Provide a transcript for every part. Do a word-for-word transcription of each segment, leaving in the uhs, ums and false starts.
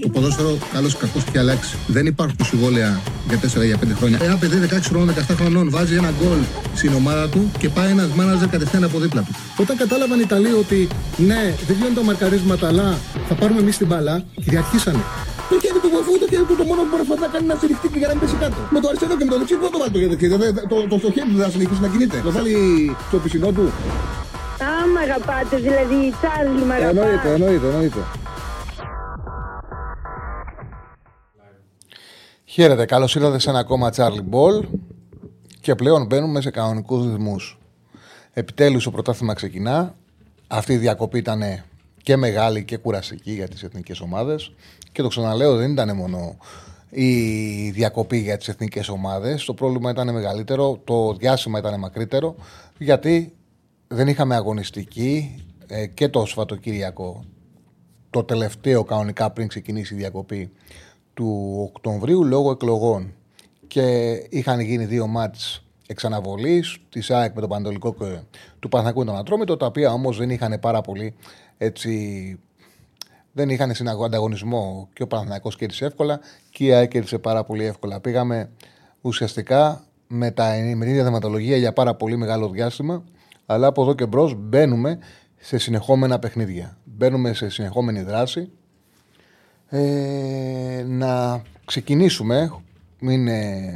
Το ποδόσφαιρο, καλώς ή κακώς, έχει αλλάξει. Δεν υπάρχουν συμβόλαια για τέσσερα με πέντε χρόνια. Ένα παιδί δεκαέξι δεκαεπτά χρονών βάζει ένα γκολ στην ομάδα του και πάει ένας μάνατζερ κατευθείαν από δίπλα του. Όταν κατάλαβαν οι Ιταλοί ότι ναι, δεν γίνονται τα μαρκαρίσματα, αλλά θα πάρουμε εμείς την μπάλα, κυριαρχήσανε. Το χέρι του βοηθού, το χέρι του, το μόνο που μπορεί να κάνει να στηριχτεί και για να μην πέσει κάτω. Με το αριστερό και με το δεξί, δεν το βάλει το χέρι του. Το, το χέρι του θα συνεχίσει να κινείται. Το βάλει στο πισινό του. Α, μ' αγαπάτε, δηλαδή, Τσάρλι, μ' αγαπάτε. Εννοείται, εννοείται, εννοείται. Χαίρετε, καλώς ήρθατε σε ένα ακόμα Charlie Ball και πλέον μπαίνουμε σε κανονικούς ρυθμούς. Επιτέλους το πρωτάθλημα ξεκινά. Αυτή η διακοπή ήταν και μεγάλη και κουραστική για τις εθνικές ομάδες. Και το ξαναλέω, δεν ήταν μόνο η διακοπή για τις εθνικές ομάδες. Το πρόβλημα ήταν μεγαλύτερο, το διάστημα ήταν μακρύτερο, γιατί δεν είχαμε αγωνιστική και το Σαββατοκύριακο, το τελευταίο κανονικά πριν ξεκινήσει η διακοπή του Οκτωβρίου, λόγω εκλογών. Και είχαν γίνει δύο μάτς εξ αναβολής, της ΑΕΚ με τον Πανετολικό και του Παναθηναϊκού με τον Ατρόμητο, τα οποία όμως δεν είχαν πάρα πολύ, έτσι, δεν είχαν ανταγωνισμό, και ο Παναθηναϊκός κέρδισε εύκολα και η ΑΕΚ κέρδισε πάρα πολύ εύκολα. Πήγαμε ουσιαστικά με, τα, με την ίδια θεματολογία για πάρα πολύ μεγάλο διάστημα, αλλά από εδώ και μπρος μπαίνουμε σε συνεχόμενα παιχνίδια. Μπαίνουμε σε συνεχόμενη δράση. Ε, να ξεκινήσουμε, μην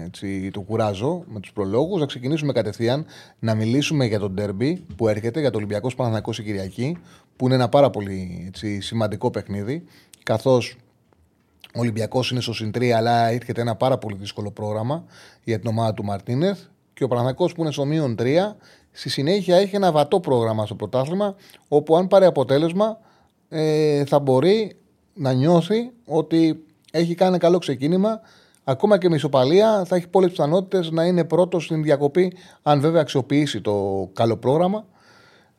έτσι, το κουράζω με τους προλόγους, να ξεκινήσουμε κατευθείαν να μιλήσουμε για τον ντέρμπι που έρχεται, για το Ολυμπιακός Παναθηναϊκός η Κυριακή, που είναι ένα πάρα πολύ έτσι, σημαντικό παιχνίδι, καθώς ο Ολυμπιακός είναι στο συν τρία, αλλά έρχεται ένα πάρα πολύ δύσκολο πρόγραμμα για την ομάδα του Μαρτίνεθ, και ο Παναθηναϊκός που είναι στο μείον τρία, στη συνέχεια έχει ένα βατό πρόγραμμα στο πρωτάθλημα, όπου αν πάρει αποτέλεσμα ε, θα μπορεί να νιώθει ότι έχει κάνει καλό ξεκίνημα. Ακόμα και με ισοπαλία θα έχει πολλές πιθανότητες να είναι πρώτος στην διακοπή, αν βέβαια αξιοποιήσει το καλό πρόγραμμα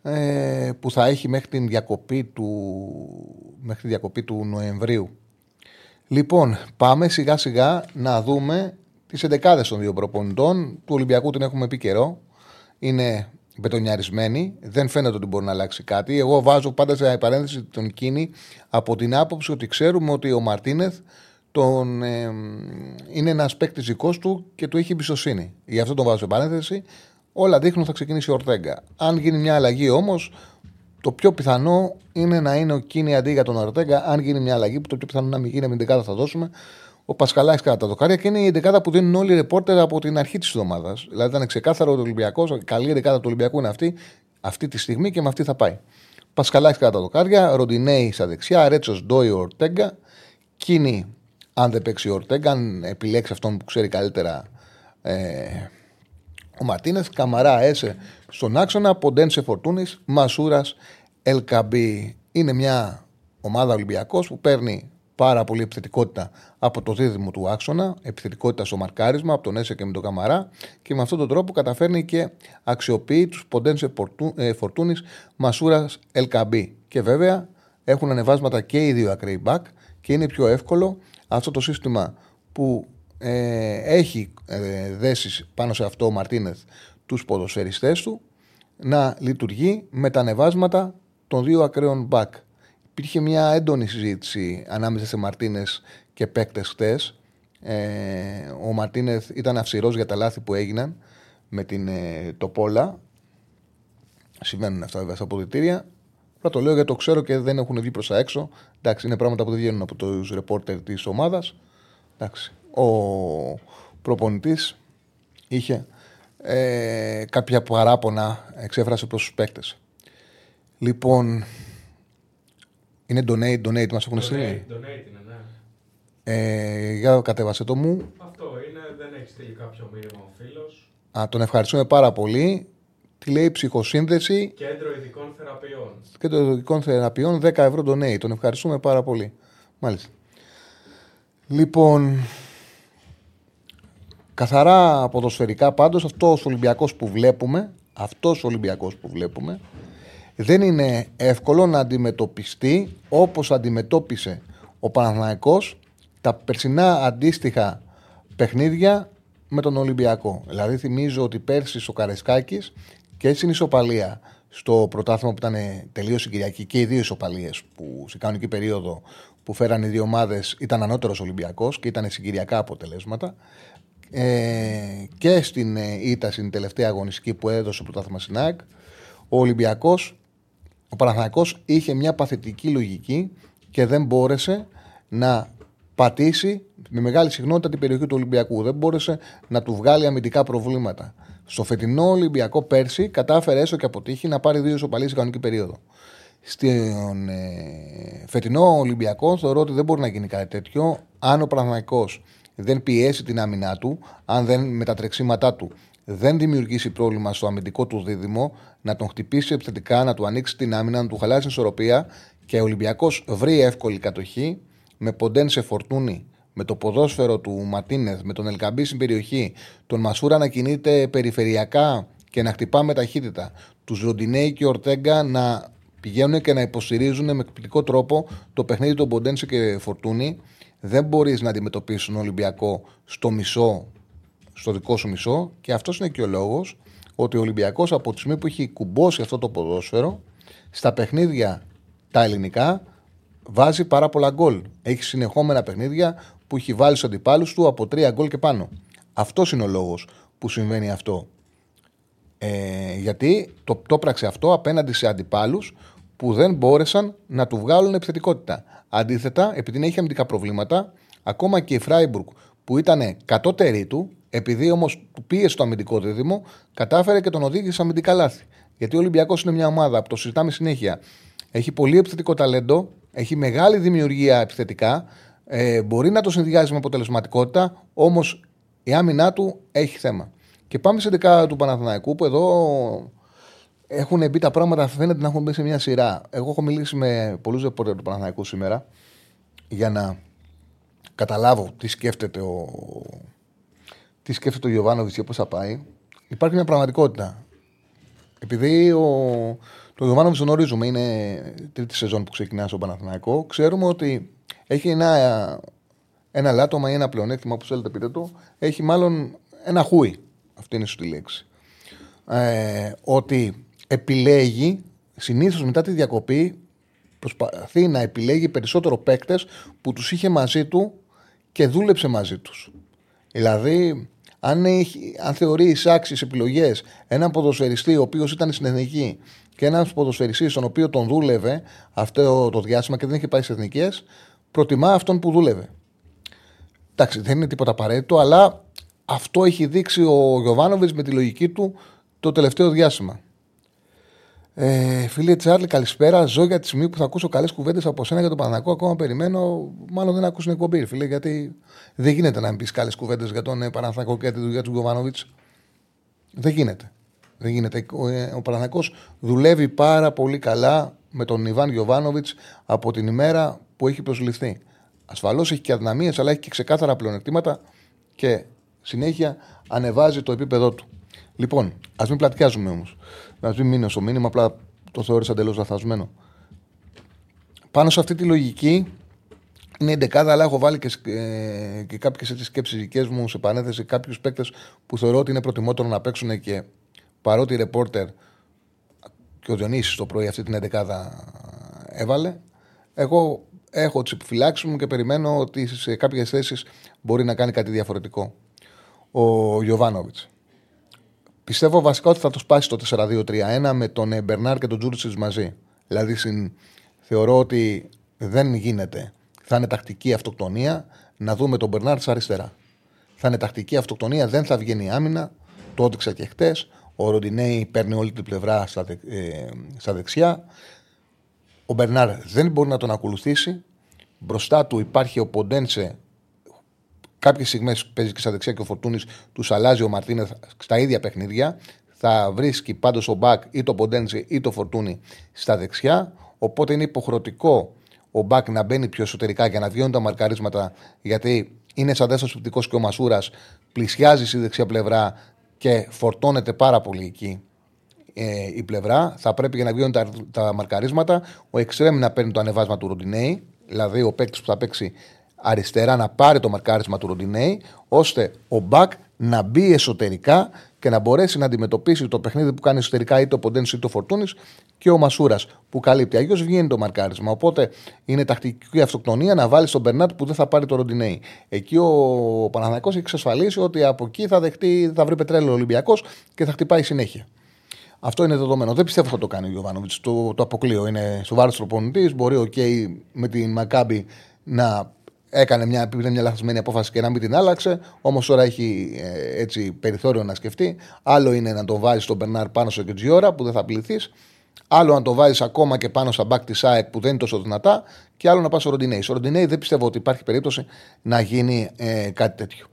ε, που θα έχει μέχρι την διακοπή του, μέχρι τη διακοπή του Νοεμβρίου. Λοιπόν, πάμε σιγά σιγά να δούμε τις εντεκάδες των δύο προπονητών. Του Ολυμπιακού την έχουμε πει καιρό. Είναι μπετονιαρισμένη, δεν φαίνεται ότι μπορεί να αλλάξει κάτι. Εγώ βάζω πάντα σε παρένθεση τον Κίνη από την άποψη ότι ξέρουμε ότι ο Μαρτίνεθ τον, ε, είναι ένας παίκτης δικός του και του έχει εμπιστοσύνη. Γι' αυτό τον βάζω σε παρένθεση. Όλα δείχνουν θα ξεκινήσει ο Ορτέγκα. Αν γίνει μια αλλαγή όμως, το πιο πιθανό είναι να είναι ο Κίνη αντί για τον Ορτέγκα. Αν γίνει μια αλλαγή, που το πιο πιθανό να μην γίνει, με την δεκάδα θα δώσουμε. Ο Πασκαλάκης κατά τα δοκάρια, και είναι η εντεκάδα που δίνουν όλοι οι ρεπόρτερ από την αρχή της εβδομάδας. Δηλαδή ήταν ξεκάθαρο ότι ο Ολυμπιακός, καλή εντεκάδα του Ολυμπιακού είναι αυτή, αυτή τη στιγμή και με αυτή θα πάει. Πασκαλάκης κατά τα δοκάρια, Ροντινέη στα δεξιά, Ρέτσος Ντόι Ορτέγκα, Κίνη αν δεν παίξει ο Ορτέγκα, αν επιλέξει αυτόν που ξέρει καλύτερα ε, ο Μαρτίνεθ, Καμαρά Έσε στον άξονα, Ποντένσε Φορτούνης, Μασούρας Ελκαμπή. Είναι μια ομάδα Ολυμπιακός που παίρνει πάρα πολύ επιθετικότητα από το δίδυμο του άξονα, επιθετικότητα στο μαρκάρισμα από τον Έσε και με τον Καμαρά, και με αυτόν τον τρόπο καταφέρνει και αξιοποιεί τους Ποντένσε Φορτούνης, Μασούρας Ελκαμπή. Και βέβαια έχουν ανεβάσματα και οι δύο ακραίοι μπακ και είναι πιο εύκολο αυτό το σύστημα που ε, έχει ε, δέσει πάνω σε αυτό ο Μαρτίνεθ τους ποδοσφαιριστές του να λειτουργεί με τα ανεβάσματα των δύο ακραίων μπακ. Υπήρχε μια έντονη συζήτηση ανάμεσα σε Μαρτίνες και παίκτες χτες. Ε, ο Μαρτίνες ήταν αυστηρός για τα λάθη που έγιναν με την ε, τοπόλα. Συμβαίνουν αυτά βέβαια στα αποδυτήρια. Πρώτα το λέω γιατί το ξέρω και δεν έχουν βγει προς τα έξω. Εντάξει, είναι πράγματα που δεν βγαίνουν από τους ρεπόρτερ της ομάδας. Εντάξει, ο προπονητής είχε ε, κάποια παράπονα, εξέφρασε προς τους παίκτες. Λοιπόν, είναι donate, donate μας έχουν στείλει. Donate, donate είναι, ναι. Ε, για κατέβασε το μου. Αυτό είναι, δεν έχει στείλει κάποιο μήνυμα ο φίλος. Α, τον ευχαριστούμε πάρα πολύ. Τι λέει, ψυχοσύνδεση. Κέντρο ειδικών θεραπείων. Κέντρο ειδικών θεραπείων, δέκα ευρώ donate. Τον ευχαριστούμε πάρα πολύ. Μάλιστα. Λοιπόν, καθαρά ποδοσφαιρικά πάντως, αυτός ο Ολυμπιακός που βλέπουμε, αυτός ο Ολυμπιακός που βλέπουμε, δεν είναι εύκολο να αντιμετωπιστεί όπως αντιμετώπισε ο Παναθηναϊκός τα περσινά αντίστοιχα παιχνίδια με τον Ολυμπιακό. Δηλαδή θυμίζω ότι πέρσι στο Καρεσκάκης και στην ισοπαλία στο πρωτάθλημα που ήταν τελείως στην Κυριακή, και οι δύο ισοπαλίες που σε κανονική περίοδο που φέραν οι δύο ομάδες ήταν ανώτερος Ολυμπιακός και ήταν συγκυριακά αποτελέσματα. Ε, και στην ε, ήττα, στην τελευταία αγωνιστική που έδωσε ο πρωτάθλημα στην ΑΕΚ, ο Ολυμπιακός, ο Παναθηναϊκός είχε μια παθητική λογική και δεν μπόρεσε να πατήσει με μεγάλη συχνότητα την περιοχή του Ολυμπιακού. Δεν μπόρεσε να του βγάλει αμυντικά προβλήματα. Στο φετινό Ολυμπιακό πέρσι κατάφερε έστω και αποτύχει να πάρει δύο ισοπαλίες σε κανονική περίοδο. Στον ε, φετινό Ολυμπιακό θεωρώ ότι δεν μπορεί να γίνει κάτι τέτοιο αν ο Παναθηναϊκός δεν πιέσει την άμυνά του, αν δεν με τα τρεξίματά του δεν δημιουργήσει πρόβλημα στο αμυντικό του δίδυμο, να τον χτυπήσει επιθετικά, να του ανοίξει την άμυνα, να του χαλάσει την ισορροπία και ο Ολυμπιακός βρει εύκολη κατοχή με Ποντέν σε Φορτούνη, με το ποδόσφαιρο του Μαρτίνεθ, με τον Ελκαμπή στην περιοχή, τον Μασούρα να κινείται περιφερειακά και να χτυπά με ταχύτητα, τους Ροντινέη και Ορτέγκα να πηγαίνουν και να υποστηρίζουν με εκπληκτικό τρόπο το παιχνίδι των Ποντέν και Φορτούνη. Δεν μπορείς να αντιμετωπίσεις τον Ολυμπιακό στο μισό, στο δικό σου μισό, και αυτός είναι και ο λόγος ότι ο Ολυμπιακός από τη στιγμή που έχει κουμπώσει αυτό το ποδόσφαιρο στα παιχνίδια τα ελληνικά βάζει πάρα πολλά γκολ. Έχει συνεχόμενα παιχνίδια που έχει βάλει στους αντιπάλους του από τρία γκολ και πάνω. Αυτός είναι ο λόγος που συμβαίνει αυτό. Ε, γιατί το, το πράξε αυτό απέναντι σε αντιπάλους που δεν μπόρεσαν να του βγάλουν επιθετικότητα. Αντίθετα, επειδή έχει αμυντικά προβλήματα, ακόμα και η Φράιμπουργκ που ήταν κατώτερη του, επειδή όμως του πίεσε το αμυντικό δίδυμο, κατάφερε και τον οδήγησε σε αμυντικά λάθη. Γιατί ο Ολυμπιακός είναι μια ομάδα που το συζητάμε συνέχεια. Έχει πολύ επιθετικό ταλέντο, έχει μεγάλη δημιουργία επιθετικά, ε, μπορεί να το συνδυάζει με αποτελεσματικότητα, όμως η άμυνά του έχει θέμα. Και πάμε σε δεκάδα του Παναθηναϊκού που εδώ έχουν μπει τα πράγματα, φαίνεται να έχουν μπει σε μια σειρά. Εγώ έχω μιλήσει με πολλούς ρεπόρτερ του Παναθηναϊκού σήμερα για να καταλάβω τι σκέφτεται ο, τι σκέφτεται ο Γιοβάνοβιτς και πώς θα πάει. Υπάρχει μια πραγματικότητα. Επειδή ο, το Γιοβάνοβιτς γνωρίζουμε, είναι τρίτη σεζόν που ξεκινά στον Παναθηναϊκό, ξέρουμε ότι έχει ένα, ένα λάτωμα ή ένα πλεονέκτημα, όπως θέλετε πείτε το, έχει μάλλον ένα χούι. Αυτή είναι η σωστή λέξη. Ε, ότι επιλέγει συνήθως μετά τη διακοπή, προσπαθεί να επιλέγει περισσότερο παίκτες που τους είχε μαζί του και δούλεψε μαζί τους. Δηλαδή, αν, έχει, αν θεωρεί εισάξιες επιλογές έναν ποδοσφαιριστή ο οποίος ήταν στην εθνική και έναν ποδοσφαιριστή στον οποίο τον δούλευε αυτό το διάστημα και δεν είχε πάει στις εθνικές, προτιμά αυτόν που δούλευε. Εντάξει, δεν είναι τίποτα απαραίτητο, αλλά αυτό έχει δείξει ο Γιοβάνοβιτς με τη λογική του το τελευταίο διάστημα. Ε, φίλε Τσάρλι, καλησπέρα. Ζω για τη στιγμή που θα ακούσω καλές κουβέντες από σένα για τον Παναθηναϊκό. Ακόμα περιμένω, μάλλον δεν ακούσουν εκπομπή, φίλε, γιατί δεν γίνεται να μην πεις καλές κουβέντες για τον Παναθηναϊκό και τη δουλειά του Γιοβάνοβιτς. Δεν γίνεται. Δεν γίνεται. Ο, ε, ο Παναθηναϊκός δουλεύει πάρα πολύ καλά με τον Ιβάν Γιοβάνοβιτς από την ημέρα που έχει προσληφθεί. Ασφαλώς έχει και αδυναμίες, αλλά έχει και ξεκάθαρα πλεονεκτήματα και συνέχεια ανεβάζει το επίπεδό του. Λοιπόν, ας μην πλατιάζουμε όμως. Να μην μείνω στο μήνυμα, απλά το θεώρησα εντελώς λαθασμένο. Πάνω σε αυτή τη λογική είναι η εντεκάδα, αλλά έχω βάλει και, ε, και κάποιες σκέψεις δικές μου σε πανέθεση, κάποιους παίκτες που θεωρώ ότι είναι προτιμότερο να παίξουν και παρότι η ρεπόρτερ και ο Διονύσης το πρωί αυτή την εντεκάδα έβαλε. Εγώ έχω τις επιφυλάξεις μου και περιμένω ότι σε κάποιες θέσεις μπορεί να κάνει κάτι διαφορετικό ο Γιοβάνοβιτς. Πιστεύω βασικά ότι θα το σπάσει το τέσσερα δύο τρία ένα με τον Μπερνάρ και τον Τζούρισιτς μαζί. Δηλαδή συν, θεωρώ ότι δεν γίνεται. Θα είναι τακτική αυτοκτονία να δούμε τον Μπερνάρ της αριστερά. Θα είναι τακτική αυτοκτονία, δεν θα βγαίνει άμυνα. Το έδειξα και χτες. Ο Ροντινέι παίρνει όλη την πλευρά στα, δε, ε, στα δεξιά. Ο Μπερνάρ δεν μπορεί να τον ακολουθήσει. Μπροστά του υπάρχει ο Ποντένσε. Κάποιες στιγμές παίζει και στα δεξιά και ο Φορτούνης, τους αλλάζει ο Μαρτίνεθ στα ίδια παιχνίδια. Θα βρίσκει πάντως ο Μπακ ή το Ποντένζι ή το Φορτούνη στα δεξιά. Οπότε είναι υποχρεωτικό ο Μπακ να μπαίνει πιο εσωτερικά για να βγαίνουν τα μαρκαρίσματα. Γιατί είναι σαν δεύτερος επιθετικός και ο Μασούρας πλησιάζει στη δεξιά πλευρά και φορτώνεται πάρα πολύ εκεί ε, η πλευρά. Θα πρέπει για να βγαίνουν τα, τα μαρκαρίσματα. Ο Εξτρέμ να παίρνει το ανεβάσμα του Ροντινέη, δηλαδή ο παίκτης που θα παίξει αριστερά να πάρει το μαρκάρισμα του Ροντινέη, ώστε ο Μπακ να μπει εσωτερικά και να μπορέσει να αντιμετωπίσει το παιχνίδι που κάνει εσωτερικά είτε ο Ποντένς είτε ο Φορτούνης και ο Μασούρας που καλύπτει. Αλλιώς βγαίνει το μαρκάρισμα. Οπότε είναι τακτική αυτοκτονία να βάλει τον Μπερνάτ που δεν θα πάρει το Ροντινέι. Εκεί ο Παναθηναϊκός έχει εξασφαλίσει ότι από εκεί θα, δεχτεί, θα βρει πετρέλαιο ο Ολυμπιακός και θα χτυπάει συνέχεια. Αυτό είναι δεδομένο. Δεν πιστεύω θα το κάνει ο Γιοβάνοβιτς. Το, το αποκλείω. Είναι στο βάρος του προπονητής. Μπορεί ο Κέι με την Μακάμπι να έκανε μια, μια λαθασμένη απόφαση και να μην την άλλαξε. Όμως τώρα έχει ε, έτσι, περιθώριο να σκεφτεί. Άλλο είναι να το βάζει τον Μπερνάρ πάνω στο Κεντζιόρα που δεν θα πληθεί. Άλλο να το βάζει ακόμα και πάνω στα μπακ της ΑΕΚ που δεν είναι τόσο δυνατά. Και άλλο να πα στο Ροντινέι. Στο Ροντινέι δεν πιστεύω ότι υπάρχει περίπτωση να γίνει ε, κάτι τέτοιο.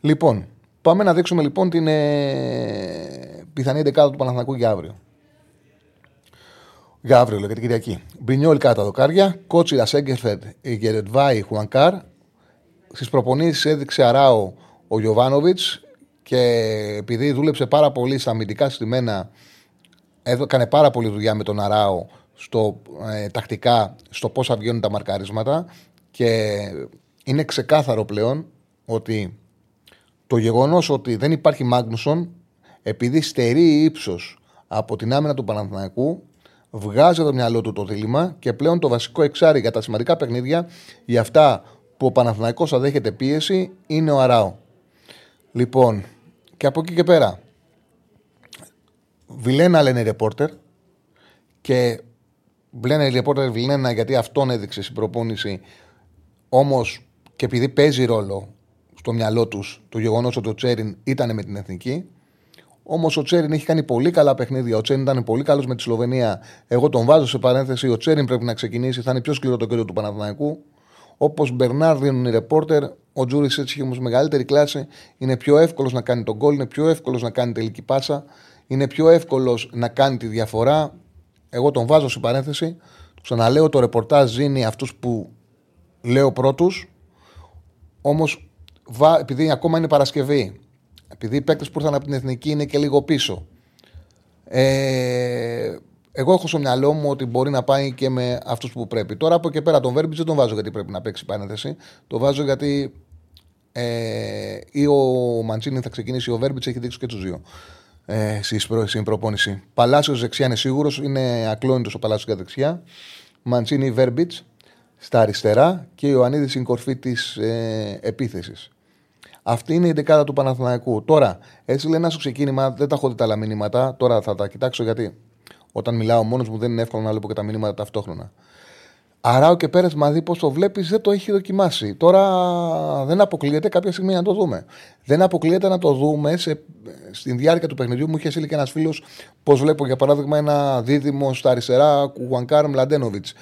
Λοιπόν, πάμε να δείξουμε λοιπόν την ε, πιθανή δεκάδα του Παναθηναϊκού για αύριο. Για αύριο, λέω, για την Κυριακή. Μπρινιόλ κατά δοκάρια, Κότσιρα, Σέγκεφερτ, Γερετβάη, Χουανκάρ. Στις προπονήσεις έδειξε αράο ο Γιοβάνοβιτς και επειδή δούλεψε πάρα πολύ στα αμυντικά συστημένα, έκανε πάρα πολύ δουλειά με τον αράο στο, ε, τακτικά στο πώς θα βγαίνουν τα μαρκαρίσματα και είναι ξεκάθαρο πλέον ότι το γεγονός ότι δεν υπάρχει Μάγνουσον, επειδή στερεί ύψος από την άμυνα του Παναθηναϊκού, βγάζει από το μυαλό του το δίλημμα και πλέον το βασικό εξάρι για τα σημαντικά παιχνίδια, για αυτά που ο Παναθηναϊκός θα δέχεται πίεση, είναι ο Αράο. Λοιπόν, και από εκεί και πέρα, Βιλένα λένε οι ρεπόρτερ και λένε οι ρεπόρτερ Βιλένα γιατί αυτόν έδειξε στην προπόνηση, όμως και επειδή παίζει ρόλο στο μυαλό τους το γεγονός ότι ο Τσέριν ήταν με την εθνική. Όμως ο Τσέριν έχει κάνει πολύ καλά παιχνίδια. Ο Τσέριν ήταν πολύ καλός με τη Σλοβενία. Εγώ τον βάζω σε παρένθεση. Ο Τσέριν πρέπει να ξεκινήσει. Θα είναι πιο σκληρό το κέντρο του Παναθηναϊκού. Όπως Μπερνάρ δίνουν οι ρεπόρτερ, ο Τζούρις έτσι έχει όμως μεγαλύτερη κλάση. Είναι πιο εύκολος να κάνει τον γκολ. Είναι πιο εύκολος να κάνει τελική πάσα. Είναι πιο εύκολος να κάνει τη διαφορά. Εγώ τον βάζω σε παρένθεση. Ξαναλέω, το ρεπορτάζ δίνει αυτούς που λέω πρώτους. Όμως επειδή ακόμα είναι Παρασκευή, επειδή οι παίκτες που ήρθαν από την εθνική είναι και λίγο πίσω, ε, εγώ έχω στο μυαλό μου ότι μπορεί να πάει και με αυτούς που πρέπει. Τώρα από εκεί πέρα τον Βέρμπιτς δεν τον βάζω γιατί πρέπει να παίξει παρένθεση. Το βάζω γιατί ε, ή ο Μαντσίνη θα ξεκινήσει, ο Βέρμπιτς έχει δείξει και τους δύο ε, στην προπόνηση. Παλάσιος δεξιά είναι σίγουρος, είναι ακλόνητος ο Παλάσιος για δεξιά. Μαντσίνη, Βέρμπιτς στα αριστερά και Ιωαννίδης στην κορφή της ε, επίθεσης. Αυτή είναι η δεκάδα του Παναθηναϊκού. Τώρα, έτσι λέει ένα στο ξεκίνημα, δεν τα έχω δει τα άλλα μηνύματα. Τώρα θα τα κοιτάξω γιατί όταν μιλάω μόνος μου δεν είναι εύκολο να λέω και τα μηνύματα ταυτόχρονα. Αράο και Πέρες μαζί, πώς το βλέπεις, δεν το έχει δοκιμάσει. Τώρα δεν αποκλείεται κάποια στιγμή να το δούμε. Δεν αποκλείεται να το δούμε σε, στην διάρκεια του παιχνιδιού. Μου είχε στείλει και ένα φίλο, πώς βλέπω για παράδειγμα ένα δίδυμο στα αριστερά, Κουανκάρ Μλαντένοβιτς.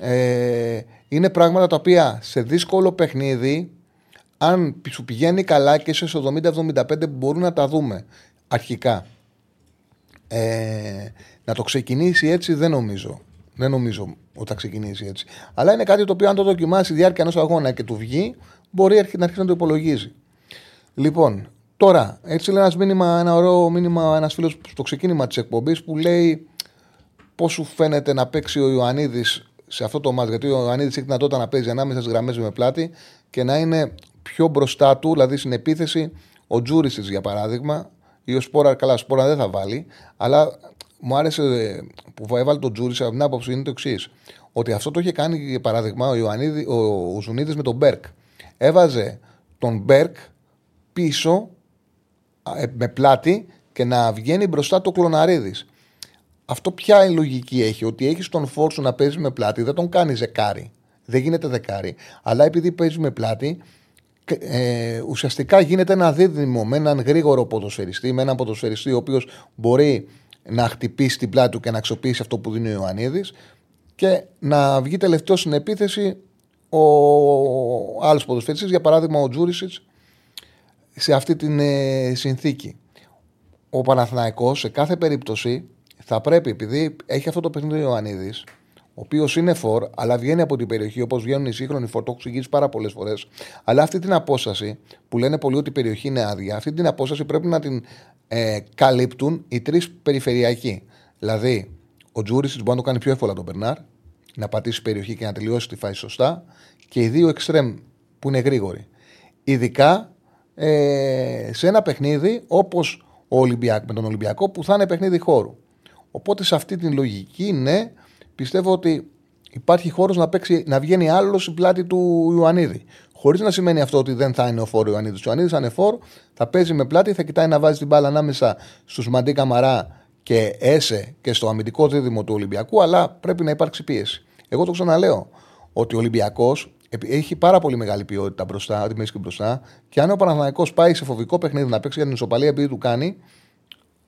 Ε, είναι πράγματα τα οποία σε δύσκολο παιχνίδι, αν σου πηγαίνει καλά και είσαι στο εβδομήντα εβδομήντα πέντε, μπορούμε να τα δούμε αρχικά. Ε, να το ξεκινήσει έτσι δεν νομίζω. Δεν νομίζω ότι θα ξεκινήσει έτσι. Αλλά είναι κάτι το οποίο αν το δοκιμάσει η διάρκεια ενός αγώνα και του βγει, μπορεί να αρχίσει να το υπολογίζει. Λοιπόν, τώρα έτσι λέει ένας μήνυμα, ένα ωραίο μήνυμα, ένας φίλος στο ξεκίνημα της εκπομπής που λέει πώς σου φαίνεται να παίξει ο Ιωαννίδης σε αυτό το μάτς, γιατί ο Ιωαννίδης έχει δυνατότητα να παίζει ανάμεσα στις γραμμές με πλάτη και να είναι πιο μπροστά του, δηλαδή στην επίθεση, ο Τζούρισιτς για παράδειγμα, ή ο Σπόραρ. Καλά, Σπόραρ δεν θα βάλει, αλλά μου άρεσε που έβαλε τον Τζούρισιτς. Από την άποψη είναι το εξής, ότι αυτό το είχε κάνει για παράδειγμα ο, Ιωαννίδη, ο Ουζουνίδης με τον Μπέρκ. Έβαζε τον Μπέρκ πίσω με πλάτη και να βγαίνει μπροστά το Κλοναρίδης. Αυτό ποια η λογική έχει, ότι έχεις τον φόρσο να παίζει με πλάτη, δεν τον κάνει δεκάρι. Δεν γίνεται δεκάρι. Αλλά επειδή παίζει με πλάτη, ε, ουσιαστικά γίνεται ένα δίδυμο με έναν γρήγορο ποδοσφαιριστή, με έναν ποδοσφαιριστή ο οποίος μπορεί να χτυπήσει την πλάτη του και να αξιοποιήσει αυτό που δίνει ο Ιωαννίδης και να βγει τελευταίο στην επίθεση ο άλλος ποδοσφαιριστής, για παράδειγμα ο Τζούρισιτς, σε αυτή την ε, συνθήκη. Ο Παναθηναϊκός σε κάθε περίπτωση θα πρέπει, επειδή έχει αυτό το παιχνίδι ο Ιωαννίδης, ο οποίος είναι φορ, αλλά βγαίνει από την περιοχή όπως βγαίνουν οι σύγχρονοι φορ. Το έχω εξηγήσει πάρα πολλές φορές. Αλλά αυτή την απόσταση που λένε πολλοί ότι η περιοχή είναι άδεια, αυτή την απόσταση πρέπει να την ε, καλύπτουν οι τρεις περιφερειακοί. Δηλαδή, ο Τζούρισιτς μπορεί να το κάνει πιο εύκολα τον Μπερνάρ, να πατήσει περιοχή και να τελειώσει τη φάση σωστά. Και οι δύο εξτρέμ που είναι γρήγοροι. Ειδικά ε, σε ένα παιχνίδι όπως ο Ολυμπιακ, με τον Ολυμπιακό που θα είναι παιχνίδι χώρου. Οπότε σε αυτή την λογική, ναι, πιστεύω ότι υπάρχει χώρος να, παίξει, να βγαίνει άλλος στην πλάτη του Ιωαννίδη. Χωρίς να σημαίνει αυτό ότι δεν θα είναι ο φόρ ο Ιωαννίδης. Ο Ιωαννίδης θα είναι φόρ, θα παίζει με πλάτη, θα κοιτάει να βάζει την μπάλα ανάμεσα στους Μαντί Καμαρά και Έσε και στο αμυντικό δίδυμο του Ολυμπιακού, αλλά πρέπει να υπάρξει πίεση. Εγώ το ξαναλέω ότι ο Ολυμπιακός έχει πάρα πολύ μεγάλη ποιότητα μπροστά, τη μέση και μπροστά, και αν ο Παναθηναϊκός πάει σε φοβικό παιχνίδι να παίξει για την ισοπαλία επειδή του κάνει,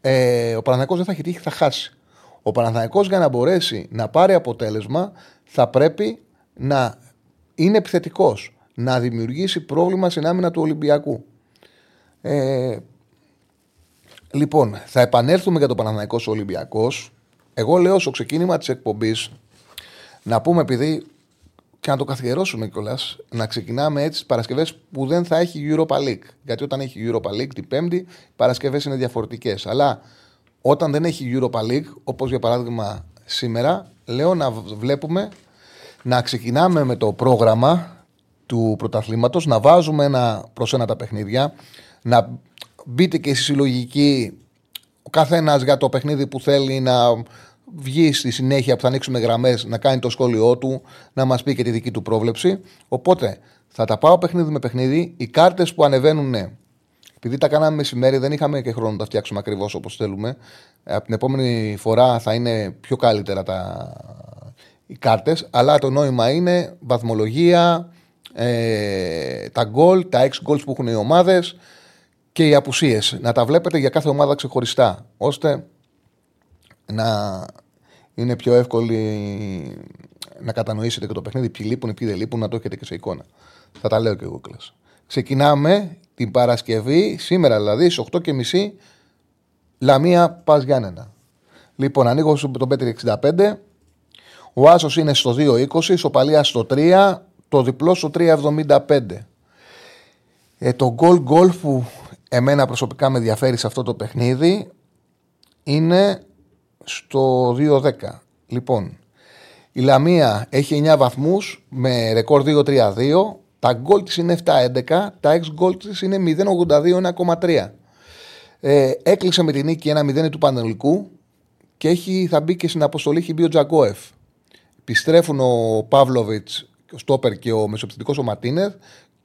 ε, ο Παναθηναϊκός δεν θα έχει τύχη, θα χάσει. Ο Παναθηναϊκός για να μπορέσει να πάρει αποτέλεσμα θα πρέπει να είναι επιθετικός, να δημιουργήσει πρόβλημα στην άμυνα του Ολυμπιακού. Ε, λοιπόν, θα επανέλθουμε για το Παναθηναϊκός Ολυμπιακός. Εγώ λέω στο ξεκίνημα της εκπομπής να πούμε, επειδή και να το καθιερώσουμε κιόλας, να ξεκινάμε έτσι τις Παρασκευές που δεν θα έχει Europa League. Γιατί όταν έχει Europa League την Πέμπτη, οι Παρασκευές είναι διαφορετικές. Αλλά όταν δεν έχει Europa League, όπως για παράδειγμα σήμερα, λέω να βλέπουμε, να ξεκινάμε με το πρόγραμμα του πρωταθλήματος, να βάζουμε ένα προς ένα τα παιχνίδια, να μπείτε και στη συλλογική, ο καθένας για το παιχνίδι που θέλει να βγει στη συνέχεια που θα ανοίξουμε γραμμές, να κάνει το σχόλιο του, να μας πει και τη δική του πρόβλεψη. Οπότε θα τα πάω παιχνίδι με παιχνίδι. Οι κάρτες που ανεβαίνουν, ναι, επειδή τα κάναμε μεσημέρι, δεν είχαμε και χρόνο να τα φτιάξουμε ακριβώς όπως θέλουμε. Από την επόμενη φορά θα είναι πιο καλύτερα τα... οι κάρτες, αλλά το νόημα είναι βαθμολογία, ε, τα γκολ, τα έξι γκολ που έχουν οι ομάδες και οι απουσίες. Να τα βλέπετε για κάθε ομάδα ξεχωριστά, ώστε να είναι πιο εύκολη να κατανοήσετε και το παιχνίδι, ποιοι λείπουν, ποιοι δεν λείπουν, να το έχετε και σε εικόνα. Θα τα λέω και εγώ, κλασ. Ξεκινάμε την Παρασκευή, σήμερα δηλαδή, στις οκτώ και μισή, Λαμία Πας Γιάννενα. Λοιπόν, ανοίγω τον πέντε εξήντα πέντε, ο άσος είναι στο δύο είκοσι, σοπαλία στο τρία, το διπλό στο τρία εβδομήντα πέντε. Ε, το goal goal που εμένα προσωπικά με ενδιαφέρει σε αυτό το παιχνίδι είναι στο δύο δέκα. Λοιπόν, η Λαμία έχει εννιά βαθμούς με ρεκόρ δύο τρία δύο. Τα γκολ της είναι επτά έντεκα. Τα έξι γκολ της είναι μηδέν ογδόντα δύο ένα κόμμα τρία. Ε, έκλεισε με την νίκη ένα μηδέν του Πανετολικού και έχει, θα μπει και στην αποστολή, έχει μπει ο Τζαγκόεφ. Επιστρέφουν ο Παύλοβιτς, ο Στόπερ και ο μεσοεπιθετικός ο Μαρτίνεθ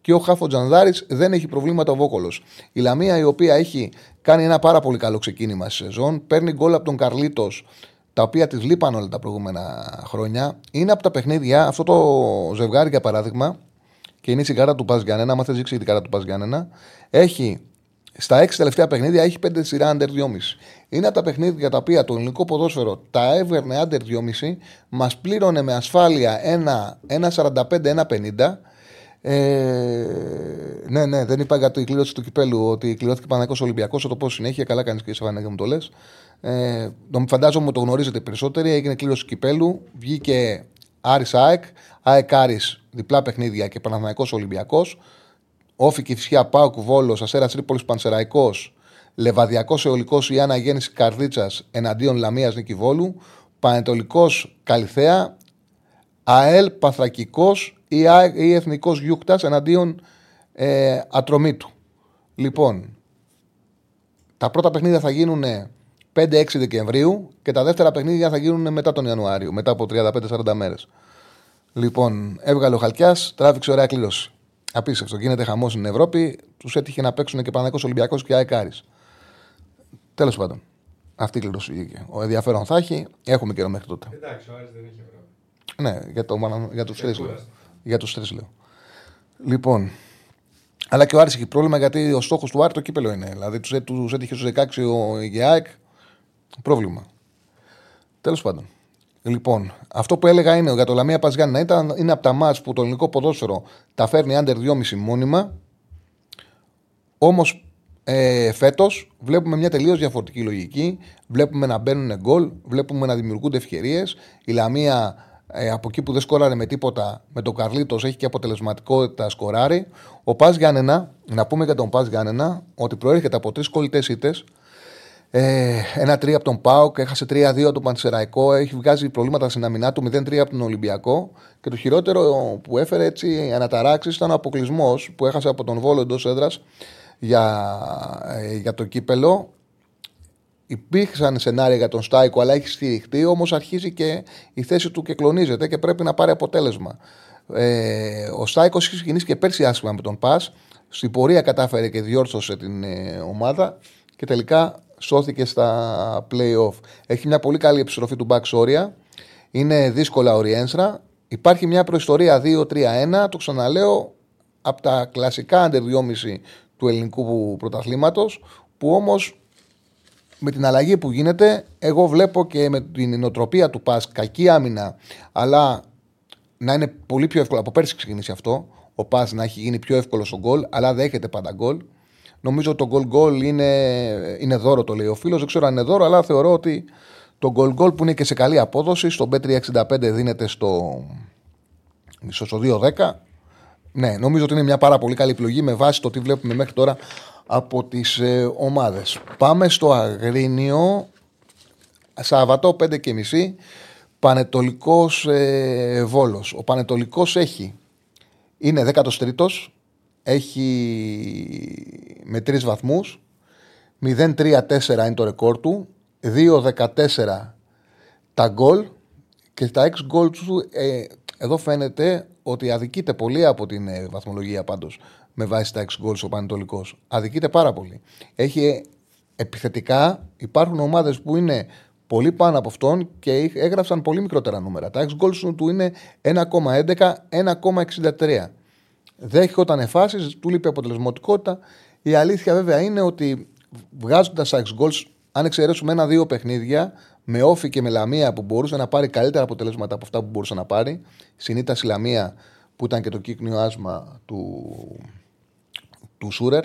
και ο Χάφο Τζανδάρης, δεν έχει προβλήματα ο Βόκολος. Η Λαμία, η οποία έχει κάνει ένα πάρα πολύ καλό ξεκίνημα στη σεζόν, παίρνει γκολ από τον Καρλίτος, τα οποία της λείπαν όλα τα προηγούμενα χρόνια. Είναι από τα παιχνίδια, αυτό το ζευγάρι για παράδειγμα, και είναι η σιγάρα του Πας Γιάννενα. Άμα θες δείξει την κάρτα του Πας Γιάννενα, έχει στα έξι τελευταία παιχνίδια έχει πέντε σειρά under δύο κόμμα πέντε. Είναι από τα παιχνίδια τα οποία το ελληνικό ποδόσφαιρο τα έβγαινε under δύο κόμμα πέντε, μας πλήρωνε με ασφάλεια ένα σαράντα πέντε ένα πενήντα. Ε, ναι, ναι, δεν είπα για την κλήρωση του κυπέλου ότι κληρώθηκε Παναθηναϊκός Ολυμπιακός. Θα το πω συνέχεια. Καλά κάνεις, κύριε Σαββανάκη, μου το λες. Ε, φαντάζομαι ότι το γνωρίζετε περισσότεροι. Έγινε κλήρωση του κυπέλου. Βγήκε Άρης ΑΕΚ, ΑΕΚ Άρης, διπλά παιχνίδια και Παναθηναϊκός Ολυμπιακός. Όφη Κηφισιά, ΠΑΟΚ Βόλος, Αστέρας Τρίπολης Πανσεραϊκός, Λεβαδιακός Αιωλικός η αναγέννηση Καρδίτσας εναντίον Λαμίας Νίκη Βόλου, Πανετολικός Καλυθέα, ΑΕΛ Παθρακικός ή Εθνικός Γιούκτας εναντίον ε, Ατρομήτου. Λοιπόν, τα πρώτα παιχνίδια θα γίνουν πέντε έξι Δεκεμβρίου και τα δεύτερα παιχνίδια θα γίνουν μετά τον Ιανουάριο, μετά από τριάντα πέντε σαράντα μέρες. Λοιπόν, έβγαλε ο Χαλκιάς, τράβηξε ωραία κλήρωση. Απίστευτο, γίνεται χαμός στην Ευρώπη, τους έτυχε να παίξουν και Παναθηναϊκός Ολυμπιακός και ΑΕΚ Άρης. Τέλος πάντων, αυτή η κλήρωση βγήκε. Ο ενδιαφέρον θα έχει, έχουμε καιρό μέχρι τότε. Εντάξει, ο Άρης δεν έχει Ευρώπη. Ναι, για, το, για τους τρεις λέω. Για τους τρεις λέω. Λοιπόν, αλλά και ο Άρης έχει πρόβλημα γιατί ο στόχος του Άρη το κύπελο είναι. Δηλαδή τους έτυχε στους δεκαέξι ο ΑΕΚ. Πρόβλημα. Τέλος πάντων. Λοιπόν, αυτό που έλεγα είναι για το Λαμία Πας Γιάννενα είναι από τα μάτς που το ελληνικό ποδόσφαιρο τα φέρνει under δύο κόμμα πέντε μόνιμα. Όμως ε, φέτος βλέπουμε μια τελείως διαφορετική λογική. Βλέπουμε να μπαίνουν γκολ, βλέπουμε να δημιουργούνται ευκαιρίες. Η Λαμία Ε, από εκεί που δεν σκόραρε με τίποτα, με τον Καρλίτος έχει και αποτελεσματικότητα σκοράρει. Ο Πας Γιάννενα, να πούμε για τον Πας Γιάννενα, ότι προέρχεται από τρεις κολλητές ήττες. Ε, ένα τρία από τον ΠΑΟΚ, έχασε τρία δύο από τον Πανσεραϊκό, έχει βγάζει προβλήματα στην αμυνά του, μηδέν τρία από τον Ολυμπιακό. Και το χειρότερο που έφερε έτσι αναταράξεις ήταν ο αποκλεισμός που έχασε από τον Βόλο εντός έδρας για, ε, για το κύπελο. υπήρξαν σενάρια για τον Στάικο, αλλά έχει στηριχτεί. Όμως αρχίζει και η θέση του και κλονίζεται και πρέπει να πάρει αποτέλεσμα. Ε, ο Στάικος έχει ξεκινήσει και πέρσι άσχημα με τον Πας. Στην πορεία κατάφερε και διόρθωσε την ε, ομάδα και τελικά σώθηκε στα play-off. Έχει μια πολύ καλή επιστροφή του Μπακ Σόρια. Είναι δύσκολα ο Ριένστρα. Υπάρχει μια προϊστορία δύο τρία ένα. Το ξαναλέω, από τα κλασικά under δυόμισι του ελληνικού πρωταθλήματος, που όμως με την αλλαγή που γίνεται, εγώ βλέπω και με την νοοτροπία του Πας κακή άμυνα, αλλά να είναι πολύ πιο εύκολο. Από πέρσι ξεκινήσει αυτό, ο Πας να έχει γίνει πιο εύκολο στον γκολ, αλλά δέχεται πάντα γκολ. Νομίζω ότι το γκολ-γκολ είναι, είναι δώρο, το λέει ο φίλος. Δεν ξέρω αν είναι δώρο, αλλά θεωρώ ότι το γκολ-γκολ που είναι και σε καλή απόδοση, στο μπι τριακόσια εξήντα πέντε δίνεται στο, στο δύο δέκα. Ναι, νομίζω ότι είναι μια πάρα πολύ καλή επιλογή με βάση το τι βλέπουμε μέχρι τώρα από τις ε, ομάδες. Πάμε στο Αγρίνιο, Σάββατο πέντε και μισή, Πανετολικός ε, Βόλος. Ο Πανετολικός έχει, είναι δέκατος τρίτος, έχει με τρεις βαθμούς, μηδέν τρία τέσσερα είναι το ρεκόρ του, δύο δεκατέσσερα τα γκολ και τα έξι γκολ του. Ε, εδώ φαίνεται ότι αδικείται πολύ από την ε, βαθμολογία πάντως. Με βάση τα έξι γκολ ο Πανετολικός. Αδικείται πάρα πολύ. Έχει επιθετικά, υπάρχουν ομάδες που είναι πολύ πάνω από αυτόν και έγραψαν πολύ μικρότερα νούμερα. Τα έξι γκολ του είναι ένα κόμμα έντεκα, ένα κόμμα εξήντα τρία. Δέχονταν εφάσεις, του λείπει αποτελεσματικότητα. Η αλήθεια βέβαια είναι ότι βγάζοντας τα έξι γκολ, αν εξαιρέσουμε ένα-δύο παιχνίδια με Όφη και με Λαμία που μπορούσε να πάρει καλύτερα αποτελέσματα από αυτά που μπορούσε να πάρει, συνήταση Λαμία που ήταν και το κύκνιο άσμα του. του Σούρερ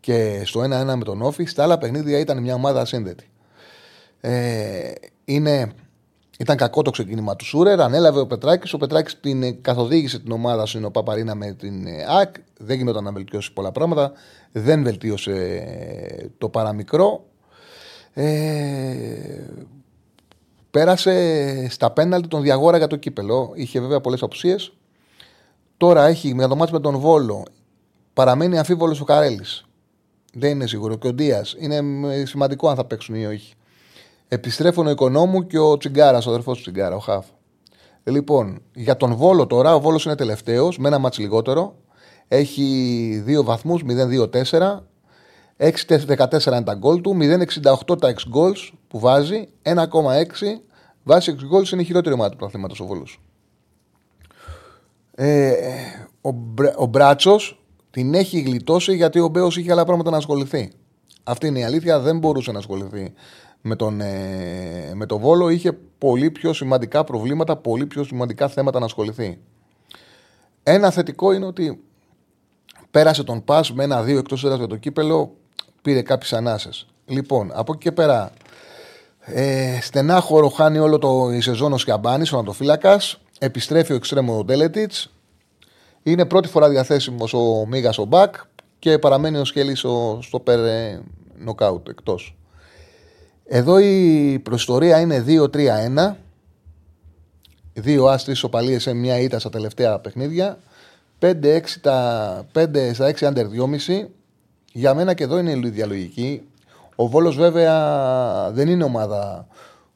και στο ένα ένα με τον Όφη, στα άλλα παιχνίδια ήταν μια ομάδα ασύνδετη. Ε, είναι, ήταν κακό το ξεκίνημα του Σούρερ, ανέλαβε ο Πετράκης, ο Πετράκης την καθοδήγησε την ομάδα στην Παπαρίνα με την ΑΕΚ, δεν γινόταν να βελτιώσει πολλά πράγματα, δεν βελτίωσε το παραμικρό. Ε, πέρασε στα πέναλτι τον Διαγόρα για το κύπελο, είχε βέβαια πολλές απουσίες. Τώρα έχει μια δομάτια με τον Βόλο. Παραμένει αμφίβολος ο Καρέλης. Δεν είναι σίγουρο. Και ο Ντίας. Είναι σημαντικό αν θα παίξουν ή όχι. Επιστρέφουν ο Οικονόμου και ο Τσιγκάρας, ο αδερφός του Τσιγκάρα, ο Χαβ. Λοιπόν, για τον Βόλο τώρα, ο Βόλος είναι τελευταίος, με ένα μάτς λιγότερο. Έχει δύο βαθμούς, μηδέν δύο τέσσερα. έξι δεκατέσσερα είναι τα γκολ του, μηδέν εξήντα οκτώ τα εξ γκολς που βάζει, ένα κόμμα έξι. Βάσει εξ γκολς είναι η χειρότερη ομάδα του πρωταθλήματος ο Βόλος. Ε, ο, Μπρ, ο Μπράτσος την έχει γλιτώσει γιατί ο Μπέος είχε άλλα πράγματα να ασχοληθεί. Αυτή είναι η αλήθεια. Δεν μπορούσε να ασχοληθεί με τον, ε, με τον Βόλο. Είχε πολύ πιο σημαντικά προβλήματα, πολύ πιο σημαντικά θέματα να ασχοληθεί. Ένα θετικό είναι ότι πέρασε τον Πας με ένα δύο εκτός έδρας για το κύπελο, πήρε κάποιες ανάσες. Λοιπόν, από εκεί και πέρα, ε, στενάχωρο χάνει όλο το η σεζόν ο Σιαμπάνης, ο ανατοφύλακας. Επιστρέφει ο εξτρέμο Ντέλετιτς. Είναι πρώτη φορά διαθέσιμος ο Μίγας ο Μπακ και παραμένει ο Σχέλης ο στόπερ νοκάουτ εκτός. Εδώ η προϊστορία είναι δύο τρία ένα. Δύο άστρες ισοπαλίες σε μια ήττα στα τελευταία παιχνίδια. πέντε έξι τα, πέντε στα έξι under δυόμισι. Για μένα και εδώ είναι η διαλογική. Ο Βόλος βέβαια δεν είναι ομάδα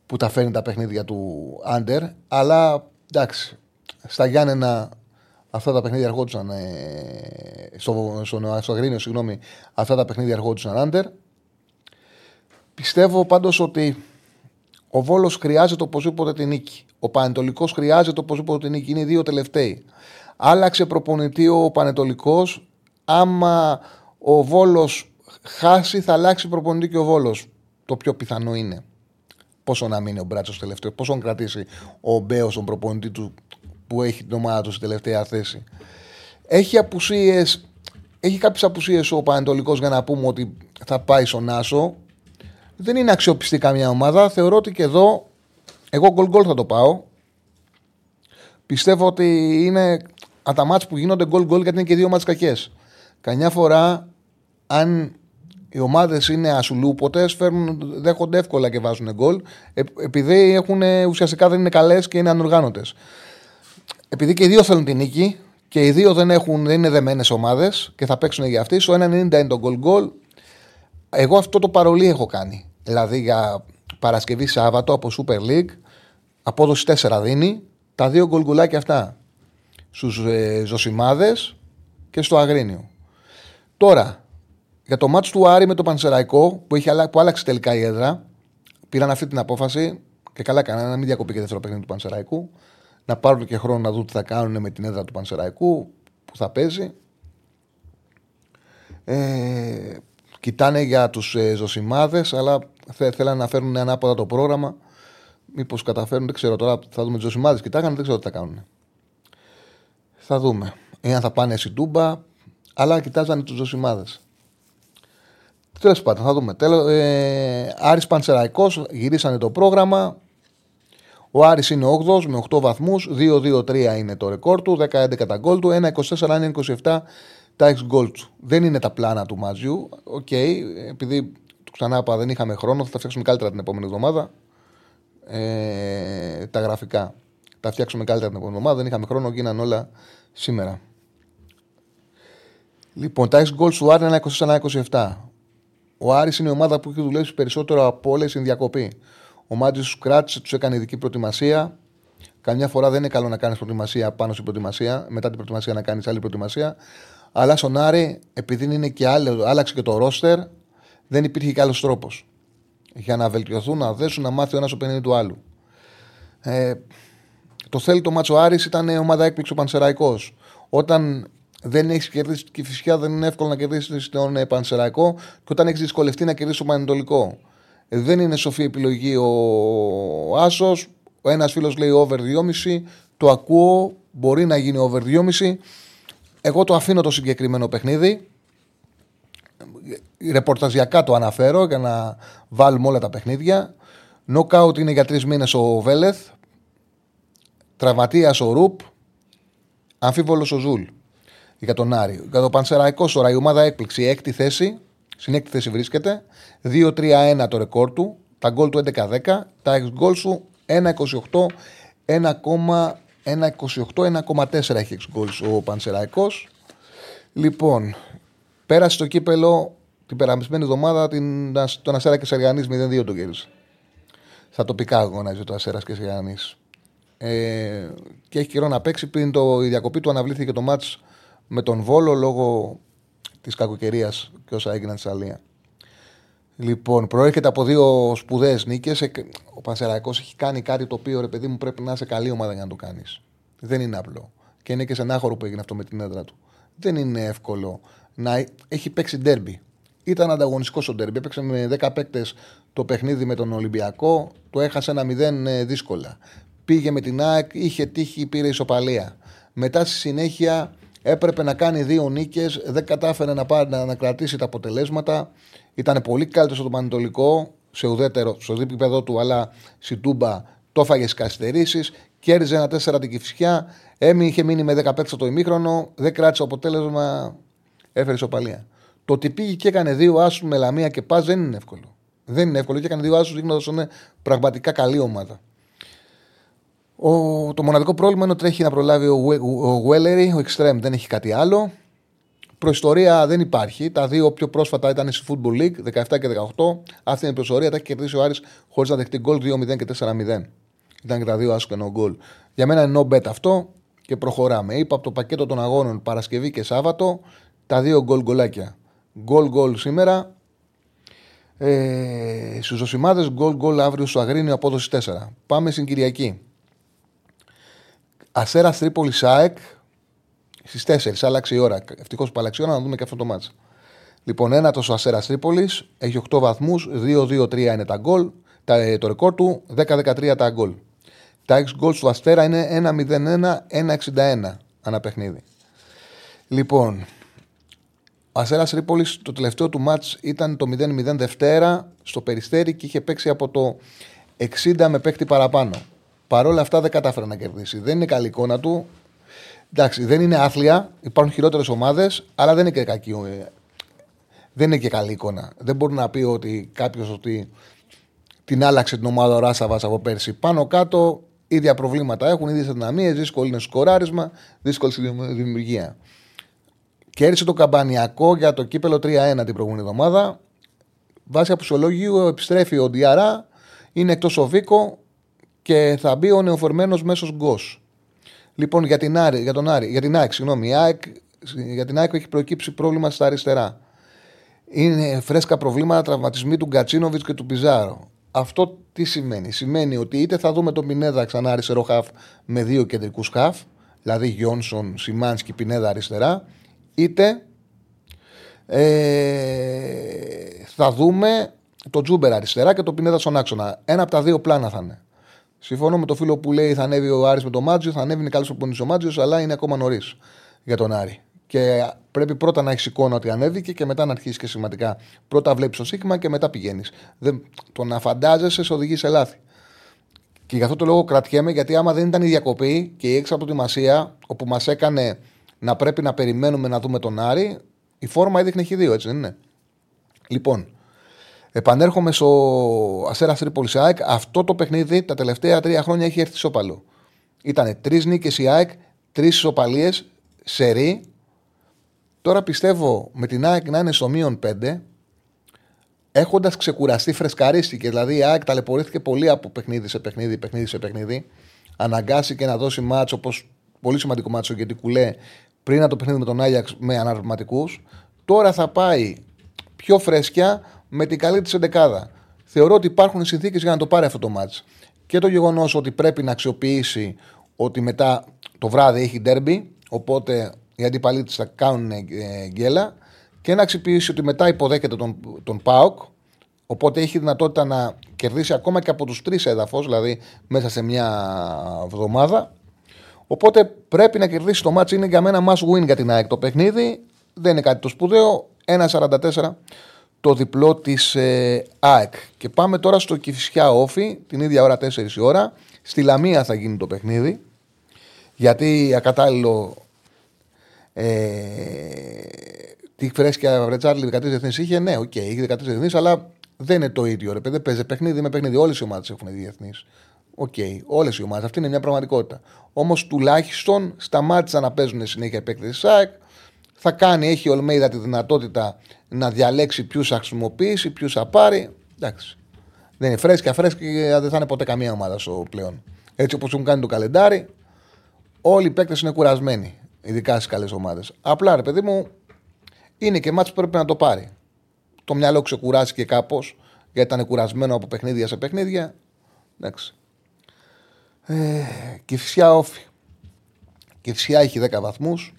που τα φέρνει τα παιχνίδια του under, αλλά εντάξει, στα Γιάννενα αυτά τα παιχνίδια αρχόντουσαν ε, στο, στο, στο Αγρίνιο, συγγνώμη, αυτά τα παιχνίδια αρχόντουσαν άντερ. Πιστεύω πάντως ότι ο Βόλος χρειάζεται οπωσδήποτε την νίκη. Ο Πανετολικός χρειάζεται οπωσδήποτε την νίκη. Είναι οι δύο τελευταίοι. Άλλαξε προπονητή ο Πανετολικός. Άμα ο Βόλος χάσει, θα αλλάξει προπονητή και ο Βόλος. Το πιο πιθανό είναι. Πόσο να μείνει ο Μπράτσος τελευταίο, πόσο να κρατήσει ο Μπέος τον προπονητή του που έχει την ομάδα του στη τελευταία θέση. Έχει απουσίες, έχει κάποιες απουσίες ο Πανετολικός για να πούμε ότι θα πάει στον Άσο. Δεν είναι αξιοπιστή καμία ομάδα. Θεωρώ ότι και εδώ εγώ γκολ γκολ θα το πάω. Πιστεύω ότι είναι από τα μάτς που γίνονται γκολ γκολ γιατί είναι και δύο μάτς κακές. Καμιά φορά αν οι ομάδες είναι ασουλούποτες, δέχονται εύκολα και βάζουν γκολ επειδή έχουν, ουσιαστικά δεν είναι καλές και είναι ανοργάνωτες. Επειδή και οι δύο θέλουν την νίκη και οι δύο δεν, έχουν, δεν είναι δεμένες ομάδες και θα παίξουν για αυτή, στο ένα κόμμα ενενήντα είναι το goal goal. Εγώ αυτό το παρολί έχω κάνει. Δηλαδή για Παρασκευή Σάββατο από Super League, απόδοση τέσσερα δίνει, τα δύο γκολγκουλάκια αυτά στους ε, Ζωσιμάδες και στο Αγρίνιο. Τώρα, για το μάτς του Άρη με το Πανσεραϊκό που, είχε, που άλλαξε τελικά η έδρα, πήραν αυτή την απόφαση και καλά κάνανε να μην διακοπεί και δεύτερο παιχνίδι του Πανσεραϊκού, να πάρουν και χρόνο να δουν τι θα κάνουν με την έδρα του Πανσεραϊκού που θα παίζει. Ε, κοιτάνε για τους ε, Ζωσιμάδες, αλλά θε, θέλανε να φέρουν ανάποδα το πρόγραμμα. Μήπως καταφέρουν, δεν ξέρω τώρα, θα δούμε τις Ζωσιμάδες. Κοιτάγανε, δεν ξέρω τι θα κάνουν. Θα δούμε. Εάν θα πάνε στην Τούμπα, αλλά κοιτάζανε τους Ζωσιμάδες. Τέλος πάντων, θα δούμε. Τέλος, ε, Άρης Πανσεραϊκός, γυρίσανε το πρόγραμμα. Ο Άρης είναι όγδοος με οκτώ βαθμούς. δύο δύο τρία είναι το ρεκόρ του. δέκα έντεκα τα γκολ του. ένα είκοσι τέσσερα, ένα είκοσι επτά τα εξ γκολ του. Δεν είναι τα πλάνα του Μάτζιου. Οκ, okay, επειδή ξανά είπα δεν είχαμε χρόνο, θα τα φτιάξουμε καλύτερα την επόμενη εβδομάδα. Ε, τα γραφικά. Τα φτιάξουμε καλύτερα την επόμενη εβδομάδα. Δεν είχαμε χρόνο, γίνανε όλα σήμερα. Λοιπόν, τα εξ γκολ του Άρη είναι ένα είκοσι τέσσερα είκοσι επτά. Ο Άρης είναι η ομάδα που έχει δουλέψει περισσότερο από όλες στην διακοπή. Ο Μάτζης τους κράτησε, τους έκανε ειδική προετοιμασία. Καμιά φορά δεν είναι καλό να κάνεις προετοιμασία πάνω στην προετοιμασία, μετά την προετοιμασία να κάνεις άλλη προετοιμασία. Αλλά στον Άρη, επειδή είναι και άλλο, άλλαξε και το ρόστερ, δεν υπήρχε και άλλος τρόπος για να βελτιωθούν, να δέσουν, να μάθει ο ένας ο παιχνίδι του άλλου. Ε, το θέλει το μάτσο Άρης, ήταν ομάδα έκπληξη ο Πανσεραϊκός. Όταν δεν έχεις κερδίσει την Κηφισιά, δεν είναι εύκολο να κερδίσεις τον Πανσεραϊκό, και όταν έχεις δυσκολευτεί να κερδίσεις τον Πανετολικό. Δεν είναι σοφή επιλογή ο, ο Άσος. Ο ένας φίλος λέει over δύο κόμμα πέντε. Το ακούω. Μπορεί να γίνει over δύο κόμμα πέντε. Εγώ το αφήνω το συγκεκριμένο παιχνίδι. Ρεπορταζιακά το αναφέρω για να βάλουμε όλα τα παιχνίδια. Νοκάουτ είναι για τρεις μήνες ο Βέλεθ. Τραυματίας ο Ρουπ. Αμφίβολος ο Ζουλ. Για τον Άρη. Για τον Πανσεραϊκό τώρα η ομάδα έκπληξη. Έκτη θέση. Στην έκτη θέση βρίσκεται. δύο τρία ένα το ρεκόρ του. Τα γκολ του έντεκα δέκα. Τα εξ γκολ σου ένα είκοσι οκτώ. ένα είκοσι οκτώ ένα κόμμα τέσσερα έχει εξ γκολ ο Πανσεραϊκός. Λοιπόν, πέρασε το κύπελο την περασμένη εβδομάδα την, τον Αστέρα και Σεργανής μηδέν δύο τον κέρδισε. Στα τοπικά αγωνάζει το Αστέρας και Σεργανής. Ε, και έχει καιρό να παίξει. Πριν το, η διακοπή του αναβλήθηκε το μάτς με τον Βόλο λόγω της κακοκαιρίας και όσα έγιναν στη Αλία. Λοιπόν, προέρχεται από δύο σπουδαίες νίκες. Ο Πανσεραϊκός έχει κάνει κάτι το οποίο, ρε παιδί μου, πρέπει να είσαι καλή ομάδα για να το κάνεις. Δεν είναι απλό. Και είναι και στενάχωρο που έγινε αυτό με την έδρα του. Δεν είναι εύκολο να έχει παίξει ντέρμπι. Ήταν ανταγωνιστικό στο ντέρμπι. Έπαιξε με δέκα παίκτες το παιχνίδι με τον Ολυμπιακό. Το έχασε ένα μηδέν δύσκολα. Πήγε με την ΑΕΚ, είχε τύχει, πήρε ισοπαλία. Μετά στη συνέχεια έπρεπε να κάνει δύο νίκες, δεν κατάφερε να, πάρει, να, να κρατήσει τα αποτελέσματα. Ήταν πολύ καλύτερο στον Πανετολικό, σε ουδέτερο, στο δίπεδο του, αλλά στην Τούμπα το έφαγε στις καθυστερήσεις. Κέρδιζε ένα τέσσερα την Κηφισιά, έμεινε, είχε μείνει με δεκαπέντε το ημίχρονο, δεν κράτησε αποτέλεσμα, έφερε ισοπαλία. Το ότι πήγε και έκανε δύο άσους με Λαμία και Πας δεν είναι εύκολο. Δεν είναι εύκολο και έκανε δύο άσους δείχνοντας ότι είναι πραγματικά καλή ομάδα. Ο, το μοναδικό πρόβλημα είναι ότι τρέχει να προλάβει ο Γουέλερη, ο Extreme, δεν έχει κάτι άλλο. Προϊστορία δεν υπάρχει. Τα δύο πιο πρόσφατα ήταν στη Football League, δεκαεπτά και δεκαοκτώ. Αυτή είναι η προϊστορία. Τα έχει κερδίσει ο Άρης χωρίς να δεχτεί γκολ δύο μηδέν και τέσσερα μηδέν. Ήταν και τα δύο άσου και no goal. Για μένα είναι no bet αυτό και προχωράμε. Είπα από το πακέτο των αγώνων Παρασκευή και Σάββατο τα δύο γκολ γκολάκια. Γκολ γκολ σήμερα. Ε, Στους Ζωσιμάδες γκολ γκολ αύριο στο Αγρίνιο, απόδοση τέσσερα. Πάμε στην Κυριακή. Αστέρας Τρίπολης ΑΕΚ στις τέσσερις, άλλαξε η ώρα. Ευτυχώς που άλλαξε η ώρα, να δούμε και αυτό το μάτς. Λοιπόν, ένατος ο Αστέρας Τρίπολης, έχει οκτώ βαθμούς, δύο δύο τρία είναι τα γκολ, τα, το ρεκόρ του, δέκα δεκατρία τα γκολ. Τα έξι γκολ του Αστέρα είναι ένα μηδέν ένα, ένα εξήντα ένα ανά παιχνίδι. Λοιπόν, ο Αστέρας Τρίπολης το τελευταίο του μάτς ήταν το μηδέν μηδέν Δευτέρα στο Περιστέρι και είχε παίξει από το εξήντα με παίκτη παραπάνω. Παρ' όλα αυτά δεν κατάφερε να κερδίσει. Δεν είναι καλή εικόνα του. Εντάξει, δεν είναι άθλια. Υπάρχουν χειρότερες ομάδες, αλλά δεν είναι και κακή. Δεν είναι και καλή εικόνα. Δεν μπορεί να πει ότι κάποιος ότι την άλλαξε την ομάδα ο Ράσαβας από πέρσι. Πάνω κάτω, ίδια προβλήματα έχουν, ίδιες αδυναμίες. Δύσκολο είναι στο σκοράρισμα, δύσκολη στη δημιουργία. Κέρδισε το Καμπανιακό για το κύπελο τρία ένα την προηγούμενη εβδομάδα. Βάσει απουσιολόγιου επιστρέφει ο Ντιαρά, είναι εκτός ο Βίκο και θα μπει ο νεοφορμένος μέσος Γκος. Λοιπόν, για την ΑΕΚ, για τον Άρη, για την ΑΕΚ, συγγνώμη, η ΑΕΚ, για την ΑΕΚ έχει προκύψει πρόβλημα στα αριστερά. Είναι φρέσκα προβλήματα, τραυματισμοί του Γκατσίνοβιτς και του Πιζάρο. Αυτό τι σημαίνει? Σημαίνει ότι είτε θα δούμε τον Πινέδα ξανά αριστερό χαφ με δύο κεντρικούς χαφ, δηλαδή Γιόνσον, Σιμάνσκι, Πινέδα αριστερά, είτε ε, θα δούμε τον Τζούμπερ αριστερά και τον Πινέδα στον άξονα. Ένα από τα δύο πλάνα θα είναι. Συμφωνώ με το φίλο που λέει θα ανέβει ο Άρης με τον Μάτζιο, θα ανέβει καλός προπονητής ο Μάτζιος, αλλά είναι ακόμα νωρίς για τον Άρη. Και πρέπει πρώτα να έχει εικόνα ότι ανέβηκε και μετά να αρχίσει και σημαντικά. Πρώτα βλέπει το σίγμα και μετά πηγαίνει. Το να φαντάζεσαι σε οδηγεί σε λάθη. Και γι' αυτό το λόγο κρατιέμαι, γιατί άμα δεν ήταν η διακοπή και η εξαπτοετοιμασία όπου μας έκανε να πρέπει να περιμένουμε να δούμε τον Άρη, η φόρμα έδειχνε χ δύο, έτσι δεν είναι? Λοιπόν, επανέρχομαι στο Αστέρας Τρίπολης ΑΕΚ. Αυτό το παιχνίδι τα τελευταία τρία χρόνια έχει έρθει ισόπαλο. Ήταν τρεις νίκες η ΑΕΚ, τρεις ισοπαλίες, σερί. Τώρα πιστεύω με την ΑΕΚ να είναι στο μείον πέντε, έχοντας ξεκουραστεί, φρεσκαρίστηκε. Δηλαδή η ΑΕΚ ταλαιπωρήθηκε πολύ από παιχνίδι σε παιχνίδι, παιχνίδι σε παιχνίδι. Αναγκάστηκε να δώσει μάτσο, όπως πολύ σημαντικό μάτσο, γιατί κουλέ πριν από το παιχνίδι με τον Άγιαξ με αναρματικούς. Τώρα θα πάει πιο φρέσκια με την καλή της εντεκάδα. Θεωρώ ότι υπάρχουν συνθήκες για να το πάρει αυτό το μάτσο. Και το γεγονός ότι πρέπει να αξιοποιήσει ότι μετά το βράδυ έχει ντέρμπι, οπότε οι αντίπαλοι της θα κάνουν γκέλα, και να αξιοποιήσει ότι μετά υποδέχεται τον, τον ΠΑΟΚ, οπότε έχει δυνατότητα να κερδίσει ακόμα και από τους τρεις έδαφος, δηλαδή μέσα σε μια εβδομάδα. Οπότε πρέπει να κερδίσει το μάτς. Είναι για μένα must win για την ΑΕΚ το παιχνίδι. Δεν είναι κάτι το σπουδαίο. ένα σαράντα τέσσερα το διπλό της ε, ΑΕΚ. Και πάμε τώρα στο Κηφισιά Όφη, την ίδια ώρα τέσσερις η ώρα. Στη Λαμία θα γίνει το παιχνίδι, γιατί ακατάλληλο. Ε, τι φρέσκια βρετσάρλι δεκατρία διεθνείς είχε, ναι, οκ, okay, είχε δεκατρία διεθνείς, αλλά δεν είναι το ίδιο. Ρε παιδί, παίζει παιχνίδι με παιχνίδι. Όλες οι ομάδες έχουν διεθνείς. Οκ, okay, όλες οι ομάδες. Αυτή είναι μια πραγματικότητα. Όμως τουλάχιστον σταμάτησαν να παίζουν συνέχεια παίκτες της ΑΕΚ. Θα κάνει, έχει η Ολμέιδα τη δυνατότητα να διαλέξει ποιους θα χρησιμοποιήσει, ποιους θα πάρει. Εντάξει. Δεν είναι φρέσκια, φρέσκια δεν θα είναι ποτέ καμία ομάδα στο πλέον. Έτσι όπως έχουν κάνει το καλεντάρι, όλοι οι παίκτες είναι κουρασμένοι. Ειδικά στις καλές ομάδες. Απλά ρε παιδί μου, είναι και μάτς που πρέπει να το πάρει. Το μυαλό ξεκουράστηκε κάπως, γιατί ήταν κουρασμένο από παιχνίδια σε παιχνίδια. Εντάξει. Ε, Κηφισιά Όφη. Κηφισιά έχει δέκα βαθμούς.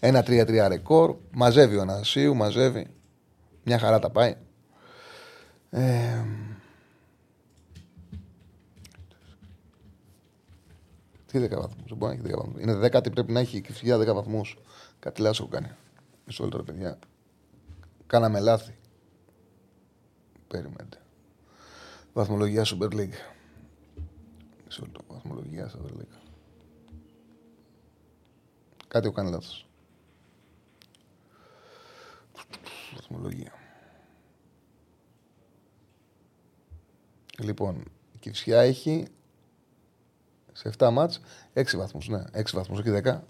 ένα τρία τρία ρεκόρ. Μαζεύει ο Ανασίου, μαζεύει. Μια χαρά τα πάει. Ε, Τι δέκα βαθμούς, δεν μπορεί να έχει δέκα βαθμούς. Είναι δέκατη, πρέπει να έχει η Κηφισιά δέκα βαθμούς. Κάτι λάθος έχω κάνει. Μισό τώρα, παιδιά. Κάναμε λάθη. Περιμένετε. Βαθμολογία Super League. Μισό λεπτό. Βαθμολογία Super League. Κάτι έχω κάνει λάθος. Βαθμολογία. Λοιπόν, η Κηφισιά έχει σε επτά μάτς, έξι βαθμούς. Ναι, έξι βαθμούς, όχι δέκα.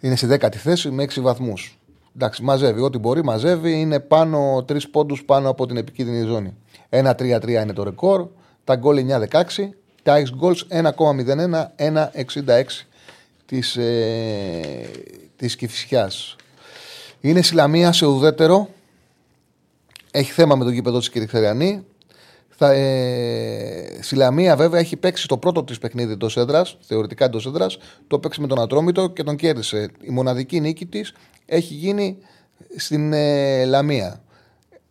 Είναι στη δέκατη θέση με έξι βαθμούς. Εντάξει, μαζεύει. Ό,τι μπορεί, μαζεύει. Είναι πάνω τρεις πόντους πάνω από την επικίνδυνη ζώνη. ένα τρία τρία είναι το ρεκόρ. Τα γκολ εννιά δεκαέξι. Τα ice goals ένα μηδέν ένα, ένα εξήντα έξι της, ε, της Κηφισιάς. Είναι στη Λαμία σε ουδέτερο. Έχει θέμα με το γήπεδο της Κυριχθεριανή. Θα, ε, στη Λαμία βέβαια έχει παίξει το πρώτο της παιχνίδι εντός έδρας, θεωρητικά εντός έδρας, το παίξει με τον Ατρόμητο και τον κέρδισε. Η μοναδική νίκη της έχει γίνει στην ε, Λαμία.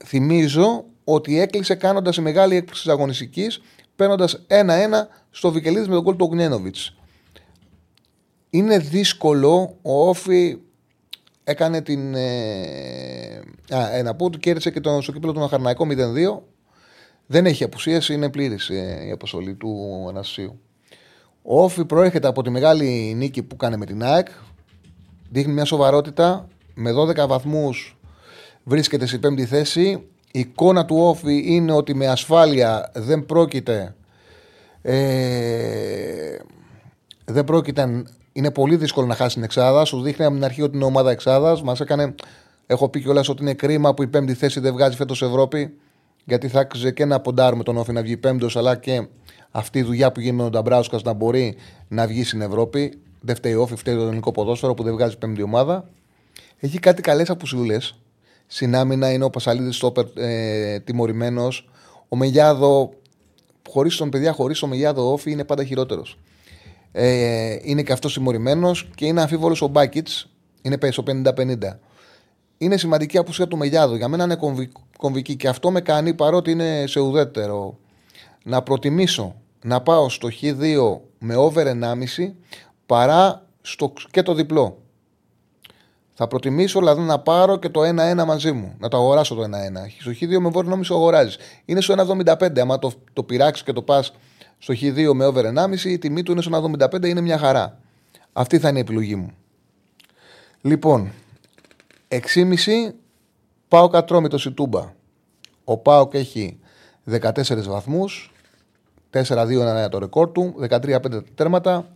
Θυμίζω ότι έκλεισε κάνοντας η μεγάλη έκπληξη της αγωνιστικής, παίρνοντας ένα ένα στο Βικελίδης με τον γκολ του Γκνένοβιτς. Είναι δύσκολο. Ο Όφη έκανε την ε, α, ε, να πω ότι κέρδισε και τον, στο κύπελλο του Πανσεραϊκό μηδέν δύο. Δεν έχει απουσίες, είναι πλήρης ε, η αποστολή του Ανασίου. Ο Όφη προέρχεται από τη μεγάλη νίκη που κάνει με την ΑΕΚ. Δείχνει μια σοβαρότητα. Με δώδεκα βαθμούς βρίσκεται στη πέμπτη θέση. Η εικόνα του Όφη είναι ότι με ασφάλεια δεν πρόκειται... Ε, δεν πρόκειται... Είναι πολύ δύσκολο να χάσει την εξάδα. Σου δείχνει από την αρχή ότι είναι ομάδα εξάδας. Μας έκανε... Έχω πει κιόλας ότι είναι κρίμα που η πέμπτη θέση δεν βγάζει φέτος Ευρώπη. γιατί θα άξιζε και να ποντάρουμε τον Όφη να βγει πέμπτος, αλλά και αυτή η δουλειά που γίνει με τον Νταμπράουσκας να μπορεί να βγει στην Ευρώπη. Δεν φταίει ο Όφη, φταίει το ελληνικό ποδόσφαιρο που δεν βγάζει πέμπτη ομάδα. Έχει κάτι καλές απουσιούλες. Στην άμυνα είναι ο Πασαλίδης στόπερ ε, τιμωρημένος. Ο Μεγιάδο, χωρίς τον παιδιά, χωρίς τον Μεγιάδο, ο Όφη είναι πάντα χειρότερος. Ε, είναι και αυτός τιμωρημένος και είναι αμφίβολος ο Μπάκιτς. Είναι στο πενήντα πενήντα. Είναι σημαντική απουσία του Μεγιάδο. Για μένα είναι κομβική και αυτό με κάνει, παρότι είναι σε ουδέτερο, να προτιμήσω να πάω στο χ δύο με over ενάμιση παρά στο, και το διπλό. Θα προτιμήσω δηλαδή να πάρω και το ένα ένα μαζί μου. Να το αγοράσω το ένα ένα. Στο χ δύο με βόρειο νόμισο αγοράζει. Είναι στο ένα κόμμα εβδομήντα πέντε. Άμα το, το πειράξει και το πα στο χ δύο με over ενάμιση, η τιμή του είναι στο ένα κόμμα εβδομήντα πέντε. Είναι μια χαρά. Αυτή θα είναι η επιλογή μου. Λοιπόν, έξι κόμμα πέντε ΠΑΟΚ Ατρόμητος η Τούμπα. Ο ΠΑΟΚ έχει δεκατέσσερις βαθμούς, τέσσερα δύο είναι το ρεκόρ του, δεκατρία πέντε τα τέρματα.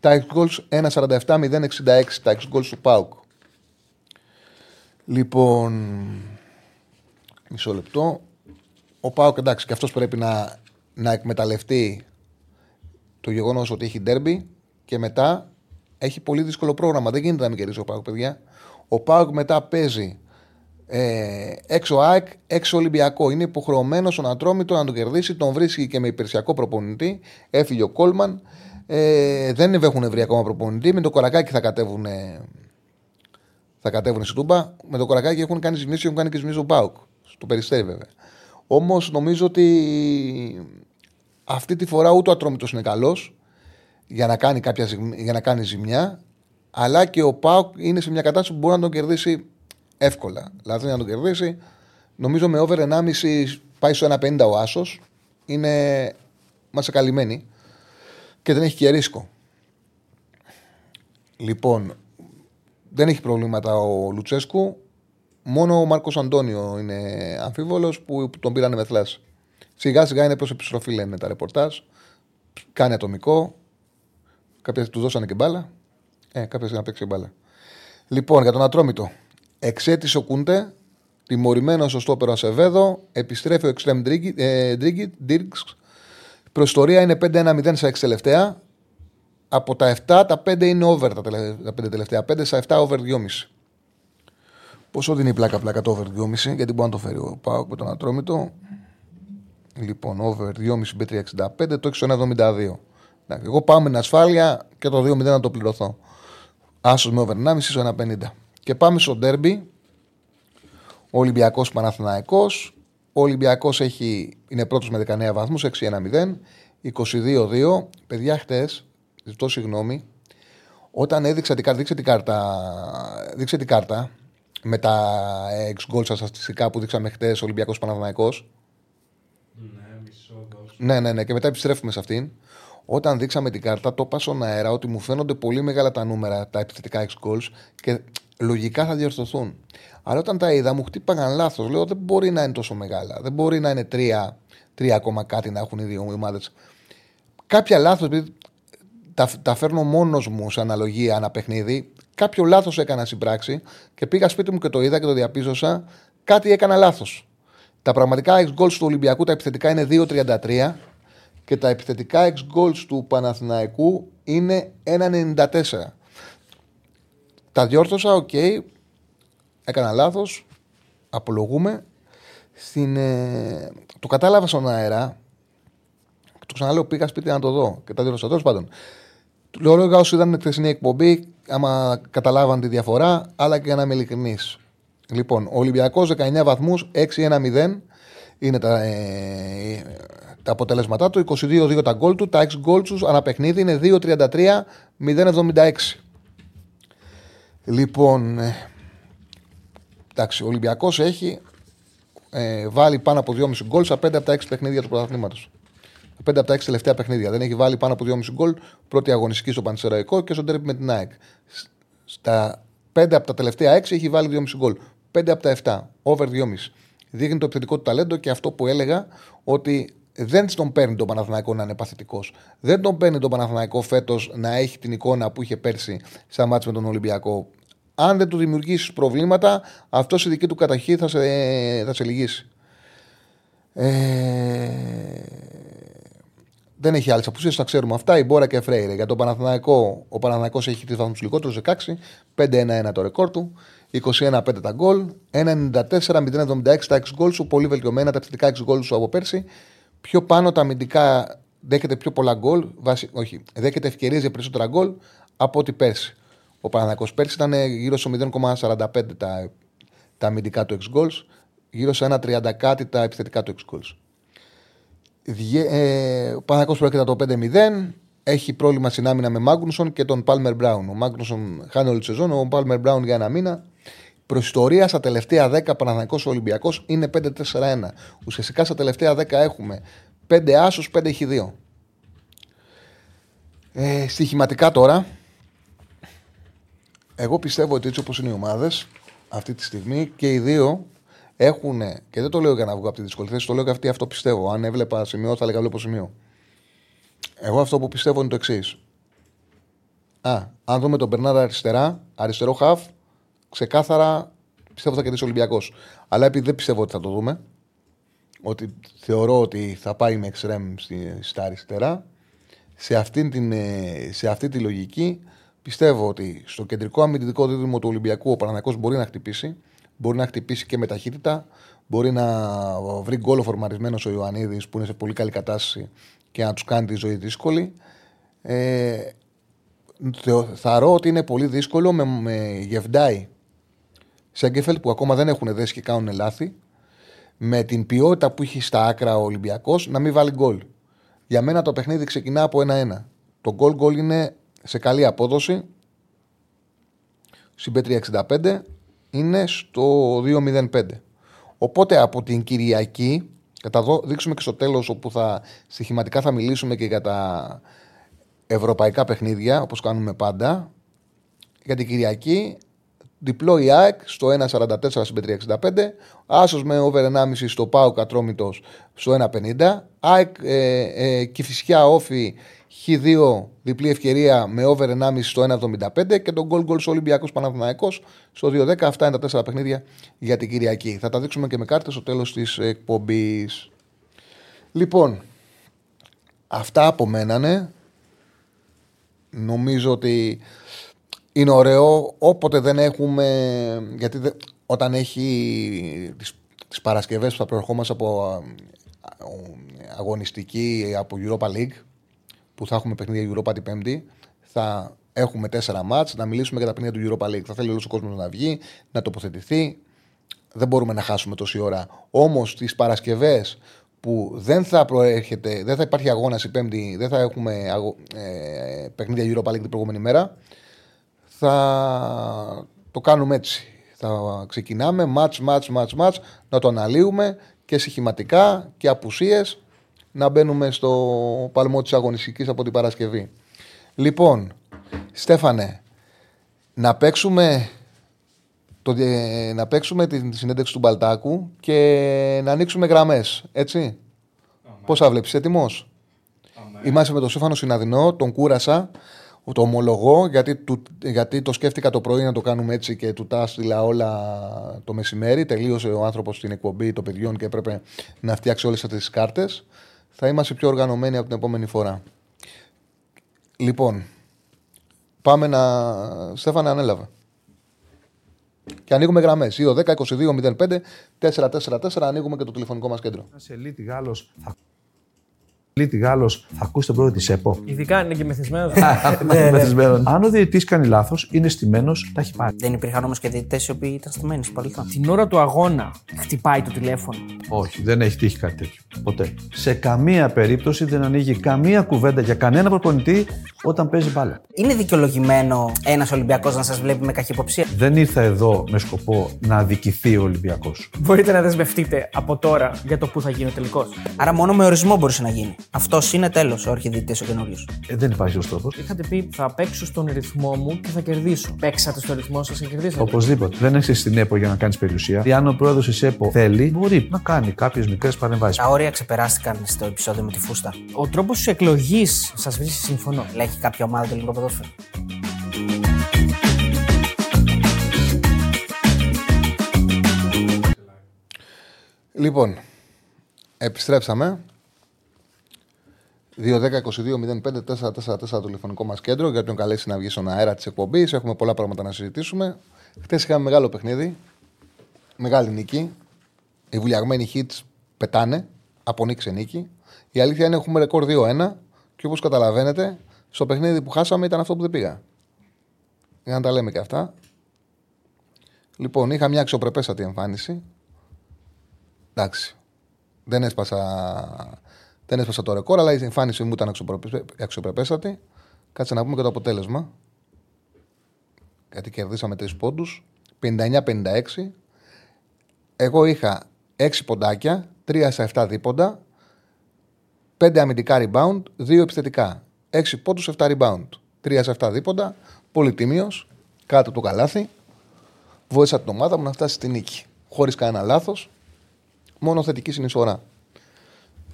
Τα X Goals ένα κόμμα σαράντα επτά μηδέν εξήντα έξι τα X Goals του ΠΑΟΚ. Λοιπόν, μισό λεπτό. Ο ΠΑΟΚ, εντάξει, και αυτός πρέπει να, να εκμεταλλευτεί το γεγονός ότι έχει ντέρμπι και μετά έχει πολύ δύσκολο πρόγραμμα. Δεν γίνεται να μην κερδίσει ο ΠΑΟΚ, παιδιά. Ο ΠΑΟΚ μετά παίζει ε, έξω ΑΕΚ, έξω Ολυμπιακό. Είναι υποχρεωμένος στον Ατρόμητο να τον κερδίσει. Τον βρίσκει και με υπηρεσιακό προπονητή. Έφυγε ο Κόλμαν. Ε, δεν έχουν βρει ακόμα προπονητή. Με το Κορακάκι θα κατέβουν. Ε, θα κατέβουν στην Τούμπα. Με το Κορακάκι έχουν κάνει ζημίσεις, έχουν κάνει και ζημίσεις ο ΠΑΟΚ. Στο Περιστέρι βέβαια. Όμως νομίζω ότι αυτή τη φορά ούτε ο Ατρόμητος είναι καλός για να κάνει, κάποια, για να κάνει ζημιά. Αλλά και ο ΠΑΟΚ είναι σε μια κατάσταση που μπορεί να τον κερδίσει εύκολα. Δηλαδή να τον κερδίσει, νομίζω με over ενάμιση πάει στο ένα κόμμα πενήντα ο Άσος. Είναι μάσα καλυμμένη και δεν έχει και ρίσκο. Λοιπόν, δεν έχει προβλήματα ο Λουτσέσκου. Μόνο ο Μάρκος Αντώνιο είναι αμφίβολος που τον πήρανε με θλάση. Σιγά σιγά είναι προς επιστροφή, λένε τα ρεπορτάζ. Κάνει ατομικό. Κάποια του δώσανε και μπάλα. Ε, κάποια να παίξει μπάλα. Λοιπόν, για τον Ατρόμητο. Εξέτησε ο Κούντε, τιμωρημένος ο στόπερο Ασεβέδο, επιστρέφει ο Εξτρέμ Ντρίγκιτ. Προστορία είναι πέντε ένα μηδέν στα έξι τελευταία. Από τα επτά, τα πέντε είναι over τα, τελε... τα πέντε τελευταία. πέντε στα επτά over δύο κόμμα πέντε. Πόσο δίνει η πλάκα-πλάκα το over δύο κόμμα πέντε, γιατί μπορεί να το φέρει ο ΠΑΟΚ με τον Ατρόμητο. Λοιπόν, over δύο κόμμα πέντε μπι τριακόσια εξήντα πέντε, το έξι εβδομήντα δύο. Εγώ πάμε την ασφάλεια και το δύο μηδέν να το πληρωθώ. Άσος με over ενάμιση στο ένα κόμμα πενήντα. Και πάμε στο ντέρμπι. Ο Ολυμπιακός Παναθηναϊκός. Ο Ολυμπιακός έχει, είναι πρώτος με δεκαεννέα βαθμούς, έξι ένα μηδέν. είκοσι δύο δύο. Παιδιά, χτες, ζητώ συγγνώμη, όταν έδειξα την κάρτα, δείξε την κάρτα, δείξε την κάρτα με τα ex goals στατιστικά που δείξαμε χτες, Ολυμπιακός Παναθηναϊκός. Ναι, μισό δώσω. Ναι, ναι, ναι, και μετά επιστρέφουμε σε αυτήν. Όταν δείξαμε την κάρτα, το είπα στον αέρα ότι μου φαίνονται πολύ μεγάλα τα νούμερα, τα επιθετικά ex goals και λογικά θα διορθωθούν. Αλλά όταν τα είδα, μου χτύπαγαν λάθος. Λέω δεν μπορεί να είναι τόσο μεγάλα. Δεν μπορεί να είναι τρία, τρία ακόμα κάτι να έχουν οι δύο ομάδες. Κάποια λάθος, επειδή τα, τα φέρνω μόνος μου σε αναλογία ένα παιχνίδι, κάποιο λάθος έκανα στην πράξη και πήγα σπίτι μου και το είδα και το διαπίστωσα. Κάτι έκανα λάθος. Τα πραγματικά ex goals του Ολυμπιακού, τα επιθετικά είναι δύο τριάντα τρία. Και τα επιθετικά ex goals του Παναθηναϊκού είναι ένα κόμμα ενενήντα τέσσερα. Τα διόρθωσα, οκ. Okay. Έκανα λάθος. Απολογούμε. Στην, ε... Το κατάλαβα στον αέρα. Το ξαναλέω, πήγα σπίτι να το δω. Και τα διόρθωσα. Τέλος πάντων. Λέω λόγια όσοι ήταν χθεσινή εκπομπή, άμα καταλάβαν τη διαφορά, αλλά και για να είμαι ειλικρινής. Λοιπόν, ο Ολυμπιακός δεκαεννέα βαθμούς, έξι ένα μηδέν. Είναι τα, ε, τα αποτελέσματά του, είκοσι δύο δύο τα γκολ του, τα έξι γκολ του αναπαιχνίδι είναι δύο τριάντα τρία μηδέν εβδομήντα έξι. Λοιπόν, ε, εντάξει, ο Ολυμπιακός έχει ε, βάλει πάνω από δυόμισι γκολ στα πέντε από τα έξι παιχνίδια του πρωταθλήματος. πέντε από τα έξι τελευταία παιχνίδια. Δεν έχει βάλει πάνω από δυόμισι γκολ πρώτη αγωνιστική στο Πανσεραϊκό και στον ντέρμπι με την ΑΕΚ. Στα πέντε από τα τελευταία έξι έχει βάλει δυόμισι γκολ. πέντε από τα επτά, over δύο κόμμα πέντε. Δείχνει το επιθετικό του ταλέντο και αυτό που έλεγα ότι δεν τον παίρνει τον Παναθηναϊκό να είναι παθητικός. Δεν τον παίρνει τον Παναθηναϊκό φέτος να έχει την εικόνα που είχε πέρσι στα μάτς με τον Ολυμπιακό. Αν δεν του δημιουργήσεις προβλήματα, αυτός η δική του καταχή θα σε, θα σε λυγίσει. Ε... Δεν έχει άλλες απουσίες, τα ξέρουμε αυτά. Η Μπόρα και Φρέιρε. Για τον Παναθηναϊκό, ο Παναθηναϊκός έχει τρεις βαθμούς λιγότερους, δεκαέξι, πέντε ένα ένα το ρεκόρ του, είκοσι ένα πέντε τα γκολ, ένα ενενήντα τέσσερα μηδέν εβδομήντα έξι τα έξι γκολ σου, πολύ βελτιωμένα τα επιθετικά έξι γκολ σου από πέρσι. Πιο πάνω τα αμυντικά δέχεται πιο πολλά γκολ, βάση, όχι, δέχεται ευκαιρίες για περισσότερα γκολ από ό,τι πέρσι. Ο Παναθηναϊκός πέρσι ήταν γύρω στο μηδέν κόμμα σαράντα πέντε τα, τα αμυντικά του έξι γκολ, γύρω στο ένα τριάντα κάτι τα επιθετικά του έξι γκολ. Ε, ο Παναθηναϊκός προέρχεται το πέντε μηδέν. Έχει πρόβλημα στην άμυνα με Μάγνουσον και τον Πάλμερ Μπράουν. Ο Μάγνουσον χάνει όλη τη σεζόν, ο Πάλμερ Μπράουν για ένα μήνα. Προϊστορία στα τελευταία δέκα Παναθηναϊκός Ολυμπιακός είναι πέντε τέσσερα ένα. Ουσιαστικά στα τελευταία δέκα έχουμε πέντε άσους, πέντε έχει δύο. Ε, στοιχηματικά τώρα, εγώ πιστεύω ότι έτσι όπως είναι οι ομάδες αυτή τη στιγμή και οι δύο. Έχουν, και δεν το λέω για να βγω από τη δύσκολη θέση, το λέω και αυτή, αυτό πιστεύω. Αν έβλεπα σημείο, θα έλεγα βλέπω σημείο. Εγώ αυτό που πιστεύω είναι το εξής. Α, αν δούμε τον Μπερνάρ αριστερά, αριστερό χαφ, ξεκάθαρα πιστεύω θα κερδίσει ο Ολυμπιακός. Αλλά επειδή δεν πιστεύω ότι θα το δούμε, ότι θεωρώ ότι θα πάει με εξτρέμ στα αριστερά, σε αυτή, την, σε αυτή τη λογική πιστεύω ότι στο κεντρικό αμυντικό δίδυμο του Ολυμπιακού ο Παναθηναϊκός μπορεί να χτυπήσει. Μπορεί να χτυπήσει και με ταχύτητα. Μπορεί να βρει γκόλο φορμαρισμένος ο Ιωαννίδης που είναι σε πολύ καλή κατάσταση και να τους κάνει τη ζωή δύσκολη. Ε, θα ρω ότι είναι πολύ δύσκολο με, με Γεβντάι Σέγκεφελτ που ακόμα δεν έχουν δέσει και κάνουν λάθη. Με την ποιότητα που έχει στα άκρα ο Ολυμπιακός να μην βάλει γκόλ. Για μένα το παιχνίδι ξεκινά από ένα ένα. Το γκόλ γκόλ είναι σε καλή απόδοση. Στην πέτρια εξήντα πέντε. Είναι στο δύο μηδέν πέντε. Οπότε από την Κυριακή, θα τα δείξουμε και στο τέλος, όπου θα, στοιχηματικά θα μιλήσουμε και για τα ευρωπαϊκά παιχνίδια, όπως κάνουμε πάντα. Για την Κυριακή, διπλό η ΑΕΚ στο ένα σαράντα τέσσερα συν πέντε εξήντα πέντε, άσος με over ένα κόμμα πέντε στο ΠΑΟΚ Ατρόμητος στο ένα πενήντα, ΑΕΚ ε, ε, Κηφισιά Όφη χ δύο διπλή ευκαιρία με over ένα κόμμα πέντε στο ένα εβδομήντα πέντε και τον goal goal στο Ολυμπιακός Παναθηναϊκός στο δύο δέκα. Αυτά είναι τα τέσσερα παιχνίδια για την Κυριακή. Θα τα δείξουμε και με κάρτες στο τέλος της εκπομπής. Λοιπόν, αυτά απομένανε. Νομίζω ότι είναι ωραίο όποτε δεν έχουμε, γιατί δε, όταν έχει τις, τις Παρασκευές που θα προερχόμαστε από αγωνιστική, από Europa League, που θα έχουμε παιχνίδια Europa την Πέμπτη, θα έχουμε τέσσερα μάτς, να μιλήσουμε για τα παιχνίδια του Europa League. Θα θέλει όλος ο κόσμος να βγει, να τοποθετηθεί. Δεν μπορούμε να χάσουμε τόση ώρα. Όμως τις Παρασκευές που δεν θα προέρχεται, δεν θα υπάρχει αγώνας η Πέμπτη, δεν θα έχουμε αγω, ε, παιχνίδια Europa League την προηγούμενη μέρα, θα το κάνουμε έτσι. Θα ξεκινάμε μάτς, μάτς, μάτς, μάτς, να το αναλύουμε και στοιχηματικά και απουσίες, να μπαίνουμε στο παλμό της αγωνιστικής από την Παρασκευή. Λοιπόν, Στέφανε, να παίξουμε, το, να παίξουμε τη συνέντευξη του Μπαλτάκου και να ανοίξουμε γραμμές, έτσι. Αμέ. Πώς θα βλέπεις, έτοιμος? Αμέ. Είμαστε με τον Στέφανο Συναδεινό, τον κούρασα, το ομολογώ, γιατί, του, γιατί το σκέφτηκα το πρωί να το κάνουμε έτσι και του τα έστειλα όλα το μεσημέρι. Τελείωσε ο άνθρωπος στην εκπομπή των παιδιών και έπρεπε να φτιάξει όλες αυτές τις κάρτες. Θα είμαστε πιο οργανωμένοι από την επόμενη φορά. Λοιπόν, πάμε να... Στέφανα, ανέλαβε. Και ανοίγουμε γραμμές. δύο δέκα είκοσι δύο μηδέν πέντε τέσσερα τέσσερα τέσσερα. Ανοίγουμε και το τηλεφωνικό μας κέντρο. Είσαι Λίτη Γάλλος. Λίτη Γάλλος, θα ακούσει τον πρόεδρο της ΕΠΟ. Ειδικά αν είναι και μεθυσμένος. Αν ο διαιτητής κάνει λάθος, είναι στημένος, τα έχει πάρει. Δεν υπήρχαν όμως και διαιτητές οι οποίοι ήταν στημένοι στο παρελθόν. Την ώρα του αγώνα χτυπάει το τηλέφωνο. Όχι, δεν έχει τύχει κάτι τέτοιο. Ποτέ. Σε καμία περίπτωση δεν ανοίγει καμία κουβέντα για κανένα προπονητή όταν παίζει μπάλα. Είναι δικαιολογημένο ένας Ολυμπιακός να σας βλέπει με καχυποψία? Δεν ήρθα εδώ με σκοπό να αδικηθεί ο Ολυμπιακός. Μπορείτε να δεσμευτείτε από τώρα για το που θα γίνει ο τελικός. Άρα μόνο με ορισμό μπορούσε να γίνει. Αυτός είναι τέλος ο αρχιδιαιτητής ο καινούριος. Ε, δεν υπάρχει ο τρόπος. Είχατε πει θα παίξω στον ρυθμό μου και θα κερδίσω. Παίξατε στον ρυθμό σας και κερδίσατε. Οπωσδήποτε. Δεν έχεις στην ΕΠΟ για να κάνεις περιουσία. Και αν ο πρόεδρος της ΕΠΟ θέλει, μπορεί να κάνει κάποιες μικρές παρεμβάσεις. Τα όρια ξεπεράστηκαν στο επεισόδιο με τη φούστα. Ο τρόπος της εκλογής σας βρίσκει συμφωνώ. Έχει κάποια ομάδα το ελληνικό ποδόσφαιρο. Λοιπόν, Επιστρέψαμε. δύο δέκα είκοσι δύο μηδέν πέντε τέσσερα τέσσερα τέσσερα τηλεφωνικό μας κέντρο για τον καλέσει να βγει στον αέρα της εκπομπής. Έχουμε πολλά πράγματα να συζητήσουμε. Χτες είχαμε μεγάλο παιχνίδι. Μεγάλη νίκη. Οι βουλιαγμένοι hits πετάνε. Από νίκη σε νίκη. Η αλήθεια είναι έχουμε ρεκόρ δύο ένα και όπως καταλαβαίνετε στο παιχνίδι που χάσαμε ήταν αυτό που δεν πήγα. Για να τα λέμε και αυτά. Λοιπόν, είχα μια αξιοπρεπέστατη εμφάνιση. Εντάξει. Δεν έσπασα, δεν έσπασα το ρεκόρ, αλλά η εμφάνιση μου ήταν αξιοπρεπέστατη. Κάτσε να πούμε και το αποτέλεσμα. Γιατί κερδίσαμε τρεις πόντους. πενήντα εννιά πενήντα έξι. Εγώ είχα έξι ποντάκια, τρία στα επτά δίποντα, πέντε αμυντικά rebound, δύο επιθετικά. έξι πόντους, επτά rebound. τρία στα επτά δίποντα, πολύ τίμιος, κάτω από το καλάθι. Βοήθησα την ομάδα μου να φτάσει στη νίκη. Χωρίς κανένα λάθος, μόνο θετική συνεισφορά.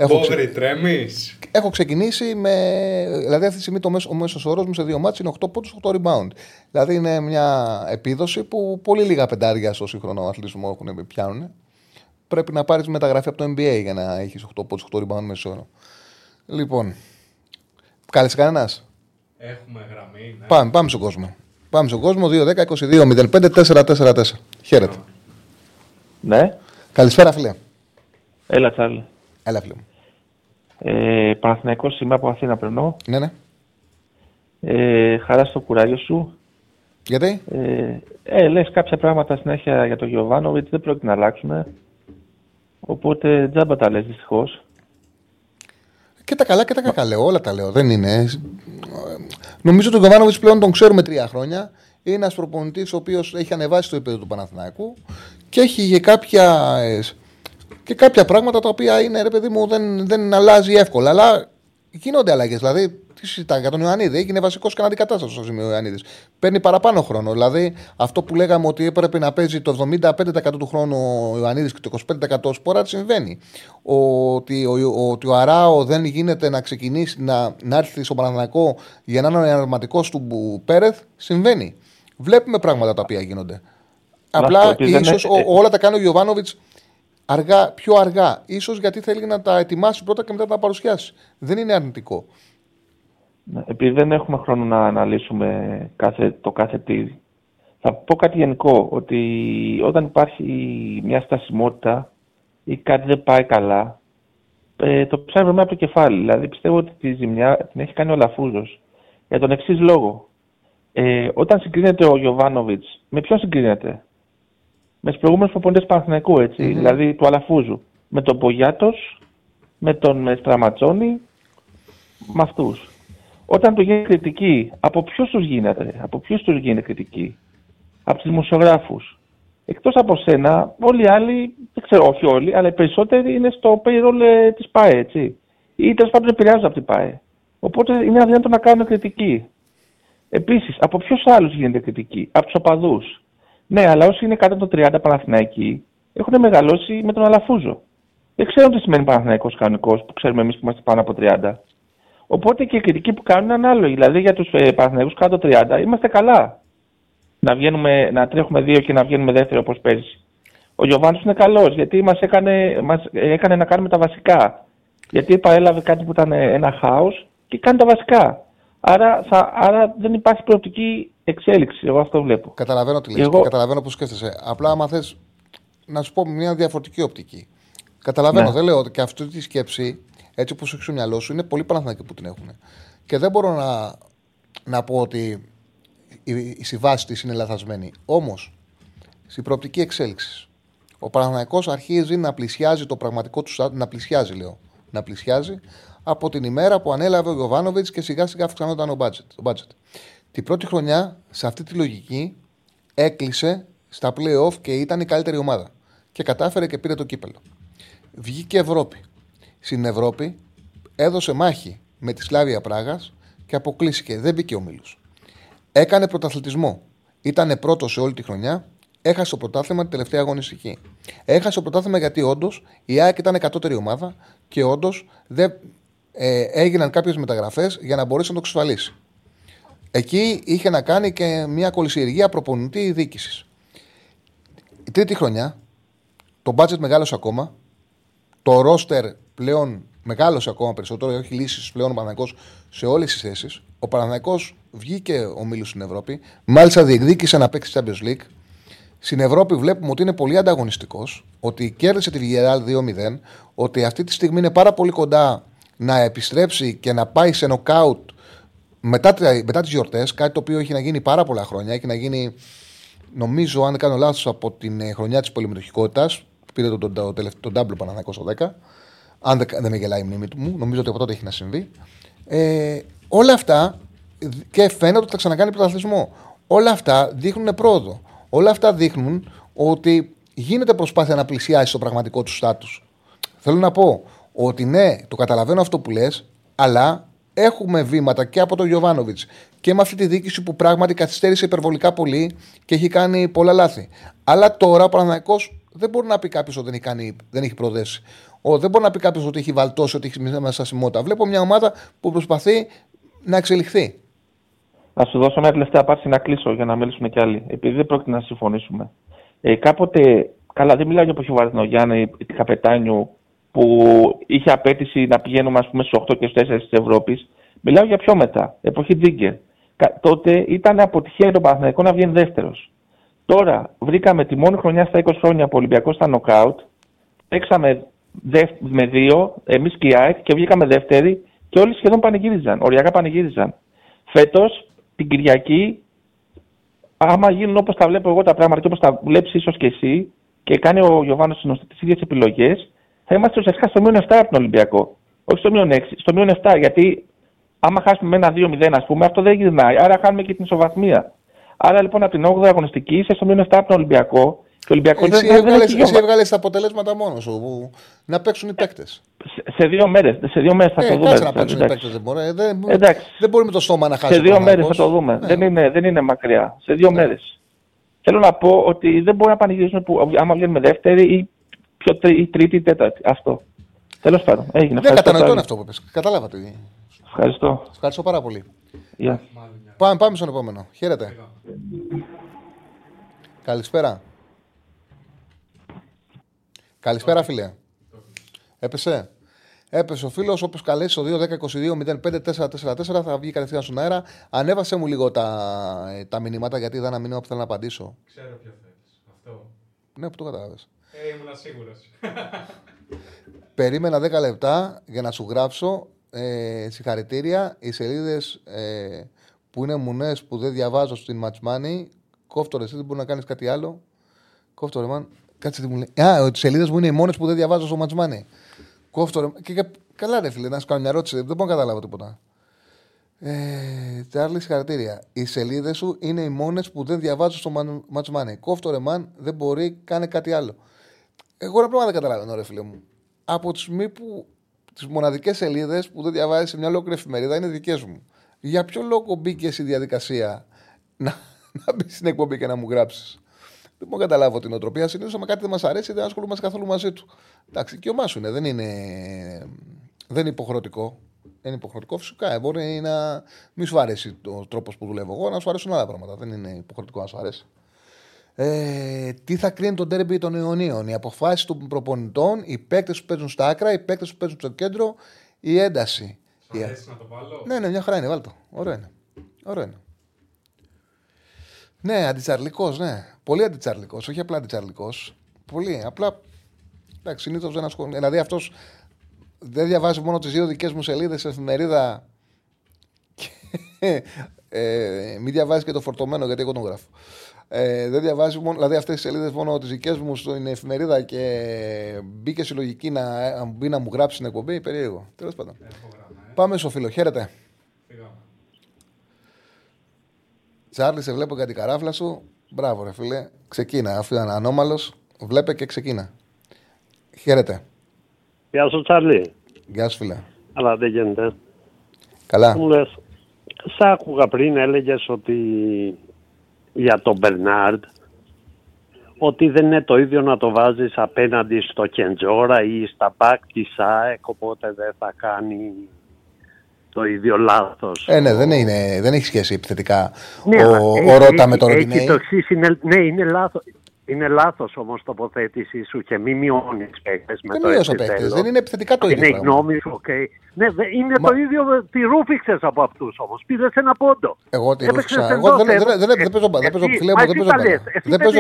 Πόβρη, τρέμεις. Έχω ξεκινήσει με. Δηλαδή, αυτή τη στιγμή το μέσο, ο μέσος όρος μου σε δύο μάτς είναι οκτώ πόντους, οκτώ rebound. Δηλαδή, είναι μια επίδοση που πολύ λίγα πεντάρια στο σύγχρονο αθλητισμό έχουν πιάνουν. Πρέπει να πάρεις μεταγραφή από το N B A για να έχεις οκτώ πόντους, οκτώ rebound μέσο όρο. Λοιπόν. Κάλεσε κανένας. Έχουμε γραμμή. Ναι. Πάμε, πάμε στον κόσμο. Πάμε στον κόσμο. δύο δέκα είκοσι δύο μηδέν πέντε τέσσερα τέσσερα τέσσερα. Χαίρετε. Ναι. Καλησπέρα, φίλε. Έλα, Τσάρλι. Έλα, φίλε μου. Ε, Παναθηναϊκός, είμαι από Αθήνα περνώ. Ναι, ναι. Ε, χαρά στο κουράγιο σου. Γιατί? Ε, ε, λες κάποια πράγματα συνέχεια για τον Γιωβάνο, γιατί δεν πρόκειται να αλλάξουμε. Οπότε τζάμπα τα λες, δυστυχώς. Και τα καλά και τα κακά λέω, όλα τα λέω. Δεν είναι. Νομίζω τον Γιωβάνοβιτς πλέον τον ξέρουμε τρία χρόνια. Είναι ένας προπονητής ο οποίος έχει ανεβάσει το επίπεδο του Παναθηναϊκού και έχει κάποια, και κάποια πράγματα τα οποία είναι ρε παιδί μου δεν, δεν αλλάζει εύκολα. Αλλά γίνονται αλλαγές. Δηλαδή, τι συζητάμε για τον Ιωαννίδη, έγινε βασικός και αντικατάστατος στο σημείο ο Ιωαννίδης. Παίρνει παραπάνω χρόνο. Δηλαδή, αυτό που λέγαμε ότι έπρεπε να παίζει το εβδομήντα πέντε τοις εκατό του χρόνου ο Ιωαννίδης και το είκοσι πέντε τοις εκατό ο Σποράτ συμβαίνει. Ο, ότι, ο, ότι ο Αράο δεν γίνεται να ξεκινήσει να, να έρθει στον Παναθηναϊκό για να είναι ο εναρματικός του Πέρεθ συμβαίνει. Βλέπουμε πράγματα τα οποία γίνονται. Απλά ίσως είναι... όλα τα κάνει ο Γιωβάνοβιτς. Αργά, πιο αργά, ίσως γιατί θέλει να τα ετοιμάσει πρώτα και μετά να τα παρουσιάσει. Δεν είναι αρνητικό. Επειδή δεν έχουμε χρόνο να αναλύσουμε κάθε, το κάθε τι, θα πω κάτι γενικό, ότι όταν υπάρχει μια στασιμότητα ή κάτι δεν πάει καλά, το ψάχνει από το κεφάλι. Δηλαδή πιστεύω ότι τη ζημιά την έχει κάνει ο Λαφούζος. Για τον εξής λόγο. Ε, όταν συγκρίνεται ο Γιωβάνοβιτς, με ποιον συγκρίνεται? Με τους προηγούμενους προπονητές Παναθηναϊκού, έτσι, mm-hmm. δηλαδή του Αλαφούζου. Με τον Πογιάτος, με τον Στραματσόνη, με αυτούς. Όταν του γίνεται κριτική, από ποιους τους γίνεται, από ποιους τους γίνεται κριτική? Από τους δημοσιογράφους. Εκτός από σένα, όλοι οι άλλοι, δεν ξέρω, όχι όλοι, αλλά οι περισσότεροι είναι στο payroll της ΠΑΕ, έτσι. Ή τέλος πάντων επηρεάζονται από την ΠΑΕ. Οπότε είναι αδύνατο να κάνουν κριτική. Επίσης, από ποιους άλλους γίνεται κριτική? Από τους οπαδούς. Ναι, αλλά όσοι είναι κάτω από το τριάντα Παναθηναϊκοί έχουν μεγαλώσει με τον Αλαφούζο. Δεν ξέρουν τι σημαίνει Παναθηναϊκός κανονικός που ξέρουμε εμείς που είμαστε πάνω από τριάντα. Οπότε και η κριτική που κάνουν είναι ανάλογη. Δηλαδή για τους ε, Παναθηναϊκούς κάτω από τριάντα είμαστε καλά. Να, βγαίνουμε, να τρέχουμε δύο και να βγαίνουμε δεύτερο όπως πέρυσι. Ο Γιωβάνος είναι καλός γιατί μας έκανε, μας έκανε να κάνουμε τα βασικά. Γιατί επαέλαβε κάτι που ήταν ένα χάος και κάνει τα βασικά. Άρα, θα, άρα δεν υπάρχει προοπτική εξέλιξη. Εγώ αυτό βλέπω. Καταλαβαίνω τι λες. Εγώ... Καταλαβαίνω πώς σκέφτεσαι. Απλά, άμα θες να σου πω μια διαφορετική οπτική. Καταλαβαίνω, ναι. Δεν λέω ότι και αυτή τη σκέψη, έτσι όπως έχει στο μυαλό σου, είναι πολύ Παναθηναϊκοί που την έχουν. Και δεν μπορώ να, να πω ότι η, η συμβάση της είναι λαθασμένη. Όμως, στην προοπτική εξέλιξη, ο Παναθηναϊκός αρχίζει να πλησιάζει το πραγματικό του. Να πλησιάζει, λέω. Να πλησιάζει από την ημέρα που ανέλαβε ο Γιωβάνοβιτς και σιγά σιγά αυξανόταν ο budget. Την πρώτη χρονιά, σε αυτή τη λογική, έκλεισε στα play-off και ήταν η καλύτερη ομάδα. Και κατάφερε και πήρε το κύπελλο. Βγήκε Ευρώπη. Στην Ευρώπη έδωσε μάχη με τη Σλάβια Πράγας και αποκλείστηκε. Δεν μπήκε ο Μίλους. Έκανε πρωταθλητισμό. Ήτανε πρώτος σε όλη τη χρονιά. Έχασε το πρωτάθλημα την τελευταία αγωνιστική. Έχασε το πρωτάθλημα γιατί όντως η ΑΕΚ ήταν εκατότερη ομάδα και όντως δεν. Ε, έγιναν κάποιες μεταγραφές για να μπορέσει να το εξασφαλίσει. Εκεί είχε να κάνει και μια κολυσιεργία προπονητή διοίκησης. Η τρίτη χρονιά, το budget μεγάλωσε ακόμα. το ρόστερ πλέον μεγάλωσε ακόμα περισσότερο, έχει λύσεις πλέον ο Παναθηναϊκός σε όλες τις θέσεις. Ο Παναθηναϊκός βγήκε ομίλους στην Ευρώπη, μάλιστα διεκδίκησε να παίξει Champions League. Στην Ευρώπη βλέπουμε ότι είναι πολύ ανταγωνιστικός, ότι κέρδισε τη Villarreal δύο μηδέν, ότι αυτή τη στιγμή είναι πάρα πολύ κοντά να επιστρέψει και να πάει σε νοκάουτ μετά, μετά τις γιορτές, κάτι το οποίο έχει να γίνει πάρα πολλά χρόνια, έχει να γίνει, νομίζω, αν δεν κάνω λάθος, από την χρονιά της πολυμετοχικότητας. Πήρε τον, τον, τον Ντάμπλο Παναθηναϊκός στο δέκα. Αν δεν με γελάει η μνήμη μου, νομίζω ότι από τότε έχει να συμβεί. Ε, όλα αυτά, και φαίνεται ότι θα ξανακάνει πρωταθλητισμό. Όλα αυτά δείχνουν πρόοδο. Όλα αυτά δείχνουν ότι γίνεται προσπάθεια να πλησιάσει το πραγματικό του στάτους. Θέλω να πω ότι ναι, το καταλαβαίνω αυτό που λες, αλλά έχουμε βήματα και από τον Γιοβάνοβιτς και με αυτή τη διοίκηση που πράγματι καθυστέρησε υπερβολικά πολύ και έχει κάνει πολλά λάθη. Αλλά τώρα ο Παναθηναϊκός δεν μπορεί να πει κάποιος ότι δεν έχει, κάνει, δεν έχει προδέσει. Ο, δεν μπορεί να πει κάποιος ότι έχει βαλτώσει, ότι έχει μεσασιμότητα. Βλέπω μια ομάδα που προσπαθεί να εξελιχθεί. Να σου δώσω μια τελευταία απάντηση να κλείσω για να μιλήσουμε κι άλλοι. Επειδή δεν πρόκειται να συμφωνήσουμε. Ε, κάποτε, καλά, δεν μιλάω για που είχε βαρεθνό Γιάννη ή Καπετάνιου, που είχε απέτηση να πηγαίνουμε ας πούμε στους οκτώ και στους τέσσερα της Ευρώπης. Μιλάω για πιο μετά, εποχή Τζίγκερ. Τότε ήταν αποτυχία για τον Παναθηναϊκό να βγαίνει δεύτερος. Τώρα βρήκαμε τη μόνη χρονιά στα είκοσι χρόνια που ο Ολυμπιακός ήταν νοκάουτ. Παίξαμε δευ... με δύο, εμείς και η ΑΕΚ, και βγήκαμε δεύτεροι και όλοι σχεδόν πανηγύριζαν, οριακά πανηγύριζαν. Φέτος, την Κυριακή, άμα γίνουν όπως τα βλέπω εγώ τα πράγματα και όπως τα βλέπεις ίσως και εσύ και κάνει ο Γιωβάνος τις ίδιες επιλογές, θα είμαστε ουσιαστικά στο μείον επτά από τον Ολυμπιακό. Όχι στο μείον έξι, στο μείον επτά. Γιατί άμα χάσουμε ένα δύο μηδέν, ας πούμε, αυτό δεν γυρνάει. Άρα χάνουμε και την ισοβαθμία. Άρα λοιπόν από την όγδοη αγωνιστική είσαι στο μείον επτά από τον Ολυμπιακό. Εσύ έβγαλε τα αποτελέσματα μόνο σου. Να παίξουν οι παίκτες. Σε δύο μέρες θα το δούμε. Να παίξουν οι παίκτες δεν μπορεί. Δεν μπορεί με το στόμα να χάσει. Σε δύο μέρες θα το δούμε. Δεν είναι μακριά. Σε δύο μέρες. Θέλω να πω ότι δεν μπορεί να πανηγυρίζουν άμα βγαίνουμε δεύτερη ή τρίτη ή τέταρτη. Αυτό. Τέλος πάντων. Έγινε. Δεν κατανοητό αυτό που πες. Κατάλαβα τι. Ευχαριστώ. Ευχαριστώ πάρα πολύ. Πάμε στον επόμενο. Χαίρετε. Καλησπέρα. Καλησπέρα, φίλε. Έπεσε. Έπεσε ο φίλος, όπως καλέσει στο δύο δέκα είκοσι δύο μηδέν πέντε τέσσερα τέσσερα τέσσερα θα βγει κατευθείαν στον αέρα. Ανέβασε μου λίγο τα, τα μηνύματα, γιατί είδα ένα μήνυμα που θέλω να απαντήσω. Ξέρω ποιο θέλεις. Αυτό. Ναι, που το κατάλαβες. Ε, ήμουν σίγουρος. Περίμενα δέκα λεπτά για να σου γράψω ε, συγχαρητήρια. Οι σελίδες ε, που είναι μουνές που δεν διαβάζω στην Match Money. Κόφτω ρε, εσύ δεν μπορεί να κάνεις κάτι άλλο. Κόφτω ρε, μαν. Κάτσε τι μου λέει. Α, τις σελίδες μου είναι οι μόνες που δεν διαβάζω στο Match Money. Κόφτω ρε. Και, καλά, ρε φίλε, να σου κάνω μια ερώτηση. Δεν μπορώ να καταλάβω τίποτα. Τσάρλι, ε, συγχαρητήρια. Οι σελίδες σου είναι οι μόνες που δεν διαβάζω στο Match Money. Κόφτω ρε, μαν, δεν μπορεί, κάνε κάτι άλλο. Εγώ ρε, πράγμα δεν καταλαβαίνω, ρε φίλε μου. Από τη στιγμή που τις μοναδικές σελίδες που δεν διαβάζεις σε μια ολόκληρη εφημερίδα είναι δικές μου. Για ποιο λόγο μπήκε η διαδικασία να, να μπει στην εκπομπή και να μου γράψει. Δεν μπορώ να καταλάβω την οτροπία. Συνήθως άμα κάτι δεν μας αρέσει, δεν ασχολούμαστε καθόλου μαζί του. Εντάξει, και ο μας είναι. Δεν είναι, δεν είναι υποχρεωτικό. Δεν είναι υποχρεωτικό, φυσικά. Μπορεί να μην σου αρέσει ο τρόπος που δουλεύω εγώ, να σου αρέσουν άλλα πράγματα. Δεν είναι υποχρεωτικό να σου αρέσει. Ε, τι θα κρίνει το ντέρμπι των Ιωνίων, οι αποφάσεις των προπονητών, οι παίκτες που παίζουν στα άκρα, οι παίκτες που παίζουν στο κέντρο, η ένταση. Θα αρέσει yeah. να το βάλω. Ναι, ναι, μια χαρά είναι. Βάλ' το. Ωραίο είναι. Ωραίο είναι. Ναι, αντιτσαρλικός, ναι. Πολύ αντιτσαρλικός, όχι απλά αντιτσαρλικός. Πολύ, απλά. Εντάξει, συνήθως δεν ασχολείται. Δηλαδή αυτός δεν διαβάζει μόνο τις δύο δικές μου σελίδες σε εφημερίδα. Και, ε, μην διαβάζει και το φορτωμένο, γιατί εγώ τον γράφω. Ε, δεν διαβάζει μόνο, δηλαδή αυτές τις σελίδες μόνο τις δικές μου στην εφημερίδα και μπήκε συλλογική να μπει να μου γράψει την εκπομπή. Περίεργο. Τέλος πάντων. Ε. Πάμε στο φίλο. Χαίρετε. Τσάρλι, σε βλέπω για την καράφλα σου. Μπράβο, ρε φίλε. Ξεκίνα. Αφού ήταν ανώμαλος, βλέπε και ξεκίνα. Χαίρετε. Γεια σου, Τσάρλι. Γεια σου, φίλε. Αλλά δεν γίνεται. Καλά. Μου λες, σ' άκουγα πριν, έλεγες ότι για τον Μπερνάρντ, ότι δεν είναι το ίδιο να το βάζεις απέναντι στο Κεντζόρα ή στα μπακ της ΑΕΚ, οπότε δεν θα κάνει το ίδιο λάθος. Ε, ναι, δεν, είναι, δεν έχει σχέση επιθετικά ναι, ο, έχει, ο Ρώτα έχει, με τον Ροντινέη. Ναι, είναι λάθος. Είναι λάθος όμως τοποθέτησή σου και μη μειώνεις παίκτες με το έτσι τέλος. Δεν είναι επιθετικά το ίδιο. Είναι η γνώμη σου, okay. Ναι, είναι Μα... το ίδιο, τη ρούφηξες από αυτούς όμως. Πήρες ένα πόντο. Εγώ τη ρούφηξα. Εγώ δεν παίζω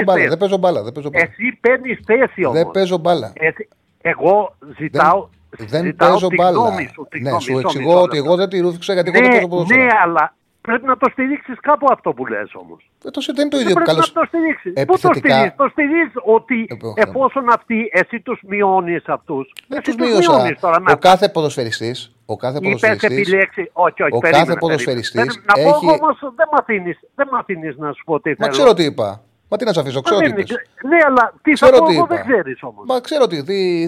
μπάλα. Δεν παίζω μπάλα. Εσύ παίρνεις θέση όμως. Δεν παίζω μπάλα. Εγώ ζητάω... Δεν παίζω μπάλα. Ναι, σου εξηγώ ότι εγώ δεν τη ρούφηξα γιατί εγώ δεν παίζω ποδόσφαιρο. Ναι, αλλά... Πρέπει να το στηρίξεις κάπου αυτό που λες όμως. Ε, το δεν είναι το ίδιο. Πρέπει καλώς... να το στηρίξεις. Πού το στηρίζεις? Το στηρίζεις ότι Επίχομαι. εφόσον αυτοί, εσύ τους μειώνεις αυτούς. Δεν τους μειώνεις τώρα. Ο κάθε ποδοσφαιριστής... Ο κάθε ποδοσφαιριστής, λέξη, όχι, όχι, ο περίμενε, κάθε ποδοσφαιριστής έχει... Να πω όμως δεν μ' αφήνεις να σου πω τι θέλω. Μα ξέρω τι είπα. Μα τι να σε αφήσω, ξέρω τι είπες. Ναι, αλλά τι θα πω εγώ δεν ξέρεις όμως. Μα ξέρω τι,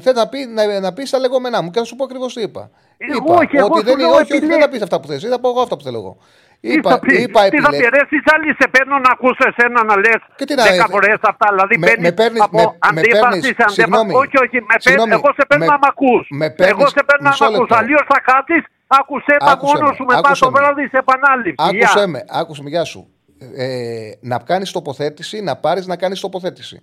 θες να, πει, να, να πεις τα λεγόμενά μου και θα σου πω ακριβώς τι είπα. Εγώ, είπα εγώ, ότι εγώ, δεν, όχι, όχι, δεν θα πεις αυτά που θες, θα πω εγώ αυτά που θέλω εγώ. Είπα, τι θα, είπα, τι θα πιερέσεις, άλλοι σε παίρνω να ακούσες ένα να λες δέκα φορές αυτά. Δηλαδή με, παίρνεις, με παίρνεις από με, αντίπαση σε αντίπαση. Όχι, όχι, με συγγνώμη, εγώ σε παίρνω να μ' ακούς. Εγώ σε παίρνω να μ' ακούς, αλλιώς θα κάτσεις, άκουσέ τα μόνο σου μετά το βράδυ σε επανάληψη. Άκουσέ με, άκουσε με, γεια σου. Ε, να κάνεις τοποθέτηση, να πάρεις να κάνεις τοποθέτηση.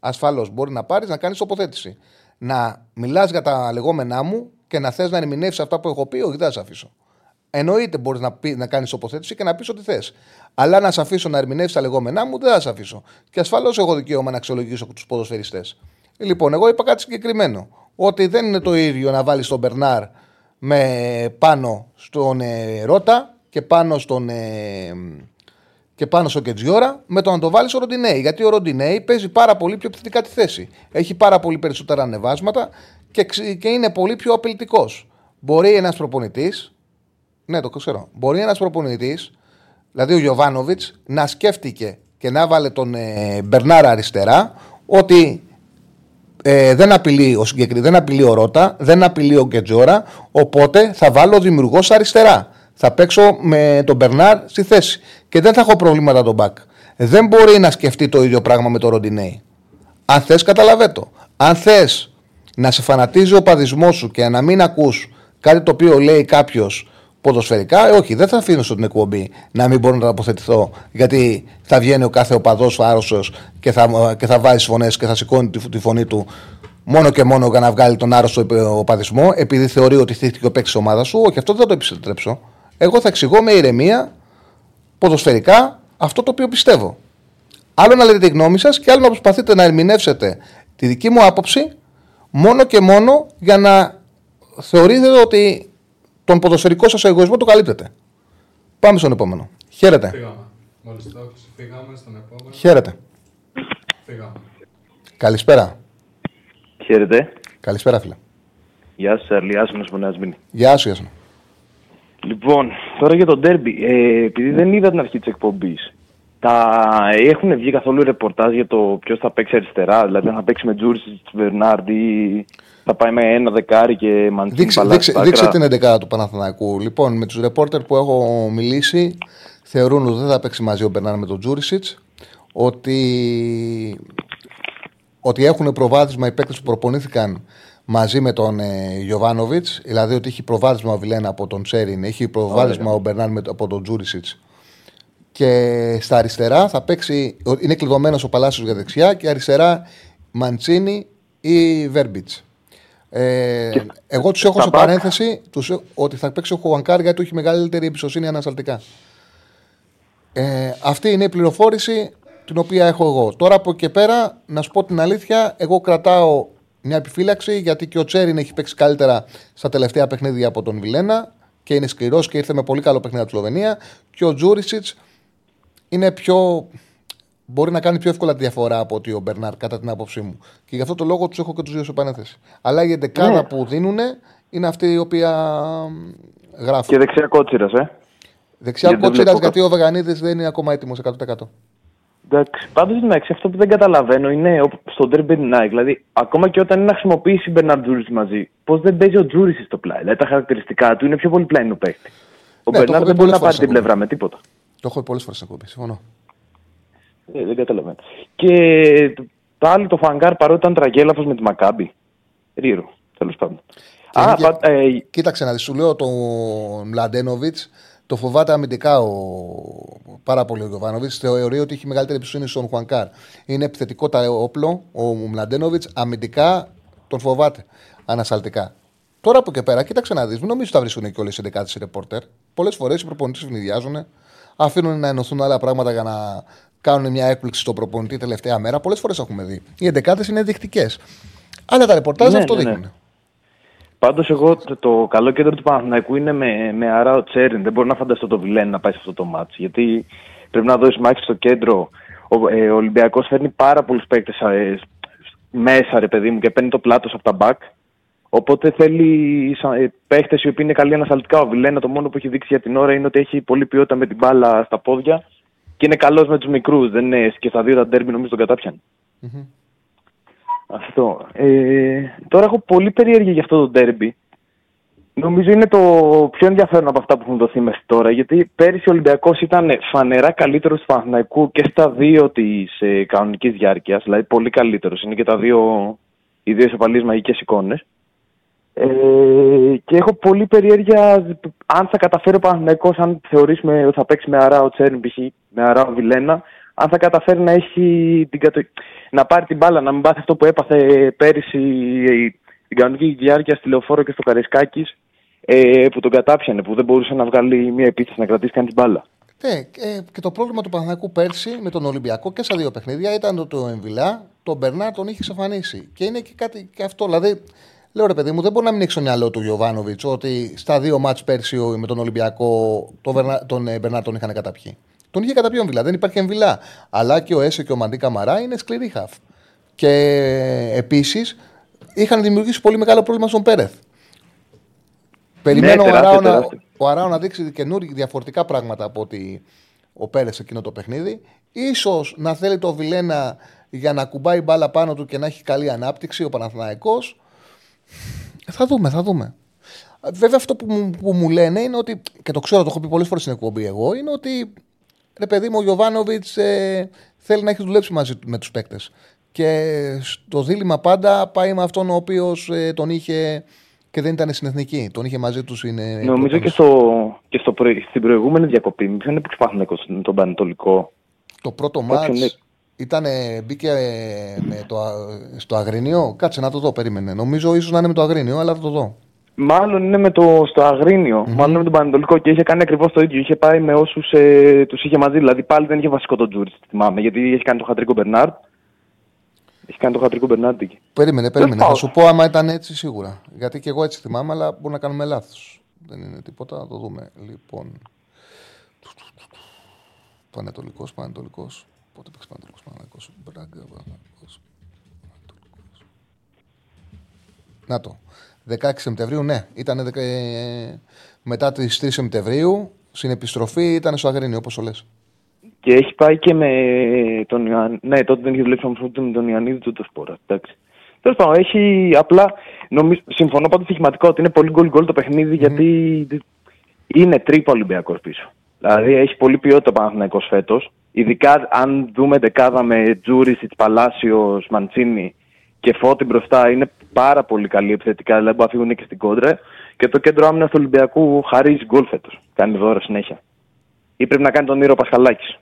Ασφαλώς μπορεί να πάρεις να κάνεις τοποθέτηση. Να μιλάς για τα λεγόμενά μου και να θες να ερμηνεύσεις αυτά που έχω πει, όχι, δεν θα σε αφήσω. Εννοείται μπορείς να, να κάνεις τοποθέτηση και να πεις ό,τι θες. Αλλά να σε αφήσω να ερμηνεύσεις τα λεγόμενά μου, δεν θα σε αφήσω. Και ασφαλώς έχω δικαίωμα να αξιολογήσω τους ποδοσφαιριστές. Λοιπόν, εγώ είπα κάτι συγκεκριμένο. Ότι δεν είναι το ίδιο να βάλεις τον Μπερνάρ με πάνω στον ε, Ρώτα και πάνω στον. Ε, και πάνω στο Κετζιόρα με το να το βάλει ο Ροντινέι. Γιατί ο Ροντινέι παίζει πάρα πολύ πιο επιθετικά τη θέση. Έχει πάρα πολύ περισσότερα ανεβάσματα και, και είναι πολύ πιο απαιτητικός. Μπορεί ένας προπονητής, ναι το ξέρω, μπορεί ένας προπονητής, δηλαδή ο Γιοβάνοβιτς, να σκέφτηκε και να βάλε τον ε, Μπερνάρα αριστερά, ότι ε, δεν, απειλεί ο, δεν απειλεί ο Ρώτα, δεν απειλεί ο Κετζιόρα, οπότε θα βάλω δημιουργός αριστερά. Θα παίξω με τον Μπερνάρ στη θέση και δεν θα έχω προβλήματα τον μπακ. Δεν μπορεί να σκεφτεί το ίδιο πράγμα με τον Ροντινέι. Αν θες, καταλαβαίνω. Αν θες να σε φανατίζει ο παδισμός σου και να μην ακούς κάτι το οποίο λέει κάποιος ποδοσφαιρικά, ε, όχι, δεν θα αφήνω στην εκπομπή να μην μπορώ να τοποθετηθώ. Γιατί θα βγαίνει ο κάθε οπαδός άρρωστος και θα, και θα βάζει φωνές και θα σηκώνει τη, τη φωνή του. Μόνο και μόνο για να βγάλει τον άρρωστο οπαδισμό, επειδή θεωρεί ότι θύχτηκε ο παίκτης της ομάδας σου. Όχι, αυτό δεν θα το επιστρέψω. Εγώ θα εξηγώ με ηρεμία, ποδοσφαιρικά, αυτό το οποίο πιστεύω. Άλλο να λέτε τη γνώμη σας και άλλο να προσπαθείτε να ερμηνεύσετε τη δική μου άποψη, μόνο και μόνο για να θεωρείτε ότι τον ποδοσφαιρικό σας εγωισμό το καλύπτεται. Πάμε στον επόμενο. Χαίρετε. Πήγαμε. Μόλις το πήγαμε στον επόμενο. Χαίρετε. Πήγαμε. Καλησπέρα. Χαίρετε. Καλησπέρα, φίλε. Γεια σας, Αρλή. Άσονος Μονασμίνη. Γεια σου, Γιάσονα. Λοιπόν, τώρα για το ντέρμπι, ε, επειδή δεν είδα την αρχή της εκπομπής, τα... έχουν βγει καθόλου ρεπορτάζ για το ποιος θα παίξει αριστερά, δηλαδή θα παίξει με Τζούρις, Βερνάρντι, θα πάει με ένα δεκάρι και Μαντσίνη Παλάστα. Δείξε την εντεκάδα του Παναθηναϊκού. Λοιπόν, με τους ρεπόρτερ που έχω μιλήσει, θεωρούν ότι δεν θα παίξει μαζί ο Μπερνάρ με τον Τζούρισιτς, ότι, ότι έχουν προβάδισμα οι παίκτες που προπονήθηκαν μαζί με τον ε, Γιοβάνοβιτς, δηλαδή ότι έχει προβάδισμα ο Βιλένα από τον Τσέριν, έχει προβάδισμα oh, yeah. ο Μπερνάν από τον Τζούρισιτς. Και στα αριστερά θα παίξει, είναι κλειδωμένος ο Παλάσιος για δεξιά και αριστερά Μαντσίνη ή Βέρμπιτς. Ε, και... Εγώ τους έχω σε παρένθεση τους, ότι θα παίξει ο Χουανκάρ γιατί του έχει μεγαλύτερη εμπιστοσύνη ανασταλτικά. Ε, αυτή είναι η πληροφόρηση την οποία έχω εγώ. Τώρα από εκεί πέρα, να σου πω την αλήθεια, εγώ κρατάω μια επιφύλαξη γιατί και ο Τσέριν έχει παίξει καλύτερα στα τελευταία παιχνίδια από τον Βιλένα και είναι σκληρός και ήρθε με πολύ καλό παιχνίδι από τη Σλοβενία. Και ο Τζούρισιτς είναι πιο. Μπορεί να κάνει πιο εύκολα τη διαφορά από ότι ο Μπερνάρ, κατά την άποψή μου. Και γι' αυτό το λόγο του έχω και του δύο σε επανέθεση. Αλλά η εντεκάδα ναι. που δίνουν είναι αυτή η οποία γράφει. Και δεξιά κότσιρα, ε. Δεξιά για κότσιρα γιατί ο Βεγανίδης δεν είναι ακόμα έτοιμο εκατό τοις εκατό. Πάντως, εντάξει, αυτό που δεν καταλαβαίνω είναι στον Derby Night. Δηλαδή, ακόμα και όταν είναι να χρησιμοποιήσει η Bernard Τζούρις μαζί, πώς δεν παίζει ο Τζούρις στο πλάι. Δηλαδή, τα χαρακτηριστικά του είναι πιο πολύ πλάι ο παίκτη. Ο ναι, Bernard δεν μπορεί να πάρει την πλευρά με τίποτα. Το έχω πολλές φορές ακούσει. Συμφωνώ. Ε, δεν καταλαβαίνω. Και το άλλο το Φανγκάρ παρότι ήταν τραγέλαφος με τη Μακάμπη. Ρίρο, τέλος πάντων. Και... Πα... Ε... Κοίταξε να δει, σου λέω τον Μλαντένοβιτς. Το φοβάται αμυντικά ο... πάρα πολύ ο Γιοβάνοβιτς. Θεωρεί ότι έχει μεγαλύτερη εμπιστοσύνη στον Χουανκάρ. Είναι επιθετικό τα όπλο ο Μλαντένοβιτς. Αμυντικά τον φοβάται ανασταλτικά. Τώρα από και πέρα, κοίταξε να δεις, μην νομίζεις ότι θα βρίσκουν και όλες οι δεκάδες οι ρεπόρτερ. Πολλές φορές οι προπονητές φυνιδιάζουν, αφήνουν να ενωθούν άλλα πράγματα για να κάνουν μια έκπληξη στον προπονητή τελευταία μέρα. Πολλές φορές έχουμε δει. Οι δεκάδες είναι δεικτικές. Αλλά τα ρεπορτάζ ναι, αυτό ναι, ναι. δείχνουν. Πάντως, εγώ το καλό κέντρο του Παναθηναϊκού είναι με, με αρά ο Τσέριν. Δεν μπορώ να φανταστώ το Βιλέν να πάει σε αυτό το μάτς. Γιατί πρέπει να δώσει μάχη στο κέντρο. Ο, ε, ο Ολυμπιακός φέρνει πάρα πολλούς παίκτες ε, μέσα, ρε παιδί μου, και παίρνει το πλάτος από τα μπακ. Οπότε θέλει ε, παίκτες οι οποίοι είναι καλοί ανασταλτικά. Ο Βιλένα το μόνο που έχει δείξει για την ώρα είναι ότι έχει πολλή ποιότητα με την μπάλα στα πόδια και είναι καλός με τους μικρούς. Δεν είναι και στα δύο τα ντέρμπι, νομίζω τον κατάπιαν. Mm-hmm. Αυτό. Ε, τώρα έχω πολύ περιέργεια για αυτό το ντέρμπι. Νομίζω είναι το πιο ενδιαφέρον από αυτά που έχουν δοθεί μέχρι τώρα. Γιατί πέρυσι ο Ολυμπιακός ήταν φανερά καλύτερος του Παναθηναϊκού και στα δύο της ε, κανονικής διάρκειας. Δηλαδή πολύ καλύτερος. Είναι και τα δύο, οι δύο ισοπαλίες μαγικές εικόνες. Ε, και έχω πολύ περιέργεια αν θα καταφέρει ο Παναθηναϊκός, αν θεωρήσουμε ότι θα παίξει με αρά ο Τσέρν, π.χ. με αρά ο Βιλένα, αν θα καταφέρει να, έχει την κατο... να πάρει την μπάλα, να μην πάθει αυτό που έπαθε πέρυσι την κανονική διάρκεια στη Λεωφόρο και στο Καραϊσκάκης, ε, που τον κατάπιανε, που δεν μπορούσε να βγάλει μια επίθεση, να κρατήσει καν την μπάλα. Ναι, ε, και το πρόβλημα του Παναθηναϊκού πέρσι με τον Ολυμπιακό και στα δύο παιχνίδια ήταν το, το Εμβιλά, τον Μπερνά τον είχε εξαφανίσει. Και είναι και κάτι και αυτό, δηλαδή. Λέω ρε παιδί μου, δεν μπορεί να μην έχει στο μυαλό του Γιοβάνοβιτς ότι στα δύο μάτς πέρσι με τον Ολυμπιακό τον Μπερνά τον, τον, τον είχαν καταπιεί. Τον είχε καταπιεί ο Εμβιλά, δεν υπάρχει Εμβιλά. Αλλά και ο Έσε και ο Μαντί Καμαρά είναι σκληροί χαφ. Και επίσης είχαν δημιουργήσει πολύ μεγάλο πρόβλημα στον Πέρεθ. Περιμένω ναι, τεράστε, ο, Αράου να, ο Αράου να δείξει καινούργια διαφορετικά πράγματα από ότι ο Πέρεθ εκείνο το παιχνίδι. Ίσως να θέλει το Βιλένα για να κουμπάει μπάλα πάνω του και να έχει καλή ανάπτυξη ο Παναθηναϊκός. Θα δούμε, θα δούμε. Βέβαια, αυτό που μου, που μου λένε είναι ότι, και το ξέρω, το έχω πει πολλές φορές στην εκπομπή εγώ, είναι ότι ρε παιδί μου, ο Γιοβάνοβιτς ε, θέλει να έχει δουλέψει μαζί με τους παίκτες. Και το δίλημα πάντα πάει με αυτόν ο οποίος ε, τον είχε και δεν ήταν στην εθνική. Τον είχε μαζί του. Νομίζω και, στο, και στο προ, στην προηγούμενη διακοπή, μην είναι που ξυπάχνουν τον Πανετολικό. Το πρώτο μάτς. Ήτανε, μπήκε με το, στο Αγρίνιο. Κάτσε να το δω, περίμενε. Νομίζω ίσως να είναι με το Αγρίνιο, αλλά θα το δω. Μάλλον είναι με το, στο Αγρίνιο, mm-hmm. μάλλον με τον Πανετολικό και είχε κάνει ακριβώς το ίδιο. Είχε πάει με όσους ε, τους είχε μαζί. Δηλαδή πάλι δεν είχε βασικό τον Τζούριτς, θυμάμαι, γιατί είχε κάνει το χατρίκο Μπερνάρντ. Είχε κάνει το χατρίκο Μπερνάρντ. Περίμενε, περίμενε. Θα σου πω άμα ήταν έτσι σίγουρα. Γιατί και εγώ έτσι θυμάμαι, αλλά μπορεί να κάνουμε λάθος. Δεν είναι τίποτα, να το δούμε. Λοιπόν. Πανετολικός, Πανετολικός. Πότε παίξει Πανετολικός, Πανετολικός, Μπράγκα, Πανετολικός, Πανετολικός. Να το. δεκαέξι Σεπτεμβρίου, ναι. Ήτανε ε, μετά τις τρεις Σεπτεμβρίου, στην επιστροφή ήταν στο Αγρίνιο, όπως το λες. Και έχει πάει και με τον Ιωαννίδη. Ναι, τότε δεν είχε δουλέψει με τον Ιωαννίδη του το σπόρα. Εντάξει. Τέλος πάντων, έχει απλά. Νομίζω, συμφωνώ πάντως στοιχηματικά ότι είναι πολύ γκολ-γκολ το παιχνίδι, mm. γιατί είναι τρύπα Ολυμπιακός πίσω. Δηλαδή έχει πολύ ποιότητα ο Παναθηναϊκός φέτος. Ειδικά αν δούμε δεκάδα με Τζούρισιτς, Παλάσιος, Μαντσίνη και Φώτη μπροστά, είναι πάρα πολύ καλή επιθετικά. Δηλαδή που αφήγουν και στην κόντρα. Και το κέντρο άμυνας του Ολυμπιακού χαρίζει γκολ φέτος. Κάνει δώρα συνέχεια. Ή πρέπει να κάνει τον Ήρο Πασχαλάκης.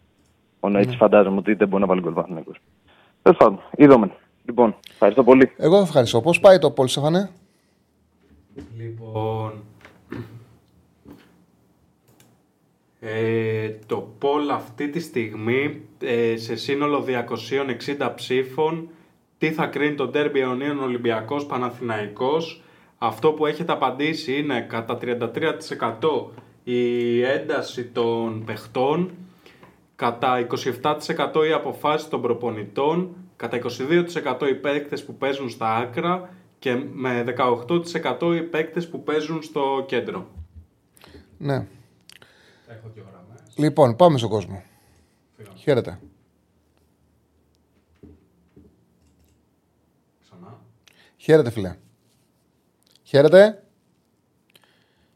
Μόνο έτσι mm. φαντάζομαι ότι δεν μπορεί να βάλει γκολ Παναθηναϊκός. Τέλος πάντων, είδαμε. Λοιπόν, ευχαριστώ πολύ. Εγώ ευχαριστώ. Πώς πάει το Πολυσέφανε? Λοιπόν. Ε, το poll αυτή τη στιγμή ε, σε σύνολο διακόσιους εξήντα ψήφων τι θα κρίνει το ντέρμπι αιωνίων Ολυμπιακός Παναθηναϊκός. Αυτό που έχετε απαντήσει είναι κατά τριάντα τρία τοις εκατό η ένταση των παιχτών, κατά είκοσι επτά τοις εκατό οι αποφάσεις των προπονητών, κατά είκοσι δύο τοις εκατό οι παίκτες που παίζουν στα άκρα και με δεκαοκτώ τοις εκατό οι παίκτες που παίζουν στο κέντρο. Ναι. Λοιπόν, πάμε στον κόσμο. Φίλω. Χαίρετε. Ξανά. Χαίρετε, φίλε. Χαίρετε.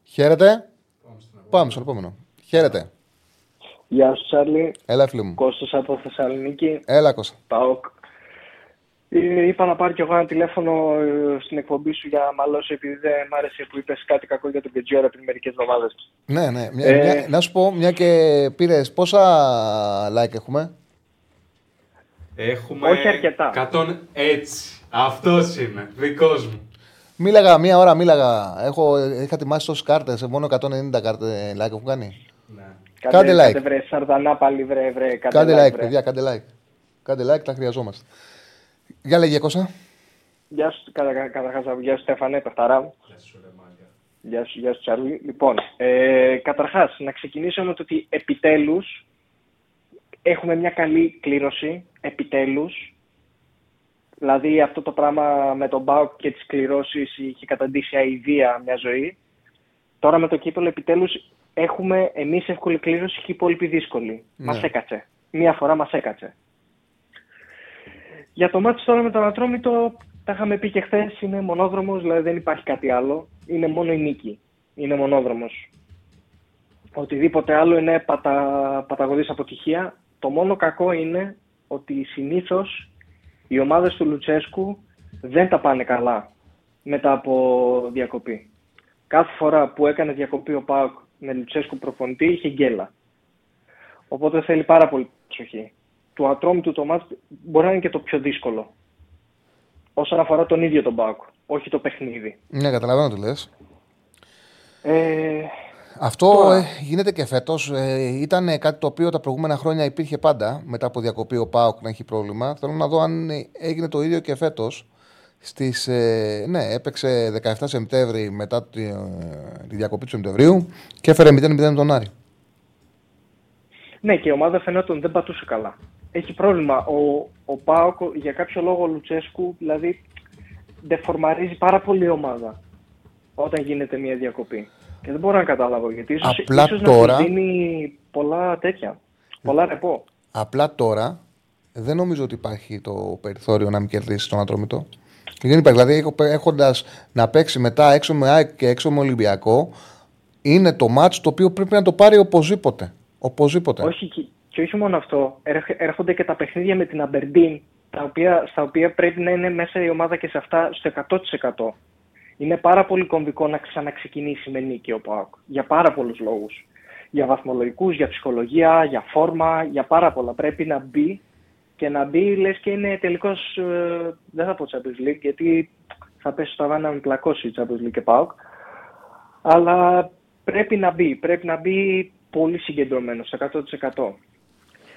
Χαίρετε. Πάμε στον επόμενο. Χαίρετε. Γεια σου, Σάρλι. Έλα, φίλε μου. Κώστας από Θεσσαλονίκη. Έλα, Κώστα. ΠΑΟΚ. Είπα να πάρει κι εγώ ένα τηλέφωνο στην εκπομπή σου για να μαλώσω, επειδή δεν μ' άρεσε που είπες κάτι κακό για τον Κετζιόρα πριν μερικές εβδομάδες. Ναι, ναι. Μια, ε... μια, να σου πω, μια και πήρες, πόσα like έχουμε? Έχουμε όχι αρκετά. εκατό έτσι. Αυτός είναι. Δικός μου. Μίλαγα, μία ώρα μίλαγα. Έχω, είχα ετοιμάσει τόσες κάρτες. Μόνο εκατόν ενενήντα κάρτες like έχουν κάνει. Ναι. Κάντε like. Κάντε βρε, σαρδανά πάλι βρε, βρε. Κάντε, κάντε like, like παιδιά, κάντε like. Κάντε like, τα χρειαζόμαστε. Γεια λέγε Κώστα. Γεια σου, κατα, καταρχάς, γεια σου Στέφανε, παιχταρά. Γεια σου, ρε Μάρια. Γεια σου, γεια σου Τσάρλι. Λοιπόν, ε, καταρχάς, να ξεκινήσω με το ότι επιτέλους έχουμε μια καλή κλήρωση. Επιτέλους. Δηλαδή αυτό το πράγμα με τον ΠΑΟΚ και τις κληρώσεις είχε καταντήσει αηδία μια ζωή. Τώρα με το κύπελλο επιτέλους έχουμε εμείς εύκολη κλήρωση και οι υπόλοιποι δύσκολοι. Ναι. Μας έκατσε. Μια φορά μας έκατσε. Για το μάτς τώρα με τον Ατρόμητο, τα είχαμε πει και χθες, είναι μονόδρομος, δηλαδή δεν υπάρχει κάτι άλλο. Είναι μόνο η νίκη. Είναι μονόδρομος. Οτιδήποτε άλλο είναι πατα... παταγωδής αποτυχία. Το μόνο κακό είναι ότι συνήθως οι ομάδες του Λουτσέσκου δεν τα πάνε καλά μετά από διακοπή. Κάθε φορά που έκανε διακοπή ο ΠΑΟΚ με Λουτσέσκου προπονητή είχε γκέλα. Οπότε θέλει πάρα πολύ προσοχή. Του Ατρόμητου το μάτς μπορεί να είναι και το πιο δύσκολο. Όσον αφορά τον ίδιο τον ΠΑΟΚ, όχι το παιχνίδι. Ναι, καταλαβαίνω τι λες. Ε... Αυτό τώρα... ε, γίνεται και φέτος. Ε, ήταν κάτι το οποίο τα προηγούμενα χρόνια υπήρχε πάντα. Μετά από διακοπή ο ΠΑΟΚ να έχει πρόβλημα. Θέλω να δω αν έγινε το ίδιο και φέτος. Στις, ε, ναι, έπαιξε δεκαεφτά Σεπτέμβρη μετά τη, ε, τη διακοπή του Σεπτεμβρίου και έφερε μηδέν μηδέν τον Άρη. Ναι, και η ομάδα φαινόταν δεν πατούσε καλά. Έχει πρόβλημα. Ο, ο ΠΑΟΚ για κάποιο λόγο Λουτσέσκου, δηλαδή, ντεφορμαρίζει πάρα πολύ η ομάδα όταν γίνεται μια διακοπή. Και δεν μπορώ να καταλάβω γιατί. Ίσως, απλά ίσως τώρα... να δίνει πολλά τέτοια. Πολλά ρεπό. Απλά τώρα δεν νομίζω ότι υπάρχει το περιθώριο να μην κερδίσει τον Ατρόμητο. Δεν υπάρχει. Δηλαδή, έχοντας να παίξει μετά έξω με ΑΕΚ και έξω με Ολυμπιακό, είναι το μάτς το οποίο πρέπει να το πάρει οπωσδήποτε. Οπωσδήποτε. Όχι, και, και όχι μόνο αυτό. Έρχονται και τα παιχνίδια με την Αμπερντίν, τα οποία, στα οποία πρέπει να είναι μέσα η ομάδα και σε αυτά στο εκατό τοις εκατό. Είναι πάρα πολύ κομβικό να ξαναξεκινήσει με νίκη ο ΠΑΟΚ. Για πάρα πολλούς λόγους. Για βαθμολογικούς, για ψυχολογία, για φόρμα, για πάρα πολλά. Πρέπει να μπει και να μπει, λες και είναι τελικώς. Ε, δεν θα πω Champions League, γιατί θα πέσει στο ταβάνι να μην πλακώσει η Champions League και ΠΑΟΚ. Αλλά πρέπει να μπει. Πρέπει να μπει πολύ συγκεντρωμένο, εκατό τοις εκατό.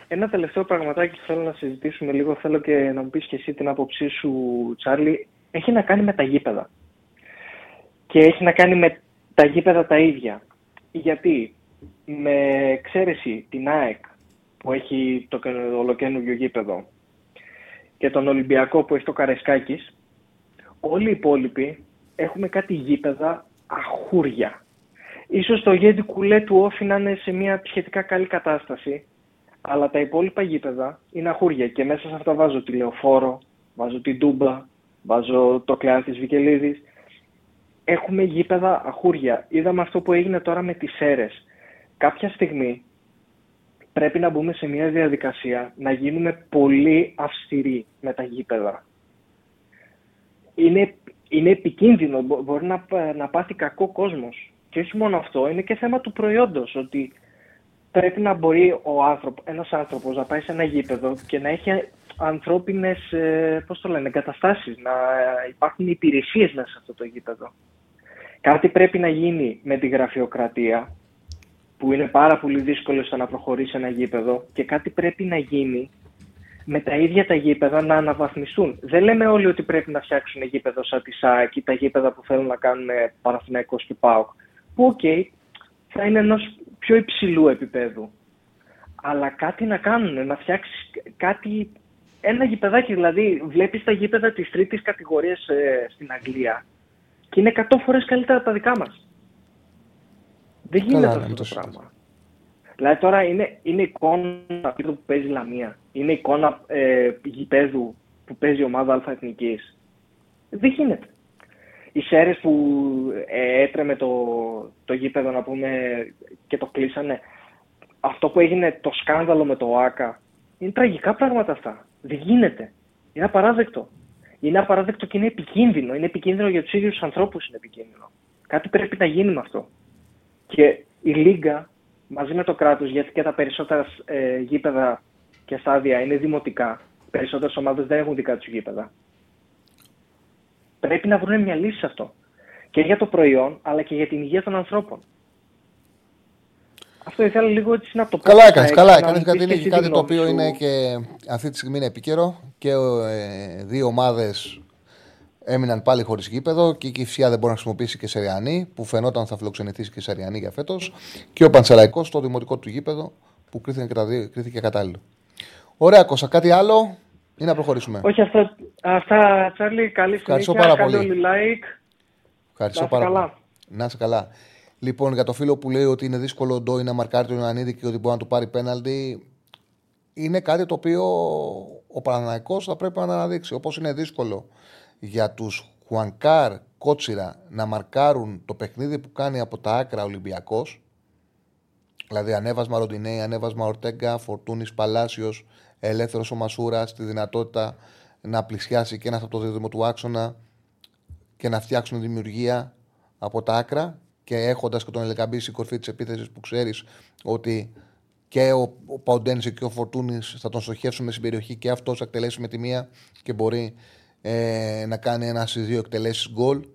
Ένα τελευταίο πραγματάκι που θέλω να συζητήσουμε λίγο, θέλω και να μου πεις και εσύ την άποψή σου, Τσάρλι, έχει να κάνει με τα γήπεδα. Και έχει να κάνει με τα γήπεδα τα ίδια. Γιατί με εξαίρεση την ΑΕΚ που έχει το ολοκαίνουργιο γήπεδο και τον Ολυμπιακό που έχει το Καραϊσκάκης, όλοι οι υπόλοιποι έχουμε κάτι γήπεδα αχούρια. Ίσως το Γέντι Κουλέ του Όφη να είναι σε μια σχετικά καλή κατάσταση, αλλά τα υπόλοιπα γήπεδα είναι αχούρια. Και μέσα σε αυτά βάζω τη Λεωφόρο, βάζω την Τούμπα, βάζω το Κλεάνθης Βικελίδης. Έχουμε γήπεδα αχούρια. Είδαμε αυτό που έγινε τώρα με τις Σέρες. Κάποια στιγμή πρέπει να μπούμε σε μια διαδικασία να γίνουμε πολύ αυστηροί με τα γήπεδα. Είναι, είναι επικίνδυνο, μπορεί να, να πάθει κακό κόσμος. Και όχι μόνο αυτό, είναι και θέμα του προϊόντος, ότι πρέπει να μπορεί ο άνθρωπο, ένας άνθρωπος να πάει σε ένα γήπεδο και να έχει ανθρώπινες, πώς το λένε, εγκαταστάσεις, να υπάρχουν υπηρεσίες μέσα σε αυτό το γήπεδο. Κάτι πρέπει να γίνει με τη γραφειοκρατία, που είναι πάρα πολύ δύσκολο στο να προχωρήσει ένα γήπεδο, και κάτι πρέπει να γίνει με τα ίδια τα γήπεδα να αναβαθμιστούν. Δεν λέμε όλοι ότι πρέπει να φτιάξουν γήπεδο σαν τη ΣΑΕΚ ή τα γήπεδα που θέλουν να κάνουν Παναθηναϊκός και ΠΑΟΚ. Που οκ, okay, θα είναι ενός πιο υψηλού επίπεδου. Αλλά κάτι να κάνουν, να φτιάξεις κάτι, ένα γηπεδάκι. Δηλαδή, βλέπεις τα γήπεδα της τρίτης κατηγορίας ε, στην Αγγλία και είναι εκατό φορές καλύτερα τα δικά μας. Δεν γίνεται αυτό το πράγμα. Δηλαδή, τώρα είναι, είναι εικόνα γήπεδου που παίζει Λαμία. Είναι εικόνα ε, γηπέδου που παίζει ομάδα αλφαεθνικής. Δεν γίνεται. Οι Σέρες που ε, έτρεμε το, το γήπεδο, να πούμε, και το κλείσανε. Αυτό που έγινε, το σκάνδαλο με το ΟΑΚΑ, είναι τραγικά πράγματα αυτά. Δεν γίνεται. Είναι απαράδεκτο. είναι απαράδεκτο και είναι επικίνδυνο. Είναι επικίνδυνο για τους ίδιους ανθρώπους, είναι επικίνδυνο. Κάτι πρέπει να γίνει με αυτό. Και η Λίγκα μαζί με το κράτος, γιατί και τα περισσότερα ε, γήπεδα και στάδια είναι δημοτικά, περισσότερες ομάδες δεν έχουν δικά τους γήπεδα. Πρέπει να βρουν μια λύση σε αυτό. Και για το προϊόν, αλλά και για την υγεία των ανθρώπων. Αυτό ήθελα λίγο έτσι να το πω. Καλά έκανες, καλά έκανες, κάτι, κάτι το οποίο σου... είναι και αυτή τη στιγμή είναι επίκαιρο. Και ε, δύο ομάδες έμειναν πάλι χωρίς γήπεδο και η Κηφισιά δεν μπορεί να χρησιμοποιήσει και Σεριανή, που φαινόταν θα φιλοξενηθήσει και Σεριανή για φέτος. Και ο Πανσεραϊκός στο δημοτικό του γήπεδο, που κρίθηκε, κρίθηκε κατάλληλο. Ωραία, Κώστα, κάτι άλλο ή να προχωρήσουμε? Όχι, αυτά, αυτά Τσάρλι, καλή συνέχεια, κάντε όλοι like. Ευχαριστώ πάρα πολύ. Να είσαι καλά. Λοιπόν, για το φίλο που λέει ότι είναι δύσκολο ο Ντόι να μαρκάρει τον Ιωαννίδη και ότι μπορεί να του πάρει πέναλτι, είναι κάτι το οποίο ο Παναθηναϊκός θα πρέπει να αναδείξει. Όπως είναι δύσκολο για τους Χουανκάρ Κότσιρα να μαρκάρουν το παιχνίδι που κάνει από τα άκρα Ολυμπιακός, δηλαδή ανέβασμα Ροντινέη, ανέβασμα Ορτέγκα, Φορτούνης Παλάσιος, ελεύθερος ο Μασούρας, τη δυνατότητα να πλησιάσει και ένας από το δίδυμο του άξονα και να φτιάξουν δημιουργία από τα άκρα. Και έχοντας και τον Ελεκαμπή στην κορφή της επίθεσης, που ξέρεις ότι και ο, ο Παοντένισε και ο Φορτούνης θα τον στοχεύσουμε στην περιοχή και αυτός θα εκτελέσει με τη μία και μπορεί ε, να κάνει ένα στις δύο εκτελέσεις γκολ.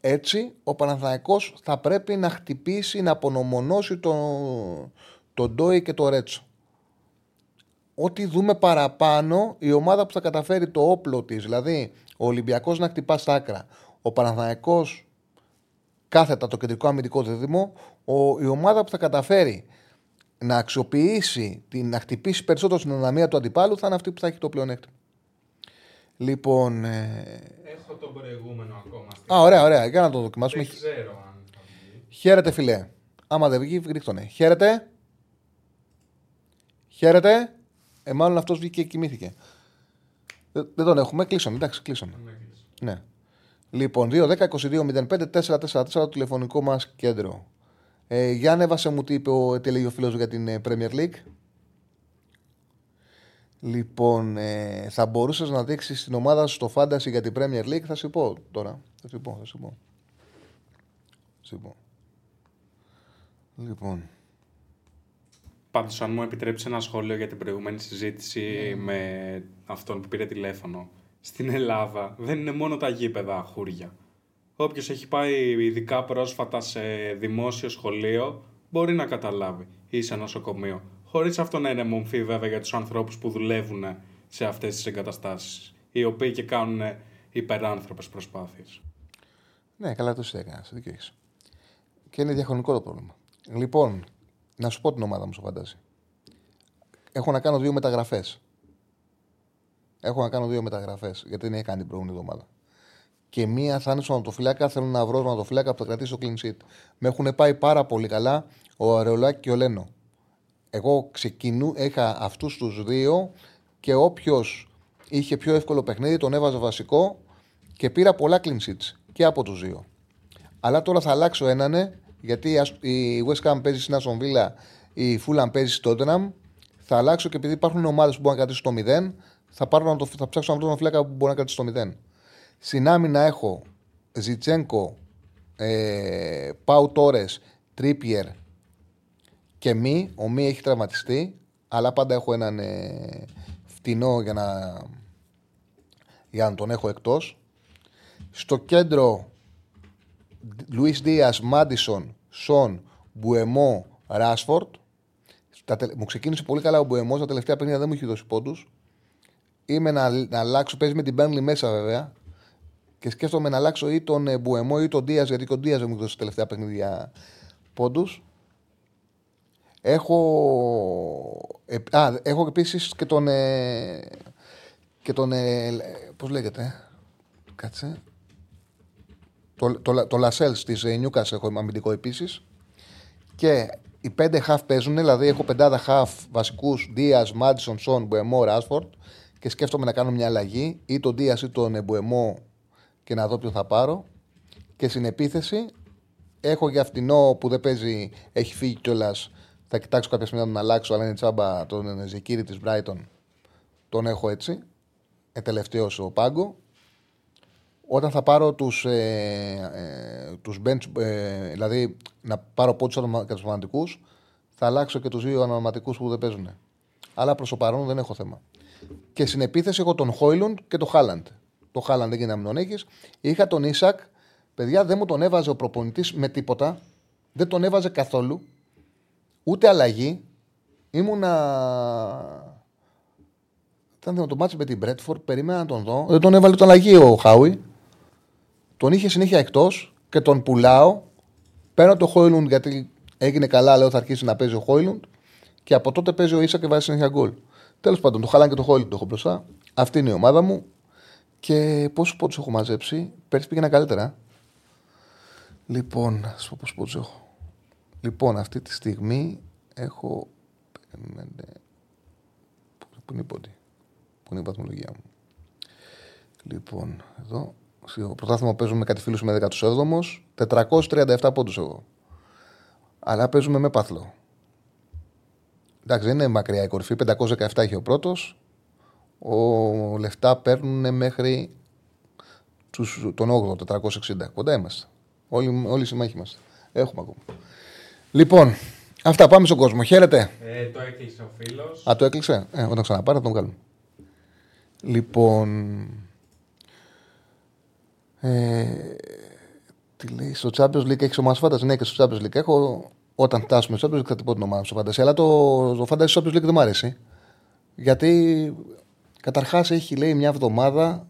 Έτσι, ο Παναθηναϊκός θα πρέπει να χτυπήσει, να απονομονώσει τον το Ντόι και τον Ρέτσο. Ό,τι δούμε παραπάνω, η ομάδα που θα καταφέρει το όπλο της, δηλαδή ο Ολυμπιακός να χτυπά στα άκρα, ο Παναθηναϊκός κάθετα το κεντρικό αμυντικό δίδυμο, η ομάδα που θα καταφέρει να αξιοποιήσει, να χτυπήσει περισσότερο στην αδυναμία του αντιπάλου, θα είναι αυτή που θα έχει το πλεονέκτημα. Λοιπόν. Έχω τον προηγούμενο ακόμα. Α, ωραία, ωραία. Για να το δοκιμάσουμε. Δεν ξέρω αν θα βγει. Χαίρετε, φιλέ. Άμα δεν βγει, γρίχτωνε. Χαίρετε. Χαίρετε. Ε, μάλλον αυτός βγήκε και κοιμήθηκε. Δεν τον έχουμε. Κλείσαμε. Εντάξει, κλείσαμε. Ναι. Λοιπόν, δύο δέκα είκοσι δύο μηδέν πέντε τέσσερα τέσσερα τέσσερα το τηλεφωνικό μας κέντρο. Ε, Γιάννε, βάσε μου τι είπε ο, τι λέει ο φίλος για την ε, Premier League. Λοιπόν, ε, θα μπορούσες να δείξεις την ομάδα σου στο Fantasy για την Premier League? Θα σου πω τώρα. Θα σου πω, θα σου πω. Θα σου πω. Λοιπόν. Πάντως, αν μου επιτρέψεις ένα σχόλιο για την προηγούμενη συζήτηση mm. με αυτόν που πήρε τηλέφωνο. Στην Ελλάδα δεν είναι μόνο τα γήπεδα χούρια. Όποιος έχει πάει ειδικά πρόσφατα σε δημόσιο σχολείο μπορεί να καταλάβει, ή σε νοσοκομείο. Χωρίς αυτό να είναι μομφή βέβαια για τους ανθρώπους που δουλεύουν σε αυτές τις εγκαταστάσεις, οι οποίοι και κάνουν υπεράνθρωπες προσπάθειες. Ναι, καλά το έκανες, δίκιο έχεις. Και είναι διαχρονικό το πρόβλημα. Λοιπόν, να σου πω την ομάδα μου στο Φαντάζι. Έχω να κάνω δύο μεταγραφές. Έχω να κάνω δύο μεταγραφές, γιατί δεν έκανε την προηγούμενη εβδομάδα. Και μία θα είναι στον Ανατοφυλάκα. Θέλω να βρω τον Ανατοφυλάκα που θα κρατήσει το clean sheet. Με έχουν πάει πάρα πολύ καλά ο Αρεολάκη και ο Λένο. Εγώ ξεκινού, είχα αυτούς τους δύο και όποιος είχε πιο εύκολο παιχνίδι τον έβαζε βασικό και πήρα πολλά clean sheets και από τους δύο. Αλλά τώρα θα αλλάξω έναν, γιατί η West Ham παίζει στην Aston Villa, η Fulham παίζει στην Tottenham. Θα αλλάξω και επειδή υπάρχουν ομάδες που μπορούν να κρατήσουν το μηδέν. Θα, πάρω, θα ψάξω να βρω τον φλέκα που μπορεί να κρατήσει το μηδέν. Στην άμυνα έχω Ζιτσένκο, ε, Πάου Τόρες, Τρίπιερ και Μη. Ο Μη έχει τραυματιστεί, αλλά πάντα έχω έναν ε, φτηνό για να, για να τον έχω εκτός. Στο κέντρο Λουίς Δίας, Μάντισον, Σον, Μπουεμό, Ράσφορντ. Μου ξεκίνησε πολύ καλά ο Μπουεμός, τα τελευταία παιχνίδια δεν μου έχει δώσει πόντους. Είμαι να, να αλλάξω, παίζει με την Burnley μέσα βέβαια. Και σκέφτομαι να αλλάξω ή τον ε, Μπουεμό ή τον Ντίας, γιατί και ο Ντίας δεν μου δώσει τελευταία παιχνίδια πόντους. Έχω, ε, α, έχω επίσης και τον ε, και τον ε, πώς λέγεται, κάτσε, το, το, το, το Λασέλς της ε, Νιούκας έχω αμυντικό επίσης. Και οι πέντε χαφ παίζουν, δηλαδή έχω πεντάδα χαφ βασικούς Ντίας, Μάντισον, Σον, Μπουεμό, Ράσφορντ. Και σκέφτομαι να κάνω μια αλλαγή ή τον Ντίας ή τον Εμποεμό και να δω ποιον θα πάρω. Και στην επίθεση έχω για αυτινό που δεν παίζει, έχει φύγει κιόλας. Θα κοιτάξω κάποια στιγμή να τον αλλάξω, αλλά είναι τσάμπα, τον Ζεκίρι της Μπράιτον. Τον έχω έτσι. ετελευταίος ο πάγκο. Όταν θα πάρω τους, ε, ε, τους bench, ε, δηλαδή να πάρω πόντους και τους αναματικούς, θα αλλάξω και τους δύο αναματικούς που δεν παίζουν. Αλλά προς το παρόν δεν έχω θέμα. Και στην επίθεση έχω τον Χόιλουντ και τον Χάλαντ. Το Χάλαντ δεν γίνεται να μην τον έχεις. Είχα τον Ίσακ. Παιδιά, δεν μου τον έβαζε ο προπονητής με τίποτα. Δεν τον έβαζε καθόλου. Ούτε αλλαγή. Ήμουνα. Ήταν το μάτσι με την Μπρέτφορντ. Περίμενα να τον δω. Δεν τον έβαλε τον αλλαγή ο Χάουι. Τον είχε συνέχεια εκτός και τον πουλάω. Παίρνω το Χόιλουντ γιατί έγινε καλά. Λέω θα αρχίσει να παίζει ο Χόιλουντ. Και από τότε παίζει ο Ίσακ και βάζει συνέχεια γκολ. Τέλος πάντων, το Χάλαντ και το Χόιλουντ το έχω μπροστά. Αυτή είναι η ομάδα μου. Και πόσους πόντους έχω μαζέψει. Πέρσι πήγαινα καλύτερα. Λοιπόν, ας πω πόσους πόντους έχω. Λοιπόν, αυτή τη στιγμή έχω. Πού είναι η πόντη. Πού είναι η βαθμολογία μου. Λοιπόν, εδώ. Στο πρωτάθλημα παίζουμε κάτι φίλους με δέκατος έβδομος. τετρακόσιους τριάντα επτά πόντους εγώ. Αλλά παίζουμε με πάθλο. Εντάξει, δεν είναι μακριά η κορυφή. πεντακόσια δεκαεπτά είχε ο πρώτος. Ο λεφτά παίρνουν μέχρι τους, τον όγδοο, τετρακόσια εξήντα. Κοντά είμαστε. Όλοι, όλοι οι συμμάχοι μας. Έχουμε ακόμα. Λοιπόν, αυτά, πάμε στον κόσμο. Χαίρετε. Ε, το έκλεισε ο φίλος. Α, το έκλεισε. Ε, όταν ξαναπάρει θα τον βγάλουμε. Λοιπόν. Ε, τι λέει, στο Champions League έχεις ομάδα φάνταση. Ναι, και στο Champions League έχω. Όταν φτάσουμε στο Champions League θα την πω την ομάδα μου στο φάνταση. Αλλά το, το φάνταση στο Champions League δεν μου αρέσει. Γιατί καταρχάς έχει, λέει, μια εβδομάδα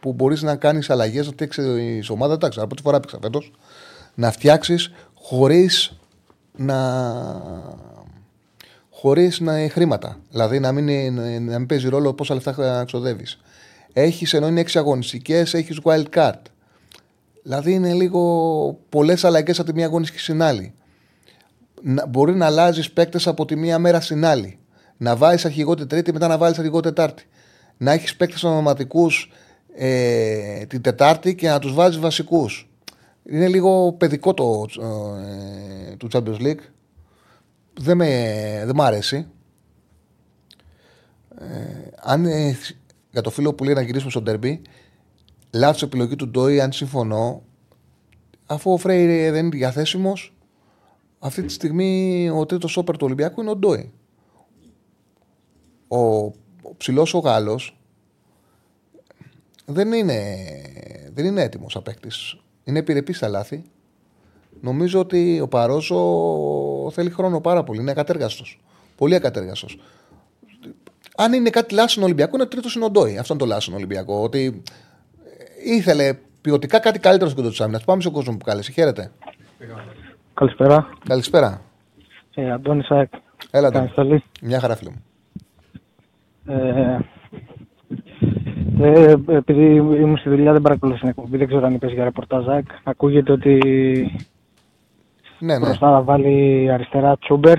που μπορείς να κάνεις αλλαγές, να φτιάξεις ομάδα. Εντάξει, από τη φορά έπαιξα φέτος. Να φτιάξεις χωρίς να. χωρίς να χρήματα. Δηλαδή να μην, να μην παίζει ρόλο πόσα λεφτά ξοδεύεις. Έχεις, ενώ είναι έξι αγωνιστικές, έχεις wild card. Δηλαδή είναι λίγο πολλές αλλαγές από τη μία αγωνιστική στην άλλη. Να, μπορεί να αλλάζεις παίκτες από τη μία μέρα στην άλλη. Να βάλεις αρχηγό την Τρίτη, μετά να βάλεις αρχηγό Τετάρτη. Να έχεις παίκτες ονομαδικούς ε, την Τετάρτη και να τους βάζεις βασικούς. Είναι λίγο παιδικό το ε, του Champions League. Δεν, με, δεν μ' αρέσει. Ε, αν ε, για το φίλο που λέει να γυρίσουμε στο ντέρμπι, λάθος επιλογή του Ντόι, αν συμφωνώ, αφού ο Φρέιρε δεν είναι διαθέσιμος, αυτή τη στιγμή ο τρίτος όπερ του Ολυμπιακού είναι ο Ντόι. Ο, ο ψηλός ο Γάλλος δεν είναι, δεν είναι έτοιμος απέκτης. Είναι επιρρεπής στα λάθη. Νομίζω ότι ο Παρόζο θέλει χρόνο πάρα πολύ. Είναι ακατέργαστος. Πολύ ακατέργαστος. Αν είναι κάτι λάσινο Ολυμπιακό, είναι τρίτος είναι ο Ντόι. Αυτό είναι το λάσινο Ολυμπιακό. Ότι ήθελε ποιοτικά κάτι καλύτερο στο κέντρο της άμυνας. Πάμε στον κόσμο που κάλεσε. Χαίρετε. Καλησπέρα. Καλησπέρα. Ε, Αντώνη Σάκ. Έλατε. Μια χαρά, φίλε μου. Ε, ε, επειδή ήμουν στη δουλειά δεν παρακολουθώ την εκπομπή, δεν ξέρω αν είπες για ρεπορτάζακ. Ακούγεται ότι ναι, ναι. Μπροστά θα βάλει αριστερά Τσούμπερ.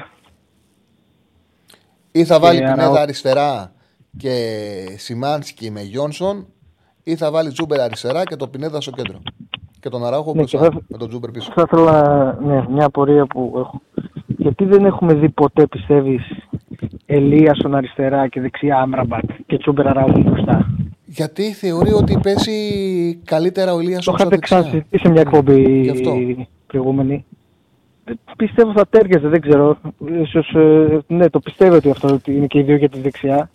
Ή θα βάλει Πινέδα ανα... αριστερά και Σιμάνσκι με Γιόνσον, ή θα βάλει Τσούμπερ αριστερά και το Πινέδα στο κέντρο. Και τον Αράουχο ναι, θα... με τον Τσούμπερ πίσω. Θα ήθελα ναι, μια απορία που έχω. Γιατί δεν έχουμε δει ποτέ, πιστεύεις, Ελία στον αριστερά και δεξιά Άμραμπατ και Τσούμπερ Αράουχο μπροστά? Γιατί θεωρεί ότι πέσει καλύτερα ο Ελία στον αριστερά. Το είχατε ξάσει σε μια εκπομπή προηγούμενη. Πιστεύω θα τέριαζε, δεν ξέρω. Ίσως, ε, ναι, το πιστεύω ότι αυτό είναι και οι δύο για τη δεξιά.